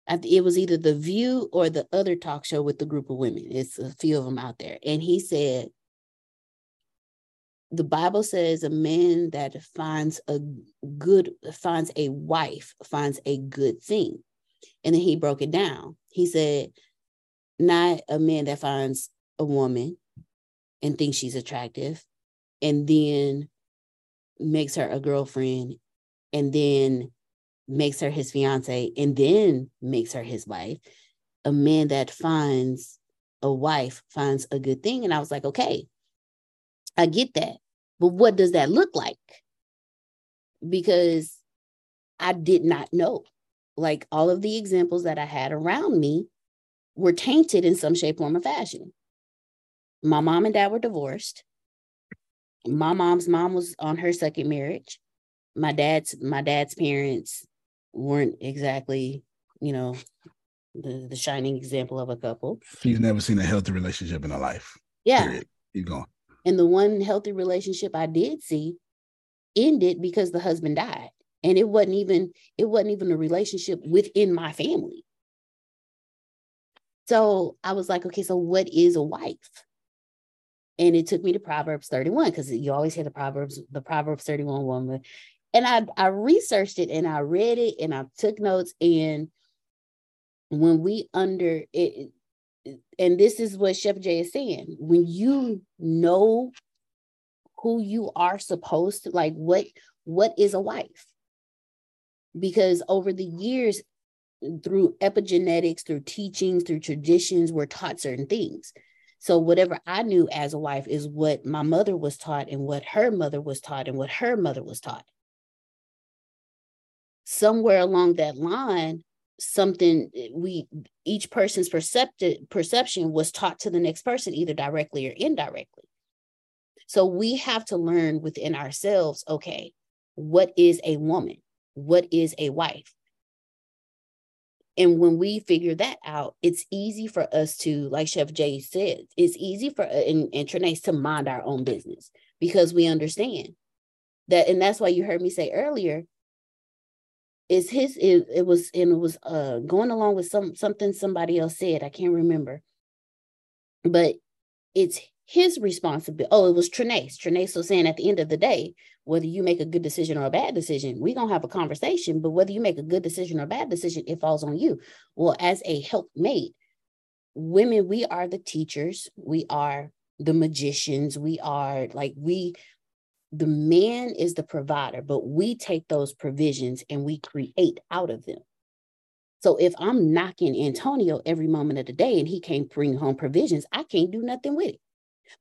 It was either The View or the other talk show with the group of women. It's a few of them out there. And he said, the Bible says a man that finds a good, finds a wife, finds a good thing. And then he broke it down. He said, not a man that finds a woman and thinks she's attractive and then makes her a girlfriend and then makes her his fiance and then makes her his wife. A man that finds a wife finds a good thing. And I was like, okay, I get that. But what does that look like? Because I did not know. Like all of the examples that I had around me were tainted in some shape, form, or fashion. My mom and dad were divorced. My mom's mom was on her second marriage. My dad's my dad's parents weren't exactly, you know, the, the shining example of a couple. She's never seen a healthy relationship in her life. Yeah. Period. Keep going. And the one healthy relationship I did see ended because the husband died. And it wasn't even it wasn't even a relationship within my family. So I was like, okay, so what is a wife? And it took me to Proverbs thirty-one, because you always hear the Proverbs, the Proverbs thirty-one woman. And I, I researched it and I read it and I took notes. And when we under it, and this is what Chef Jay is saying, when you know who you are supposed to, like what what is a wife? Because over the years, through epigenetics, through teachings, through traditions, we're taught certain things. So whatever I knew as a wife is what my mother was taught and what her mother was taught and what her mother was taught. Somewhere along that line, something we, each person's perceptive, perception was taught to the next person, either directly or indirectly. So we have to learn within ourselves, okay, what is a woman? What is a wife? And when we figure that out, it's easy for us to, like Chef Jay said, it's easy for, and, and Trinace, to mind our own business because we understand that. And that's why you heard me say earlier, it's his, it, it was, and it was uh, going along with some something somebody else said, I can't remember, but it's his responsibility. Oh, it was Trinace. Trinace was saying at the end of the day, whether you make a good decision or a bad decision, we're going to have a conversation, but whether you make a good decision or a bad decision, it falls on you. Well, as a helpmate, women, we are the teachers. We are the magicians. We are like, we, the man is the provider, but we take those provisions and we create out of them. So if I'm knocking Antonio every moment of the day and he can't bring home provisions, I can't do nothing with it.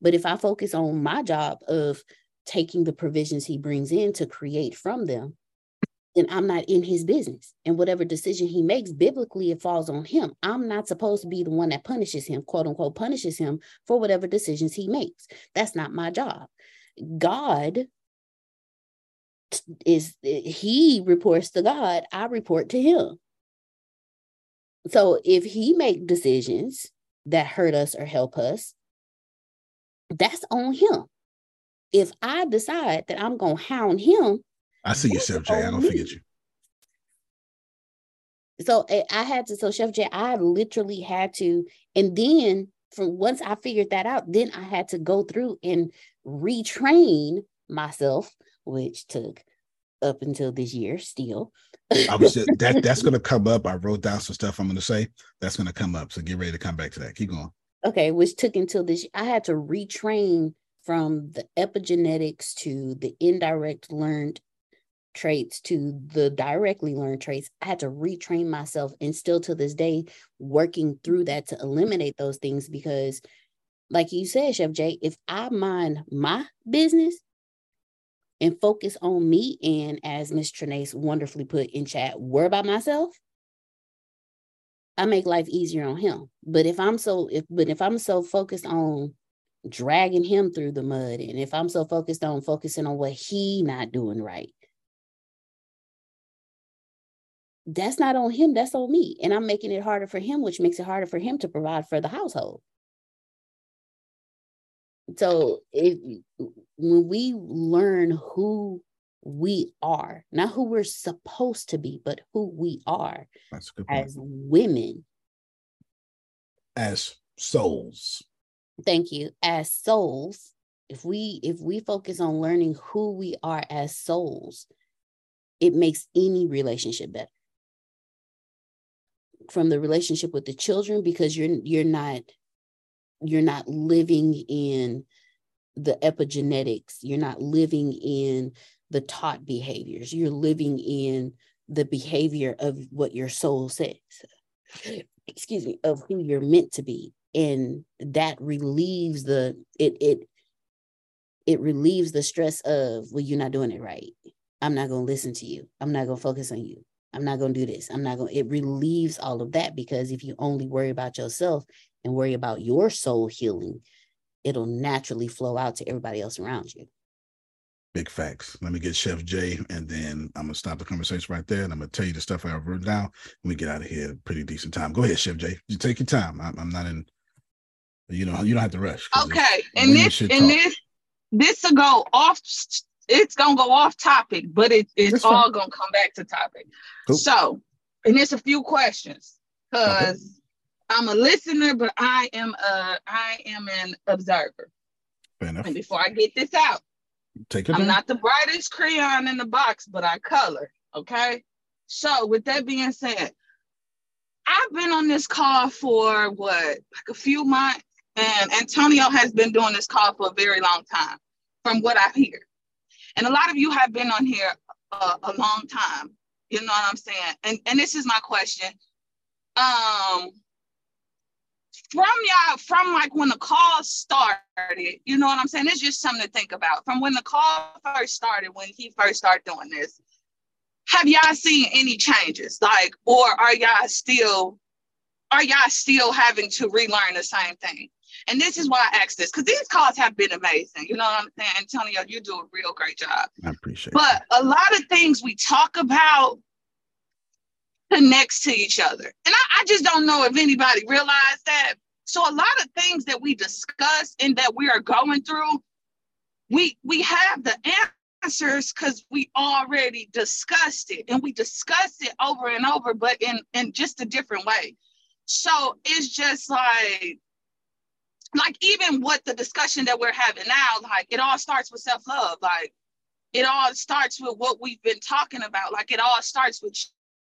But if I focus on my job of taking the provisions he brings in to create from them, then I'm not in his business. And whatever decision he makes, biblically, it falls on him. I'm not supposed to be the one that punishes him, quote unquote, punishes him for whatever decisions he makes. That's not my job. God is, he reports to God, I report to him. So if he make decisions that hurt us or help us, that's on him. If I decide that I'm going to hound him. I see you, Chef Jay. I don't me. forget you. So I had to, so Chef Jay, I literally had to, and then from once I figured that out, then I had to go through and retrain myself, which took up until this year still. I was just, that that's going to come up. I wrote down some stuff I'm going to say. That's going to come up. So get ready to come back to that. Keep going. Okay, which took until this, I had to retrain from the epigenetics to the indirect learned traits to the directly learned traits. I had to retrain myself, and still to this day, working through that to eliminate those things. Because like you said, Chef Jay, if I mind my business and focus on me, and as Miss Trinace wonderfully put in chat, worry about myself, I make life easier on him. But if I'm so, if but if I'm so focused on dragging him through the mud, and if I'm so focused on focusing on what he not doing right, that's not on him. That's on me, and I'm making it harder for him, which makes it harder for him to provide for the household. So, if when we learn who we are, not who we're supposed to be, but who we are as women, as souls. Thank you. As souls, if we if we focus on learning who we are as souls, it makes any relationship better. From the relationship with the children, because you're you're not you're not living in the epigenetics. You're not living in the taught behaviors. You're living in the behavior of what your soul says, excuse me, of who you're meant to be. And that relieves the, it, it, it relieves the stress of, well, you're not doing it right. I'm not going to listen to you. I'm not going to focus on you. I'm not going to do this. I'm not going to, it relieves all of that, because if you only worry about yourself and worry about your soul healing, it'll naturally flow out to everybody else around you. Big facts. Let me get Chef Jay, and then I'm going to stop the conversation right there, and I'm going to tell you the stuff I've written down, and we get out of here pretty decent time. Go ahead, Chef Jay. You take your time. I'm, I'm not in, you know, you don't have to rush. Okay. And this, and this, this will go off, it's going to go off topic, but it, it's That's all going to come back to topic. Cool. So, and it's a few questions, because okay. I'm a listener, but I am a, I am an observer. Fair enough. And before I get this out, Take it I'm down. not the brightest crayon in the box, but I color, okay? So with that being said, I've been on this call for what, like a few months, and Antonio has been doing this call for a very long time, from what I hear. And a lot of you have been on here a, a long time, you know what I'm saying? And, and this is my question. Um, From y'all, from like when the call started, you know what I'm saying? It's just something to think about. From when the call first started, when he first started doing this, have y'all seen any changes? Like, or are y'all still, are y'all still having to relearn the same thing? And this is why I asked this, because these calls have been amazing. You know what I'm saying? Antonio, you do a real great job. I appreciate it. But that. a lot of things we talk about, connects to each other. And I, I just don't know if anybody realized that. So a lot of things that we discuss and that we are going through, we we have the answers because we already discussed it, and we discussed it over and over, but in, in just a different way. So it's just like, like even what the discussion that we're having now, like it all starts with self-love. Like it all starts with what we've been talking about. Like it all starts with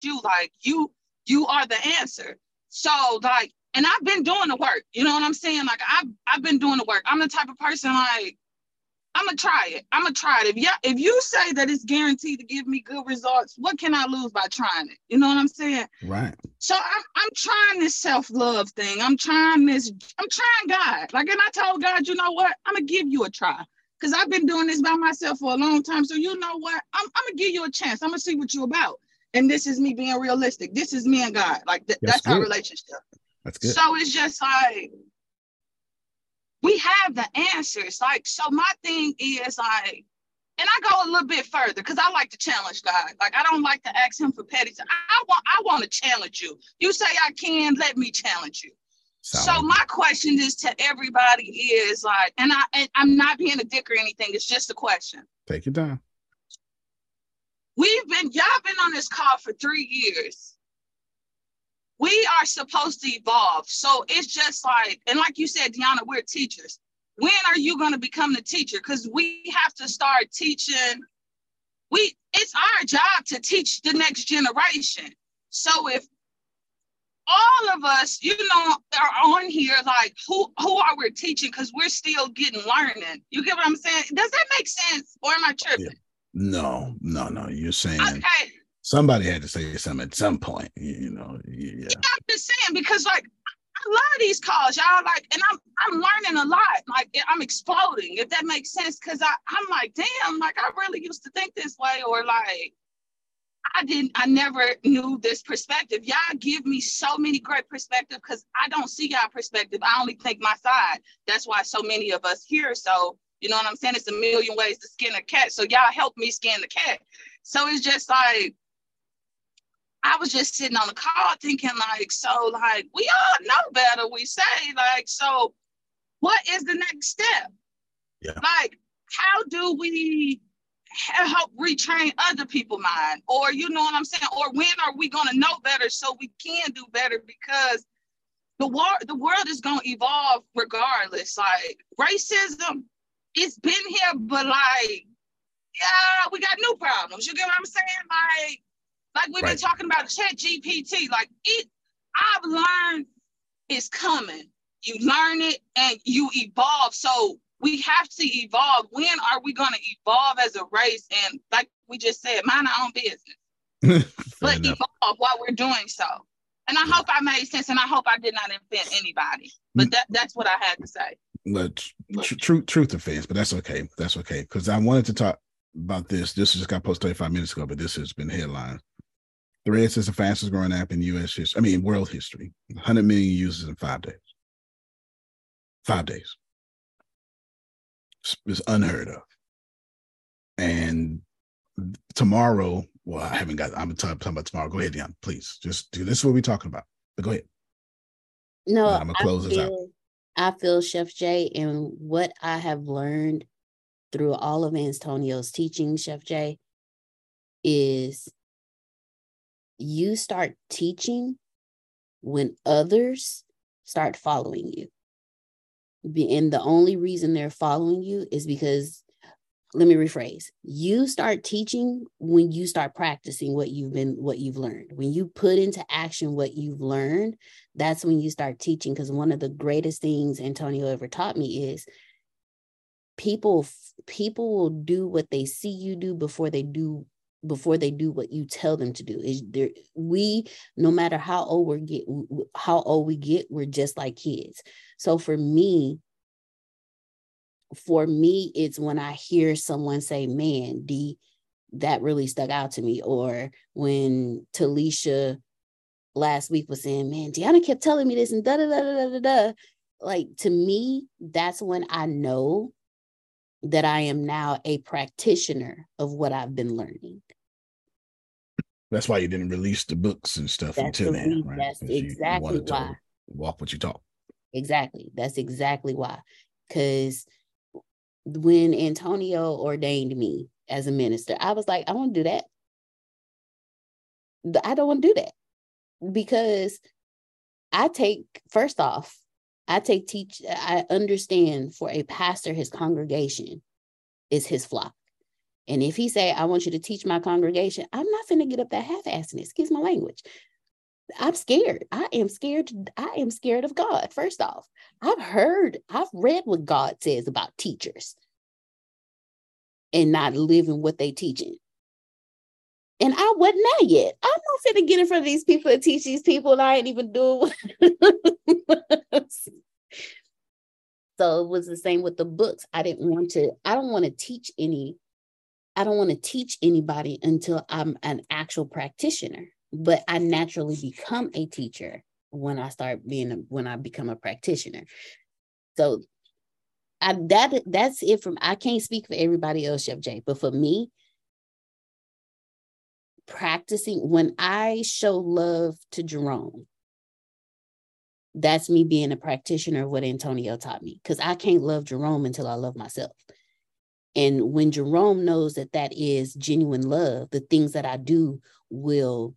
you, like you, you are the answer. So like, and I've been doing the work, you know what I'm saying? Like I've, I've been doing the work. I'm the type of person like, I'm gonna try it. I'm gonna try it. If, y- if you say that it's guaranteed to give me good results, what can I lose by trying it? You know what I'm saying? Right. So I'm, I'm trying this self-love thing. I'm trying this, I'm trying God. Like, and I told God, you know what? I'm gonna give you a try. Cause I've been doing this by myself for a long time. So you know what? I'm, I'm gonna give you a chance. I'm gonna see what you're about. And this is me being realistic. This is me and God. Like th- that's, that's our relationship. That's good. So it's just like, we have the answers. Like, so my thing is like, and I go a little bit further because I like to challenge God. Like, I don't like to ask him for petty. I, I want, I want to challenge you. You say I can, let me challenge you. Solid. So my question is to everybody is like, and I, and I'm not being a dick or anything. It's just a question. Take it down. We've been, y'all been on this call for three years. We are supposed to evolve. So it's just like, and like you said, Deanna, we're teachers. When are you going to become the teacher? Because we have to start teaching. We, it's our job to teach the next generation. So if all of us, you know, are on here, like who, who are we teaching? Because we're still getting learning. You get what I'm saying? Does that make sense? Or am I tripping? Yeah. No, no, no. You're saying. Okay. Somebody had to say something at some point, you know. Yeah. I'm just saying because, like, I love these calls, y'all. Like, and I'm I'm learning a lot. Like, I'm exploding, if that makes sense. Because I I'm like, damn, like I really used to think this way, or like, I didn't, I never knew this perspective. Y'all give me so many great perspectives because I don't see y'all perspective. I only think my side. That's why so many of us here. So you know what I'm saying? It's a million ways to skin a cat. So y'all help me skin the cat. So it's just like. I was just sitting on the call thinking like, so like, we all know better, we say like, so what is the next step? Yeah. Like, how do we help retrain other people's mind? Or, you know what I'm saying? Or when are we going to know better so we can do better? Because the war, the world is going to evolve regardless. Like racism, it's been here, but like, yeah, we got new problems. You get what I'm saying? Like, Like we've right. been talking about ChatGPT, like it, I've learned it's coming. You learn it and you evolve. So we have to evolve. When are we going to evolve as a race? And like we just said, mind our own business, but enough. Evolve while we're doing so. And I yeah. hope I made sense and I hope I did not offend anybody, but that, that's what I had to say. Well, tr- tr- truth offense, but that's okay. That's okay. Because I wanted to talk about this. This just got posted thirty-five minutes ago, but this has been headlined. Threads is the fastest growing app in U S history. I mean, world history. one hundred million users in five days. Five days. It's, it's unheard of. And tomorrow, well, I haven't got, I'm talking about tomorrow. Go ahead, Deanna, please. Just do this is what we're talking about. But go ahead. No, I'm going to close this out. I feel Chef J and what I have learned through all of Antonio's teaching, Chef J, is you start teaching when others start following you. And the only reason they're following you is because, let me rephrase, you start teaching when you start practicing what you've been, what you've learned. When you put into action what you've learned, that's when you start teaching. Because one of the greatest things Antonio ever taught me is people, people will do what they see you do before they do before they do what you tell them to do. Is there, we, no matter how old we get, how old we get, we're just like kids. So for me, for me, it's when I hear someone say, man, D, that really stuck out to me. Or when Talisha last week was saying, man, Deanna kept telling me this and da da da da da da. Like, to me, that's when I know that I am now a practitioner of what I've been learning. That's why you didn't release the books and stuff that's until then, right? That's exactly why. Walk what you talk. Exactly. That's exactly why. Because when Antonio ordained me as a minister, I was like, I want to do that. I don't want to do that because I take, first off, I take teach, I understand for a pastor, his congregation is his flock. And if he say, I want you to teach my congregation, I'm not finna get up that half-assedness, excuse my language. I'm scared. I am scared. I am scared of God. First off, I've heard, I've read what God says about teachers and not living what they teaching. And I wasn't there yet. I'm not finna get in front of these people and teach these people, and I ain't even doing what. So it was the same with the books. I didn't want to, I don't want to teach any, I don't want to teach anybody until I'm an actual practitioner. But I naturally become a teacher when I start being, a, when I become a practitioner. So I, that that's it from, I can't speak for everybody else, Chef Jay, but for me, practicing, when I show love to Jerome, that's me being a practitioner of what Antonio taught me, because I can't love Jerome until I love myself. And when Jerome knows that that is genuine love, the things that I do will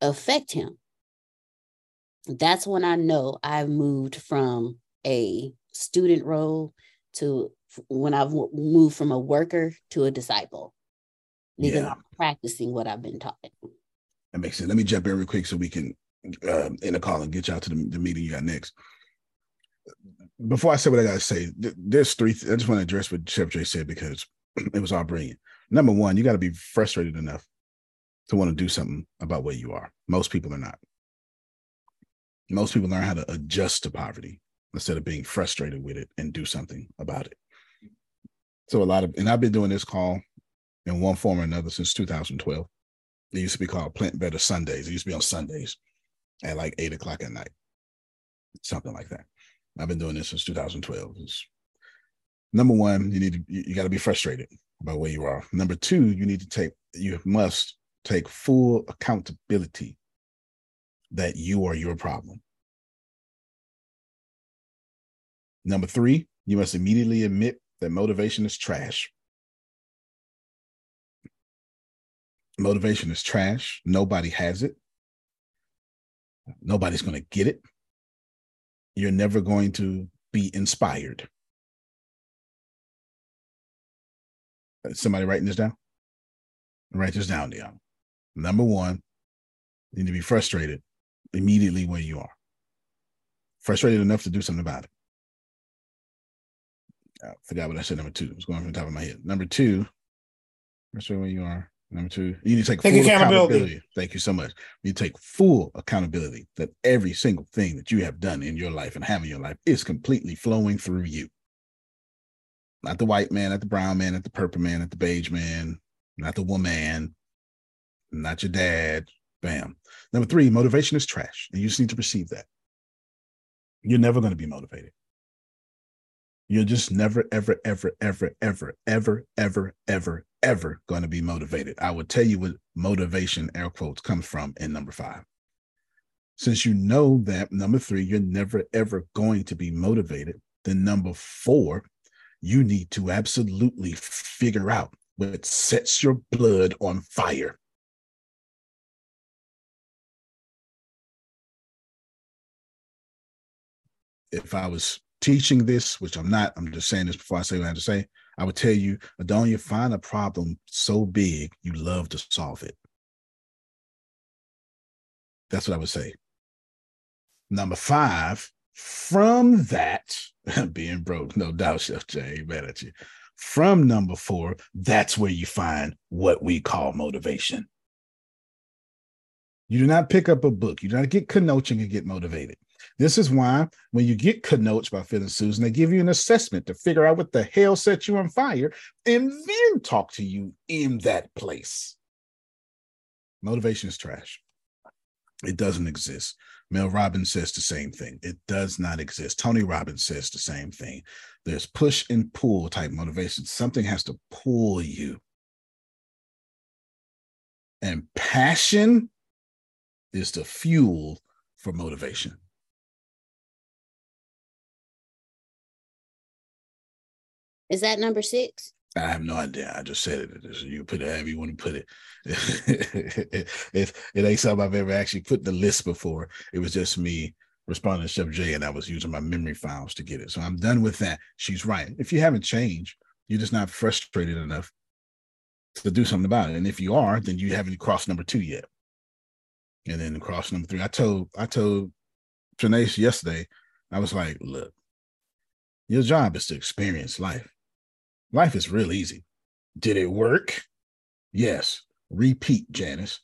affect him. That's when I know I've moved from a student role to when I've moved from a worker to a disciple. Because yeah. I'm practicing what I've been taught. That makes sense. Let me jump in real quick so we can uh, end the call and get y'all to the, the meeting you got next. Before I say what I got to say, th- there's three. Th- I just want to address what Chef Jay said because it was all brilliant. Number one, you got to be frustrated enough to want to do something about where you are. Most people are not. Most people learn how to adjust to poverty instead of being frustrated with it and do something about it. So a lot of, and I've been doing this call in one form or another since two thousand twelve. It used to be called Plant Better Sundays. It used to be on Sundays at like eight o'clock at night, something like that. I've been doing this since two thousand twelve. It's, number one, you need to, you, you got to be frustrated about where you are. Number two, you need to take, you must take full accountability that you are your problem. Number three, you must immediately admit that motivation is trash. Motivation is trash. Nobody has it. Nobody's going to get it. You're never going to be inspired. Is somebody writing this down? Write this down, Dion. Number one, you need to be frustrated immediately where you are. Frustrated enough to do something about it. I forgot what I said. Number two, it was going from the top of my head. Number two, frustrated where you are. Number two, you need to take, take full accountability. accountability. Thank you so much. You take full accountability that every single thing that you have done in your life and have in your life is completely flowing through you. Not the white man, not the brown man, not the purple man, not the beige man, not the woman, not your dad. Bam. Number three, motivation is trash. And you just need to perceive that. You're never going to be motivated. You're just never, ever, ever, ever, ever, ever, ever, ever, ever going to be motivated. I will tell you what motivation, air quotes, comes from in number five. Since you know that, number three, you're never, ever going to be motivated, then number four, you need to absolutely figure out what sets your blood on fire. If I was teaching this, which I'm not, I'm just saying this before I say what I have to say, I would tell you, don't you find a problem so big you love to solve it. That's what I would say. Number five, from that, being broke, no doubt, Chef Jay, mad at you. From number four, that's where you find what we call motivation. You do not pick up a book. You do not get coaching and get motivated. This is why when you get coached by Phil and Susan, they give you an assessment to figure out what the hell set you on fire and then talk to you in that place. Motivation is trash. It doesn't exist. Mel Robbins says the same thing. It does not exist. Tony Robbins says the same thing. There's push and pull type motivation. Something has to pull you. And passion is the fuel for motivation. Is that number six? I have no idea. I just said it. You put it however you want to put it. it, it. It ain't something I've ever actually put in the list before. It was just me responding to Chef J, and I was using my memory files to get it. So I'm done with that. She's right. If you haven't changed, you're just not frustrated enough to do something about it. And if you are, then you haven't crossed number two yet. And then cross number three. I told I told Trinace yesterday, I was like, look, your job is to experience life. Life is real easy. Did it work? Yes. Repeat, Janice.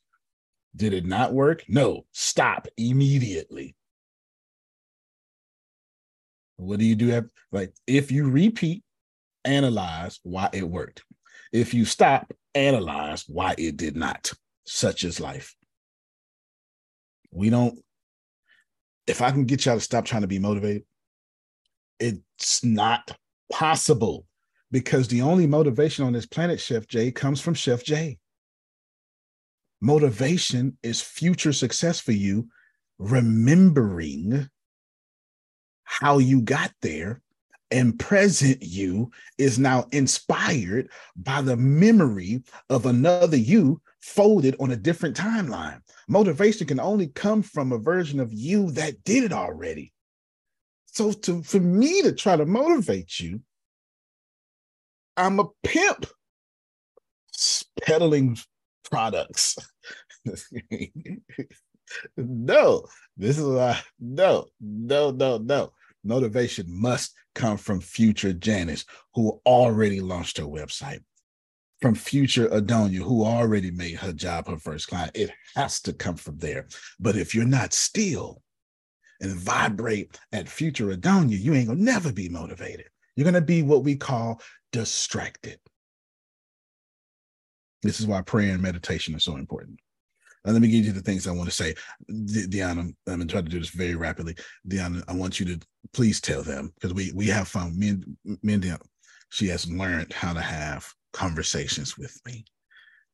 Did it not work? No. Stop immediately. What do you do? After, like, if you repeat, analyze why it worked. If you stop, analyze why it did not. Such is life. We don't. If I can get y'all to stop trying to be motivated, it's not possible. Because the only motivation on this planet, Chef J, comes from Chef J. Motivation is future success for you, remembering how you got there, and present you is now inspired by the memory of another you folded on a different timeline. Motivation can only come from a version of you that did it already. So to, for me to try to motivate you, I'm a pimp peddling products. No, this is why. No, no, no, no. Motivation must come from future Janice, who already launched her website, from future Adonia, who already made her job her first client. It has to come from there. But if you're not still and vibrate at future Adonia, you ain't gonna never be motivated. You're gonna be what we call distracted. This is why prayer and meditation are so important. Now, let me give you the things I want to say. De- Deanna, I'm going to try to do this very rapidly. Deanna, I want you to please tell them, because we we have fun. Me and, me and Deanna, she has learned how to have conversations with me.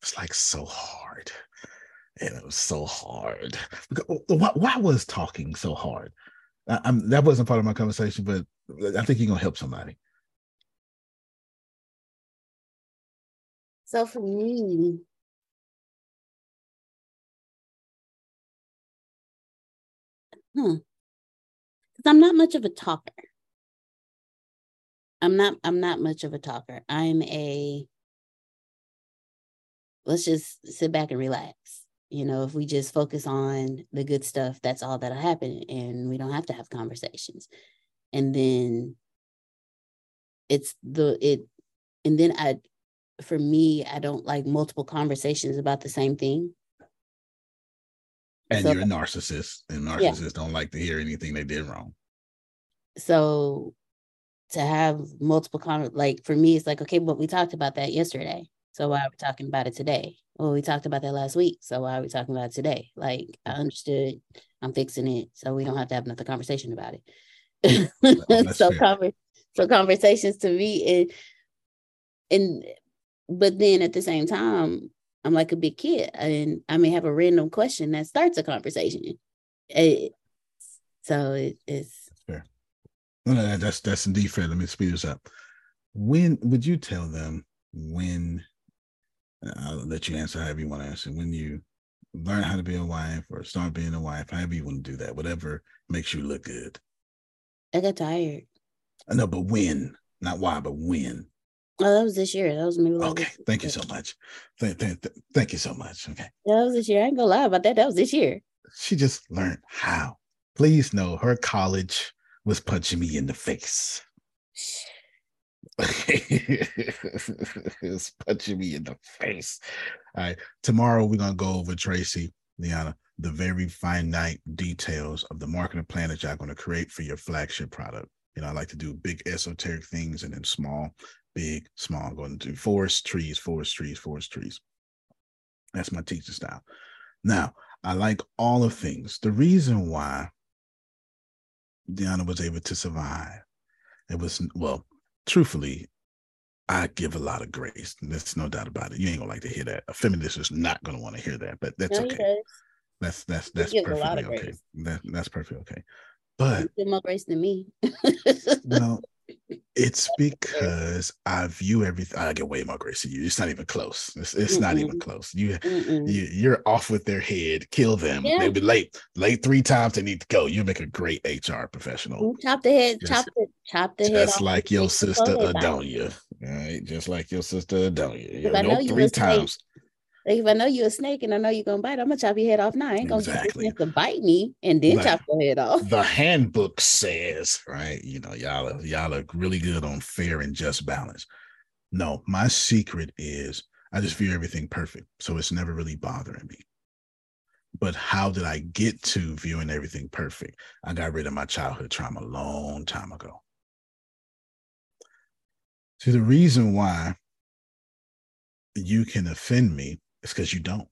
It's like so hard. And it was so hard. Why, why was talking so hard? I, I'm, that wasn't part of my conversation, but I think you're going to help somebody. So for me, hmm, because I'm not much of a talker. I'm not. I'm not much of a talker. I'm a. Let's just sit back and relax. You know, if we just focus on the good stuff, that's all that'll happen, and we don't have to have conversations. And then it's the it, and then I. For me, I don't like multiple conversations about the same thing. And so, you're a narcissist, and narcissists yeah. don't like to hear anything they did wrong. So to have multiple, con- like for me, it's like, okay, but we talked about that yesterday. So why are we talking about it today? Well, we talked about that last week. So why are we talking about it today? Like, I understood, I'm fixing it. So we don't have to have another conversation about it. No, so, con- so conversations to me, and, and but then at the same time, I'm like a big kid, and I may have a random question that starts a conversation. It, so it, it's fair. No, no, that's that's indeed fair. Let me speed this up. When would you tell them when? I'll let you answer however you want to answer. When you learn how to be a wife or start being a wife, however you want to do that, whatever makes you look good. I got tired. I know, but when? Not why, but when. Oh, that was this year. That was maybe like okay. Thank you so much. Thank, thank, thank you so much. Okay. That was this year. I ain't gonna lie about that. That was this year. She just learned how. Please know her college was punching me in the face. It's punching me in the face. All right. Tomorrow we're gonna go over, Tracy, Deanna, the very finite details of the marketing plan that y'all gonna create for your flagship product. You know, I like to do big esoteric things and then small. Big, small, going to do forest, trees, forest, trees, forest, trees. That's my teaching style. Now, I like all of things. The reason why Deanna was able to survive, it was, well, truthfully, I give a lot of grace. There's no doubt about it. You ain't gonna like to hear that. A feminist is not gonna want to hear that, but that's no, okay. That's that's that's perfectly okay. That, that's perfectly okay. But you give more grace than me. Well, it's because I view everything. I get way more grace than you. It's not even close. It's, it's not even close. You, you you're off with their head. Kill them. Yeah. They'll be late. Late three times. They need to go. You make a great H R professional. Ooh, chop the head. Just, chop the chop the just head. Just like your sister Adonia. All right. Just like your sister Adonia. You know you three times. Like if I know you're a snake and I know you're going to bite, I'm going to chop your head off. Now I ain't going to get you to bite me and then like, chop your head off. The handbook says, right, you know, y'all are, y'all are really good on fair and just balance. No, my secret is I just view everything perfect. So it's never really bothering me. But how did I get to viewing everything perfect? I got rid of my childhood trauma a long time ago. See, the reason why you can offend me, it's because you don't.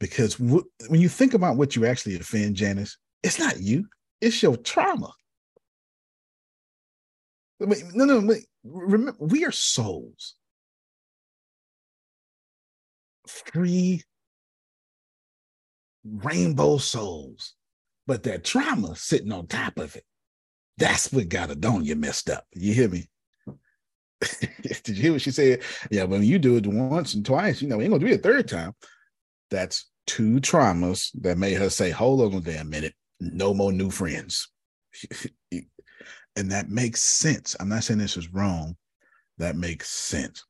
Because w- when you think about what you actually offend, Janice, it's not you. It's your trauma. Wait, no, no, wait. Remember, we are souls. Free rainbow souls. But that trauma sitting on top of it, that's what got Adonia messed up. You hear me? Did you hear what she said? Yeah, when you do it once and twice, you know, we ain't gonna do it a third time. That's two traumas that made her say, hold on a damn minute, no more new friends. And that makes sense. I'm not saying this is wrong. That makes sense.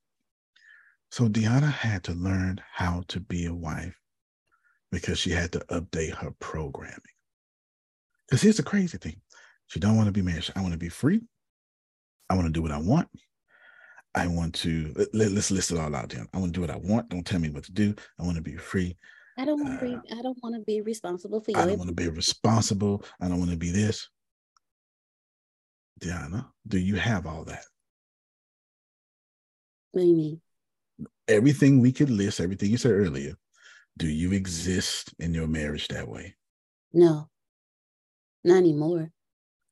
So Deanna had to learn how to be a wife because she had to update her programming. Because here's the crazy thing. She don't want to be married. She, I want to be free. I want to do what I want. I want to, let, let's list it all out then. I want to do what I want. Don't tell me what to do. I want to be free. I don't want to be, uh, I don't want to be responsible for you. I don't want to be responsible. I don't want to be this. Deanna, do you have all that? What do you mean? Everything we could list, everything you said earlier, do you exist in your marriage that way? No, not anymore.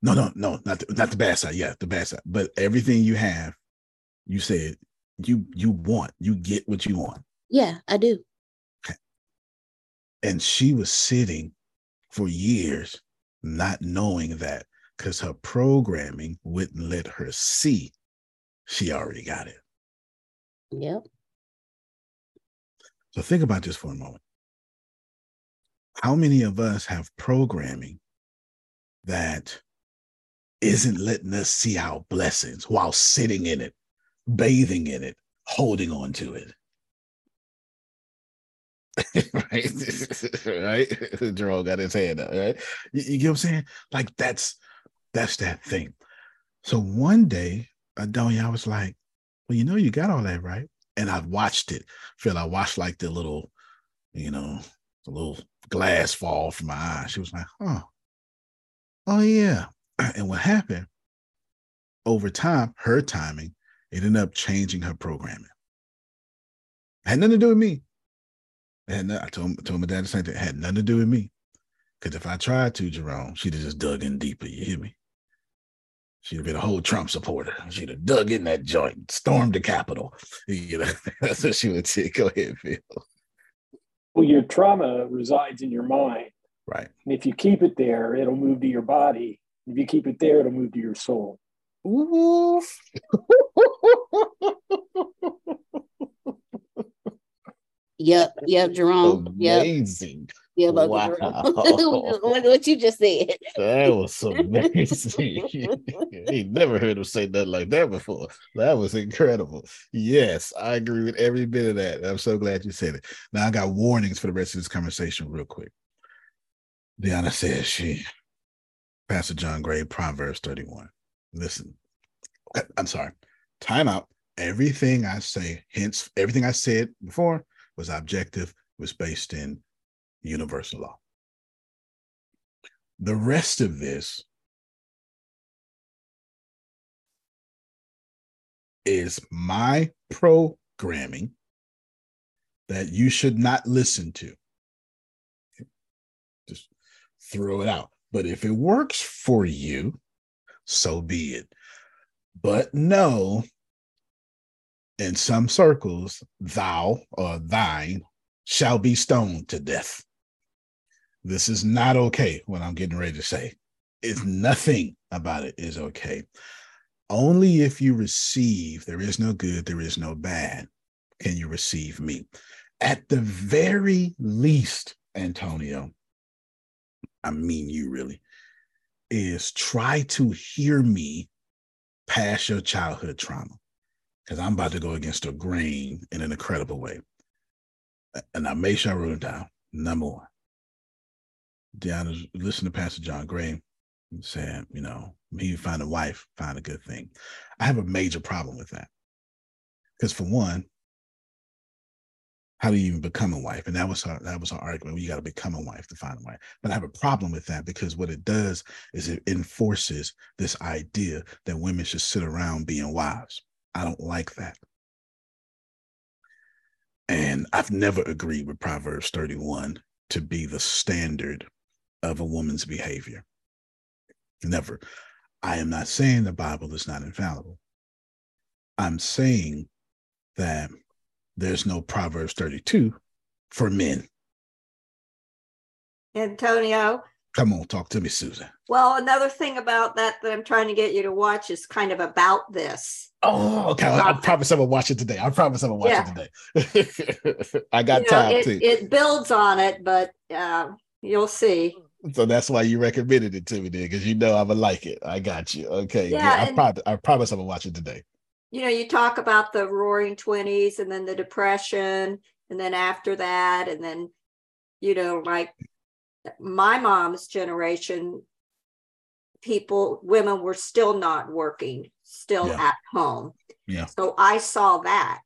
No, no, no, not the, not the bad side. Yeah, the bad side. But everything you have, you said you you want, you get what you want. Yeah, I do. Okay. And she was sitting for years not knowing that because her programming wouldn't let her see she already got it. Yep. So think about this for a moment. How many of us have programming that isn't letting us see our blessings while sitting in it? Bathing in it, holding on to it. Right? Right? Jerome got his hand up, right? You, you get what I'm saying? Like, that's that's that thing. So one day, Adonia, I was like, well, you know, you got all that, right? And I watched it. Feel I watched like the little, you know, the little glass fall from my eye. She was like, oh, oh, yeah. And what happened over time, her timing, it ended up changing her programming. It had nothing to do with me. It had no, I told, I told my dad the same thing. It had nothing to do with me. Because if I tried to, Jerome, she'd have just dug in deeper. You hear me? She'd have been a whole Trump supporter. She'd have dug in that joint, stormed the Capitol. You know, that's what she would say. Go ahead, Phil. Well, your trauma resides in your mind. Right. And if you keep it there, it'll move to your body. If you keep it there, it'll move to your soul. Ooh. Yep, yep, Jerome. Amazing. Yep. Yep, wow. Jerome. What you just said. That was amazing. He never heard him say nothing like that before. That was incredible. Yes, I agree with every bit of that. I'm so glad you said it. Now I got warnings for the rest of this conversation real quick. Deanna says she, Pastor John Gray, Proverbs thirty-one. Listen, I'm sorry. Time out. Everything I say, hence everything I said before was objective, was based in universal law. The rest of this is my programming that you should not listen to. Just throw it out. But if it works for you, so be it. But know in some circles, thou or thine shall be stoned to death. This is not okay, what I'm getting ready to say. It's nothing about it is okay. Only if you receive, there is no good, there is no bad, can you receive me. At the very least, Antonio, I mean you really, is try to hear me past your childhood trauma, because I'm about to go against the grain in an incredible way. And I made sure I wrote it down. Number one, Deanna's listening to Pastor John Gray said, you know, me find a wife, find a good thing. I have a major problem with that. Because for one, how do you even become a wife? And that was her, that was her argument. Well, you got to become a wife to find a wife. But I have a problem with that, because what it does is it enforces this idea that women should sit around being wives. I don't like that. And I've never agreed with Proverbs thirty-one to be the standard of a woman's behavior. Never. I am not saying the Bible is not infallible. I'm saying that there's no Proverbs thirty-two for men. Antonio. Come on, talk to me, Susan. Well, another thing about that that I'm trying to get you to watch is kind of about this. Oh, okay. I promise I'm going to watch it today. I promise I'm going to watch yeah. it today. I got you know, time, it, too. It builds on it, but uh, you'll see. So that's why you recommended it to me, then, because you know I'm going to like it. I got you. Okay. Yeah, yeah, I, prob- I promise I'm going to watch it today. You know, you talk about the roaring twenties and then the depression, and then after that, and then, you know, like my mom's generation, people, women were still not working, still yeah. at home. Yeah. So I saw that,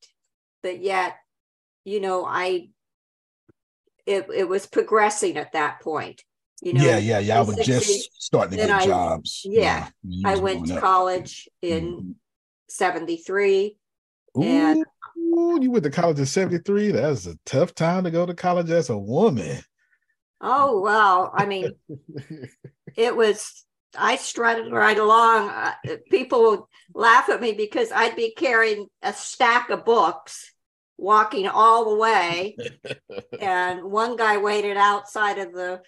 but yet, you know, I, it, it was progressing at that point. You know, yeah, yeah, yeah. I was sixty, just starting to get I, jobs. Yeah. yeah I went to college up. in... Mm-hmm. seventy-three. Ooh, and ooh, you went to college at seventy-three. That was a tough time to go to college as a woman. Oh, wow. I mean, it was, I strutted right along. Uh, people would laugh at me because I'd be carrying a stack of books, walking all the way. And one guy waited outside of the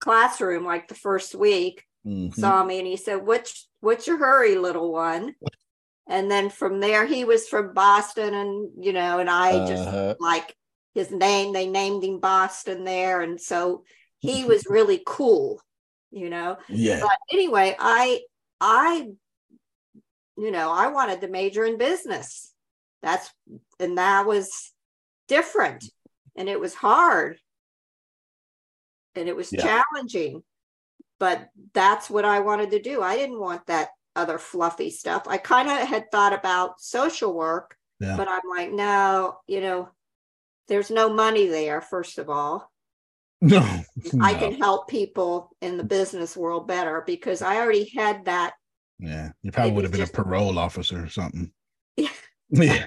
classroom like the first week, mm-hmm. saw me, and he said, "What's, what's your hurry, little one?" And then from there, he was from Boston, and, you know, and I just uh-huh. like his name, they named him Boston there. And so he was really cool, you know? Yeah. But anyway, I, I, you know, I wanted to major in business. That's, and that was different, and it was hard, and it was yeah. challenging, but that's what I wanted to do. I didn't want that other fluffy stuff. I kind of had thought about social work, yeah. but I'm like, no, you know, there's no money there, first of all. No, no. I can help people in the business world better, because I already had that. Yeah, you probably would have been just a parole officer or something. Yeah. yeah.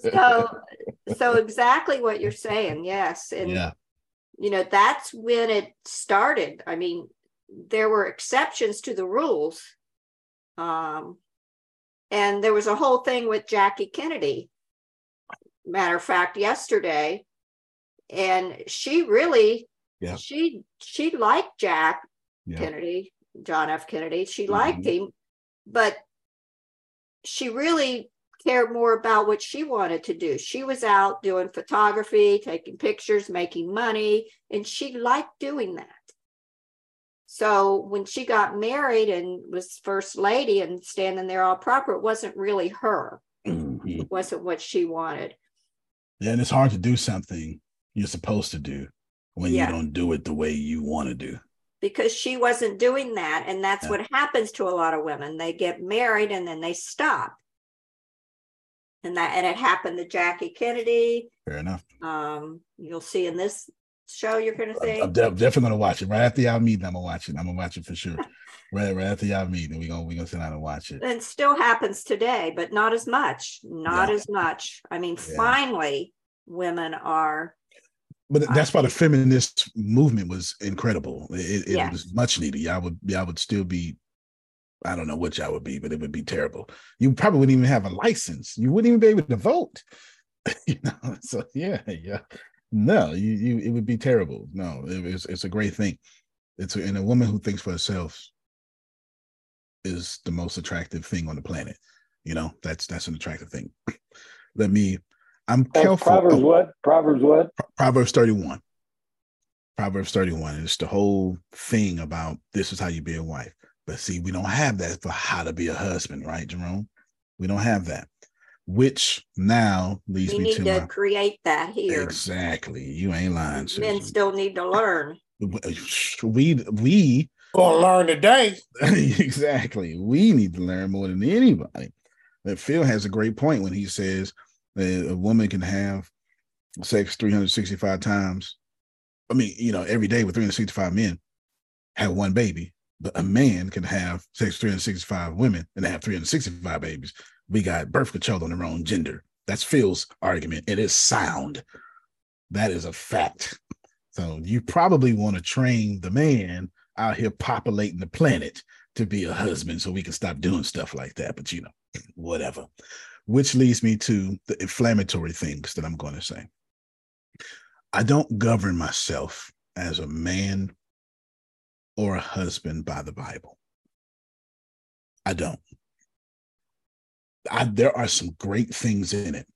so, so exactly what you're saying. Yes. And, yeah. you know, that's when it started. I mean, there were exceptions to the rules. Um, and there was a whole thing with Jackie Kennedy, matter of fact, yesterday. And she really, yeah. she she liked Jack yeah. Kennedy, John F. Kennedy. She mm-hmm. liked him, but she really cared more about what she wanted to do. She was out doing photography, taking pictures, making money, and she liked doing that. So when she got married and was first lady and standing there all proper, it wasn't really her. Mm-hmm. It wasn't what she wanted. Yeah, and it's hard to do something you're supposed to do when yeah. you don't do it the way you want to do. Because she wasn't doing that. And that's yeah. what happens to a lot of women. They get married and then they stop. And that, and it happened to Jackie Kennedy. Fair enough. Um, you'll see in this show you're gonna say. I'm de- definitely gonna watch it right after y'all meet. I'm gonna watch it. I'm gonna watch it for sure. right, right after y'all meet, and we gonna we gonna sit down and watch it. It still happens today, but not as much. Not yeah. as much. I mean, yeah. finally, women are. But that's why the feminist movement was incredible. It, it yeah. was much needed. Y'all would y'all would still be I don't know what y'all would be, but it would be terrible. You probably wouldn't even have a license. You wouldn't even be able to vote. You know, so yeah, yeah. No, you, you it would be terrible. No, it, it's it's a great thing. It's and a woman who thinks for herself is the most attractive thing on the planet. You know, that's that's an attractive thing. Let me. I'm careful. Proverbs oh, what? Proverbs what? Proverbs thirty-one. Proverbs thirty-one. It's the whole thing about this is how you be a wife. But see, we don't have that for how to be a husband, right, Jerome? We don't have that, which now leads we me to- We need to my, create that here. Exactly. You ain't lying, Susan. Men still need to learn. We, we- Gonna learn today. Exactly. We need to learn more than anybody. And Phil has a great point when he says that a woman can have sex three hundred sixty-five times. I mean, you know, every day with three hundred sixty-five men have one baby. But a man can have sex three hundred sixty-five women and have three hundred sixty-five babies. We got birth control on their own gender. That's Phil's argument. It is sound. That is a fact. So you probably want to train the man out here populating the planet to be a husband so we can stop doing stuff like that. But, you know, whatever. Which leads me to the inflammatory things that I'm going to say. I don't govern myself as a man or a husband by the Bible. I don't. I, there are some great things in it,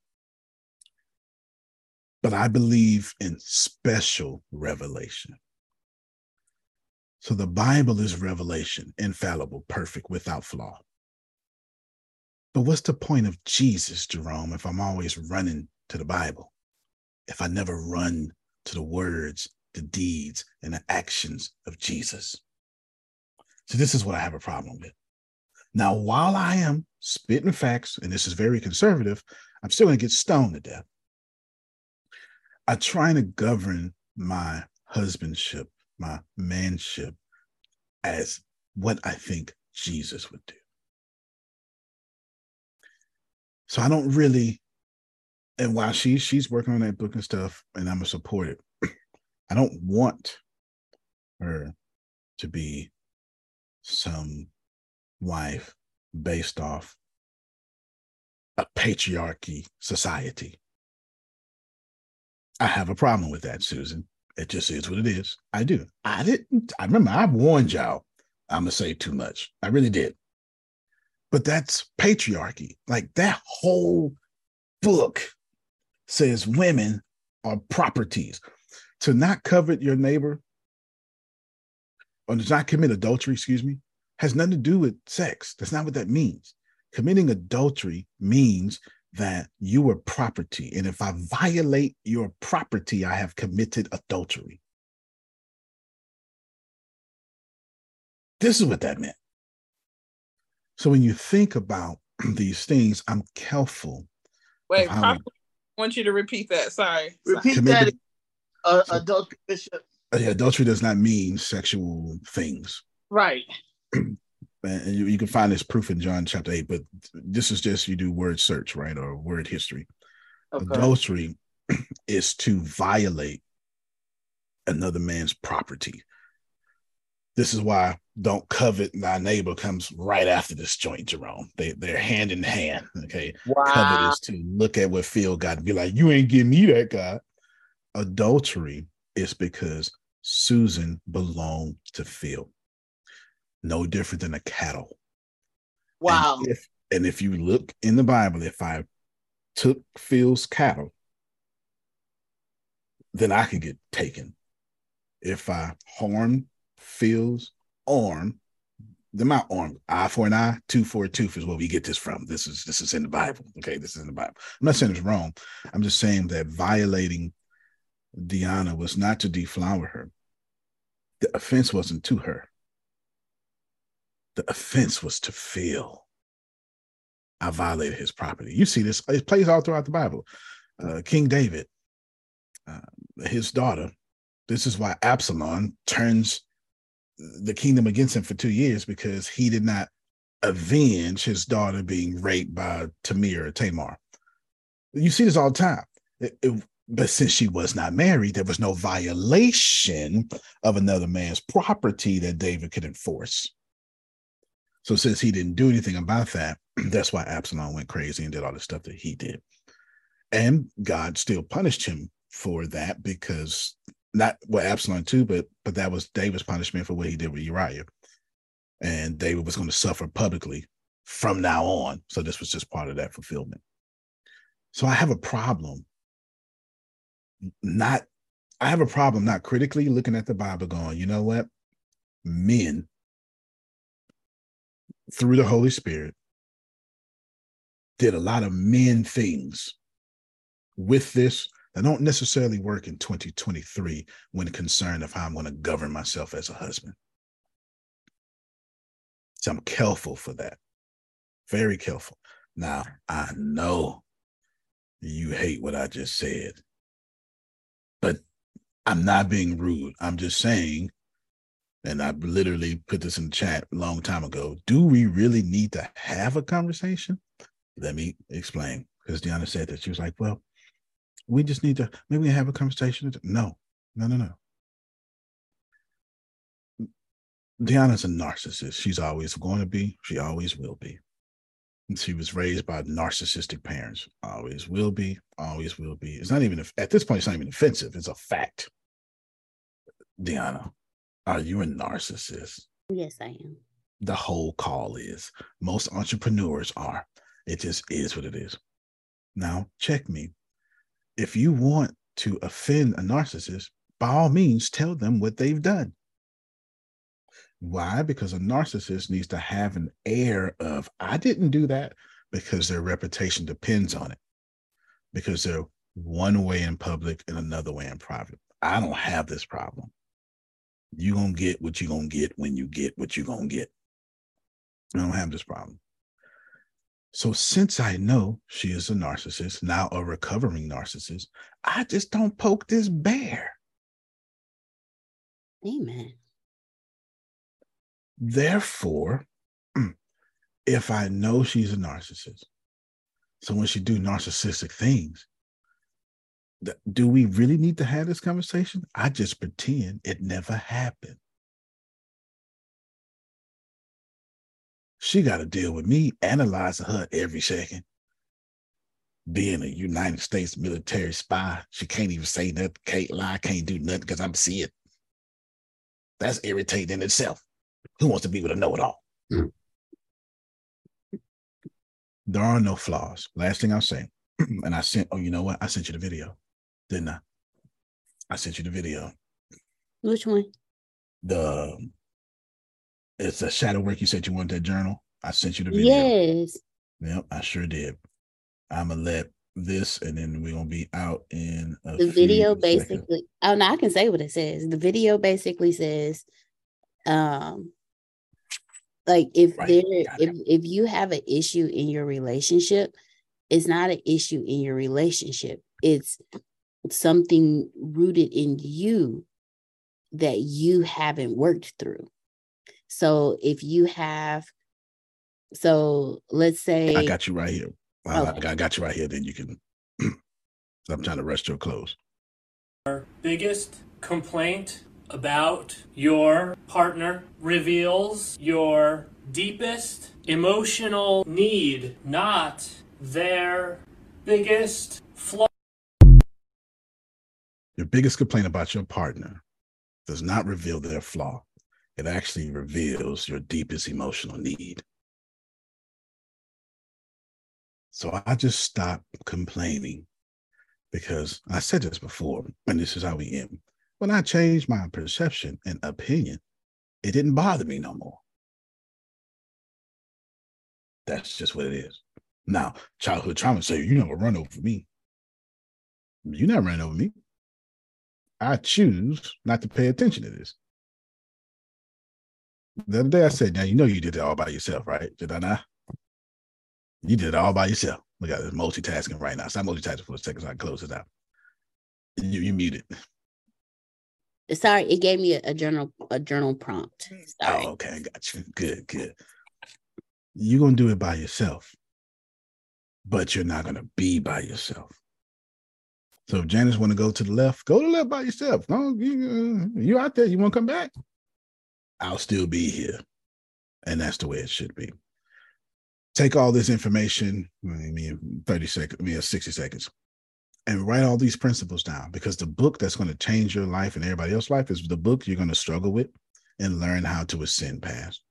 but I believe in special revelation. So the Bible is revelation, infallible, perfect, without flaw. But what's the point of Jesus, Jerome, if I'm always running to the Bible, if I never run to the words, the deeds, and the actions of Jesus? So this is what I have a problem with. Now, while I am spitting facts, and this is very conservative, I'm still going to get stoned to death. I'm trying to govern my husbandship, my manship, as what I think Jesus would do. So I don't really, and while she, she's working on that book and stuff, and I'm going to support it, I don't want her to be some wife based off a patriarchy society. I have a problem with that, Susan. It just is what it is. I do. I didn't. I remember I warned y'all I'm going to say too much. I really did. But that's patriarchy. Like that whole book says women are properties. To not covet your neighbor or to not commit adultery, excuse me, has nothing to do with sex. That's not what that means. Committing adultery means that you are property. And if I violate your property, I have committed adultery. This is what that meant. So when you think about these things, I'm careful. Wait, I want you to repeat that. Sorry. Repeat that. Again. Uh, so, adultery, Bishop. Yeah, adultery does not mean sexual things. Right. And you, you can find this proof in John chapter eight, but this is just you do word search, right? Or word history. Okay. Adultery is to violate another man's property. This is why don't covet thy neighbor comes right after this joint, Jerome. They, they're hand in hand. Okay. Wow. Covet is to look at what Phil got and be like, you ain't getting me that, God. Adultery is because Susan belonged to Phil. No different than a cattle. Wow. And if, and if you look in the Bible, if I took Phil's cattle, then I could get taken. If I harmed Phil's arm, then my arm, eye for an eye, tooth for a tooth is where we get this from. This is this is in the Bible. Okay, this is in the Bible. I'm not saying it's wrong. I'm just saying that violating Diana was not to deflower her. The offense wasn't to her. The offense was to Phil. I violated his property. You see this, it plays all throughout the Bible. Uh, King David, uh, his daughter, this is why Absalom turns the kingdom against him for two years because he did not avenge his daughter being raped by Tamir or Tamar. You see this all the time. It, it, But since she was not married, there was no violation of another man's property that David could enforce. So since he didn't do anything about that, that's why Absalom went crazy and did all the stuff that he did. And God still punished him for that, because not well, Absalom too, but but that was David's punishment for what he did with Uriah. And David was going to suffer publicly from now on. So this was just part of that fulfillment. So I have a problem. Not, I have a problem not critically looking at the Bible going, you know what? Men, through the Holy Spirit, did a lot of men things with this that don't necessarily work in twenty twenty-three when concerned of how I'm going to govern myself as a husband. So I'm careful for that. Very careful. Now, I know you hate what I just said, but I'm not being rude. I'm just saying, and I literally put this in the chat a long time ago, do we really need to have a conversation? Let me explain. Because Deanna said that. She was like, well, we just need to, maybe we have a conversation. No, no, no, no. Deanna's a narcissist. She's always going to be. She always will be. And she was raised by narcissistic parents. Always will be. Always will be. It's not even, at this point, it's not even offensive. It's a fact. Deanna, are you a narcissist? Yes, I am. The whole call is. Most entrepreneurs are. It just is what it is. Now, check me. If you want to offend a narcissist, by all means, tell them what they've done. Why? Because a narcissist needs to have an air of, I didn't do that, because their reputation depends on it. Because they're one way in public and another way in private. I don't have this problem. You're going to get what you're going to get when you get what you're going to get. I don't have this problem. So since I know she is a narcissist, now a recovering narcissist, I just don't poke this bear. Amen. Therefore, if I know she's a narcissist, so when she do narcissistic things, th- do we really need to have this conversation? I just pretend it never happened. She got to deal with me analyzing her every second. Being a United States military spy, she can't even say nothing, can't lie, can't do nothing because I'm seeing it. That's irritating in itself. Who wants to be with a know-it-all? Mm. There are no flaws. Last thing I'll say, and I sent, oh, you know what? I sent you the video, didn't I? I sent you the video. Which one? The, it's a shadow work. You said you wanted that journal. I sent you the video. Yes. Yep, I sure did. I'm going to let this, and then we're going to be out in a The video basically, seconds. Oh, no, I can say what it says. The video basically says, um like if right. there if, if you have an issue in your relationship, it's not an issue in your relationship, it's something rooted in you that you haven't worked through. So if you have, so let's say I got you right here. Well, okay. I got you right here, then you can I'm trying to rest your clothes. Our biggest complaint about your partner reveals your deepest emotional need, not their biggest flaw. Your biggest complaint about your partner does not reveal their flaw. It actually reveals your deepest emotional need. So I just stopped complaining, because I said this before, and this is how we end. When I changed my perception and opinion, it didn't bother me no more. That's just what it is. Now, childhood trauma say, you never run over me. You never ran over me. I choose not to pay attention to this. The other day I said, now, you know you did it all by yourself, right? Did I not? You did it all by yourself. Look at this multitasking right now. Stop multitasking for a second so I can close this out. You, you muted. Sorry, it gave me a, a journal a journal prompt. Sorry. Oh, okay, I got you. Good, good. You're going to do it by yourself, but you're not going to be by yourself. So if Janice want to go to the left, go to the left by yourself. No, you, you out there, you want to come back? I'll still be here. And that's the way it should be. Take all this information, I mean, thirty seconds, I mean, sixty seconds, and write all these principles down, because the book that's going to change your life and everybody else's life is the book you're going to struggle with and learn how to ascend past.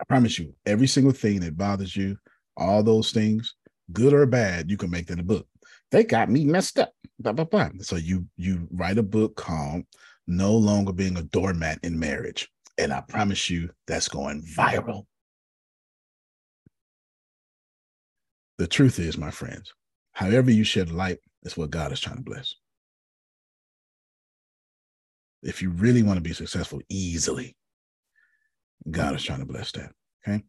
I promise you, every single thing that bothers you, all those things, good or bad, you can make that a book. They got me messed up, blah, blah, blah. So you, you write a book called No Longer Being a Doormat in Marriage. And I promise you, that's going viral. The truth is, my friends, however you shed light is what God is trying to bless. If you really want to be successful easily, God is trying to bless that. Okay.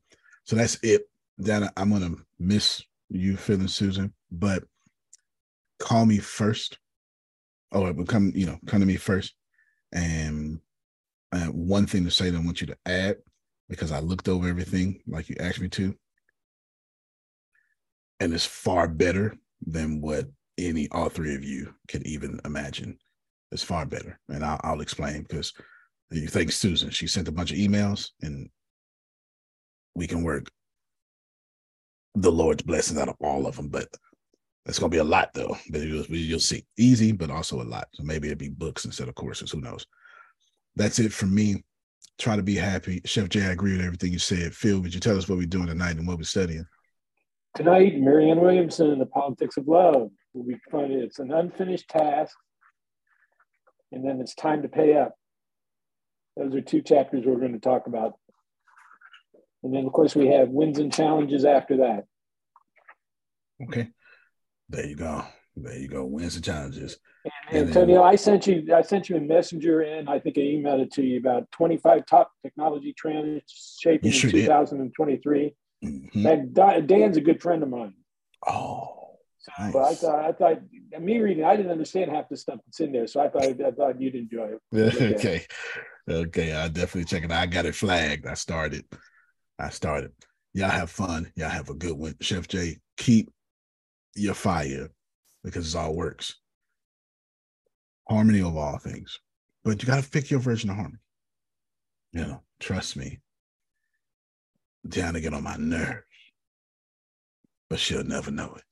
So that's it. That I'm going to miss you feeling, Susan, but call me first. Oh, it will come, you know, come to me first. And I have one thing to say that I want you to add, because I looked over everything like you asked me to. And it's far better than what any, all three of you could even imagine. It's far better. And I'll, I'll explain, because you think Susan, she sent a bunch of emails and we can work the Lord's blessings out of all of them. But it's going to be a lot, though. You'll, you'll see. Easy, but also a lot. So maybe it'll be books instead of courses. Who knows? That's it for me. Try to be happy. Chef Jay, I agree with everything you said. Phil, would you tell us what we're doing tonight and what we're studying? Tonight, Marianne Williamson in The Politics of Love. We'll be fun. It's an unfinished task, and then it's time to pay up. Those are two chapters we're going to talk about. And then, of course, we have wins and challenges after that. Okay. There you go. There you go. Wins and challenges. And, and, and Antonio, then... I sent you I sent you a messenger, and I think I emailed it to you about twenty-five top technology trends shaping sure two thousand twenty-three. Did. Mm-hmm. And Dan's a good friend of mine. Oh, so, nice. But I thought, I thought, me reading, I didn't understand half the stuff that's in there, so I thought, I thought you'd enjoy it. Okay, okay, okay. I'll definitely check it out. I got it flagged. I started. I started. Y'all have fun. Y'all have a good one. Chef Jay, keep your fire, because it all works. Harmony of all things, but you got to pick your version of harmony. You know, trust me. Down to get on my nerves, but she'll never know it.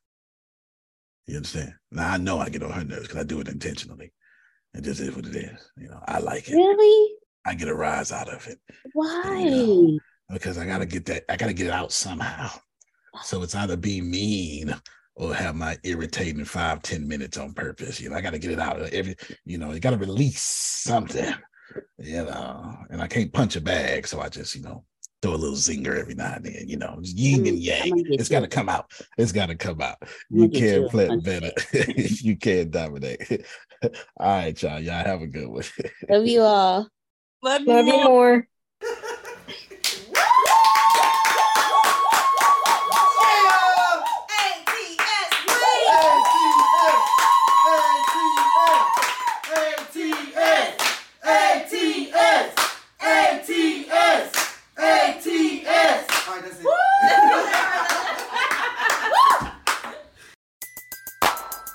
You understand? Now I know I get on her nerves because I do it intentionally. It just is what it is. You know, I like it. Really? I get a rise out of it. Why? And, you know, because I gotta get that. I gotta get it out somehow. So it's either be mean or have my irritating five ten minutes on purpose. You know, I gotta get it out. Every, you know, you gotta release something. You know, and I can't punch a bag, so I just, you know. Throw a little zinger every now and then, you know, yin and yang. It's got to come out. It's got to come out. You can't play better. You can't dominate. All right, y'all. Y'all have a good one. Love you all. Love you, Love you more.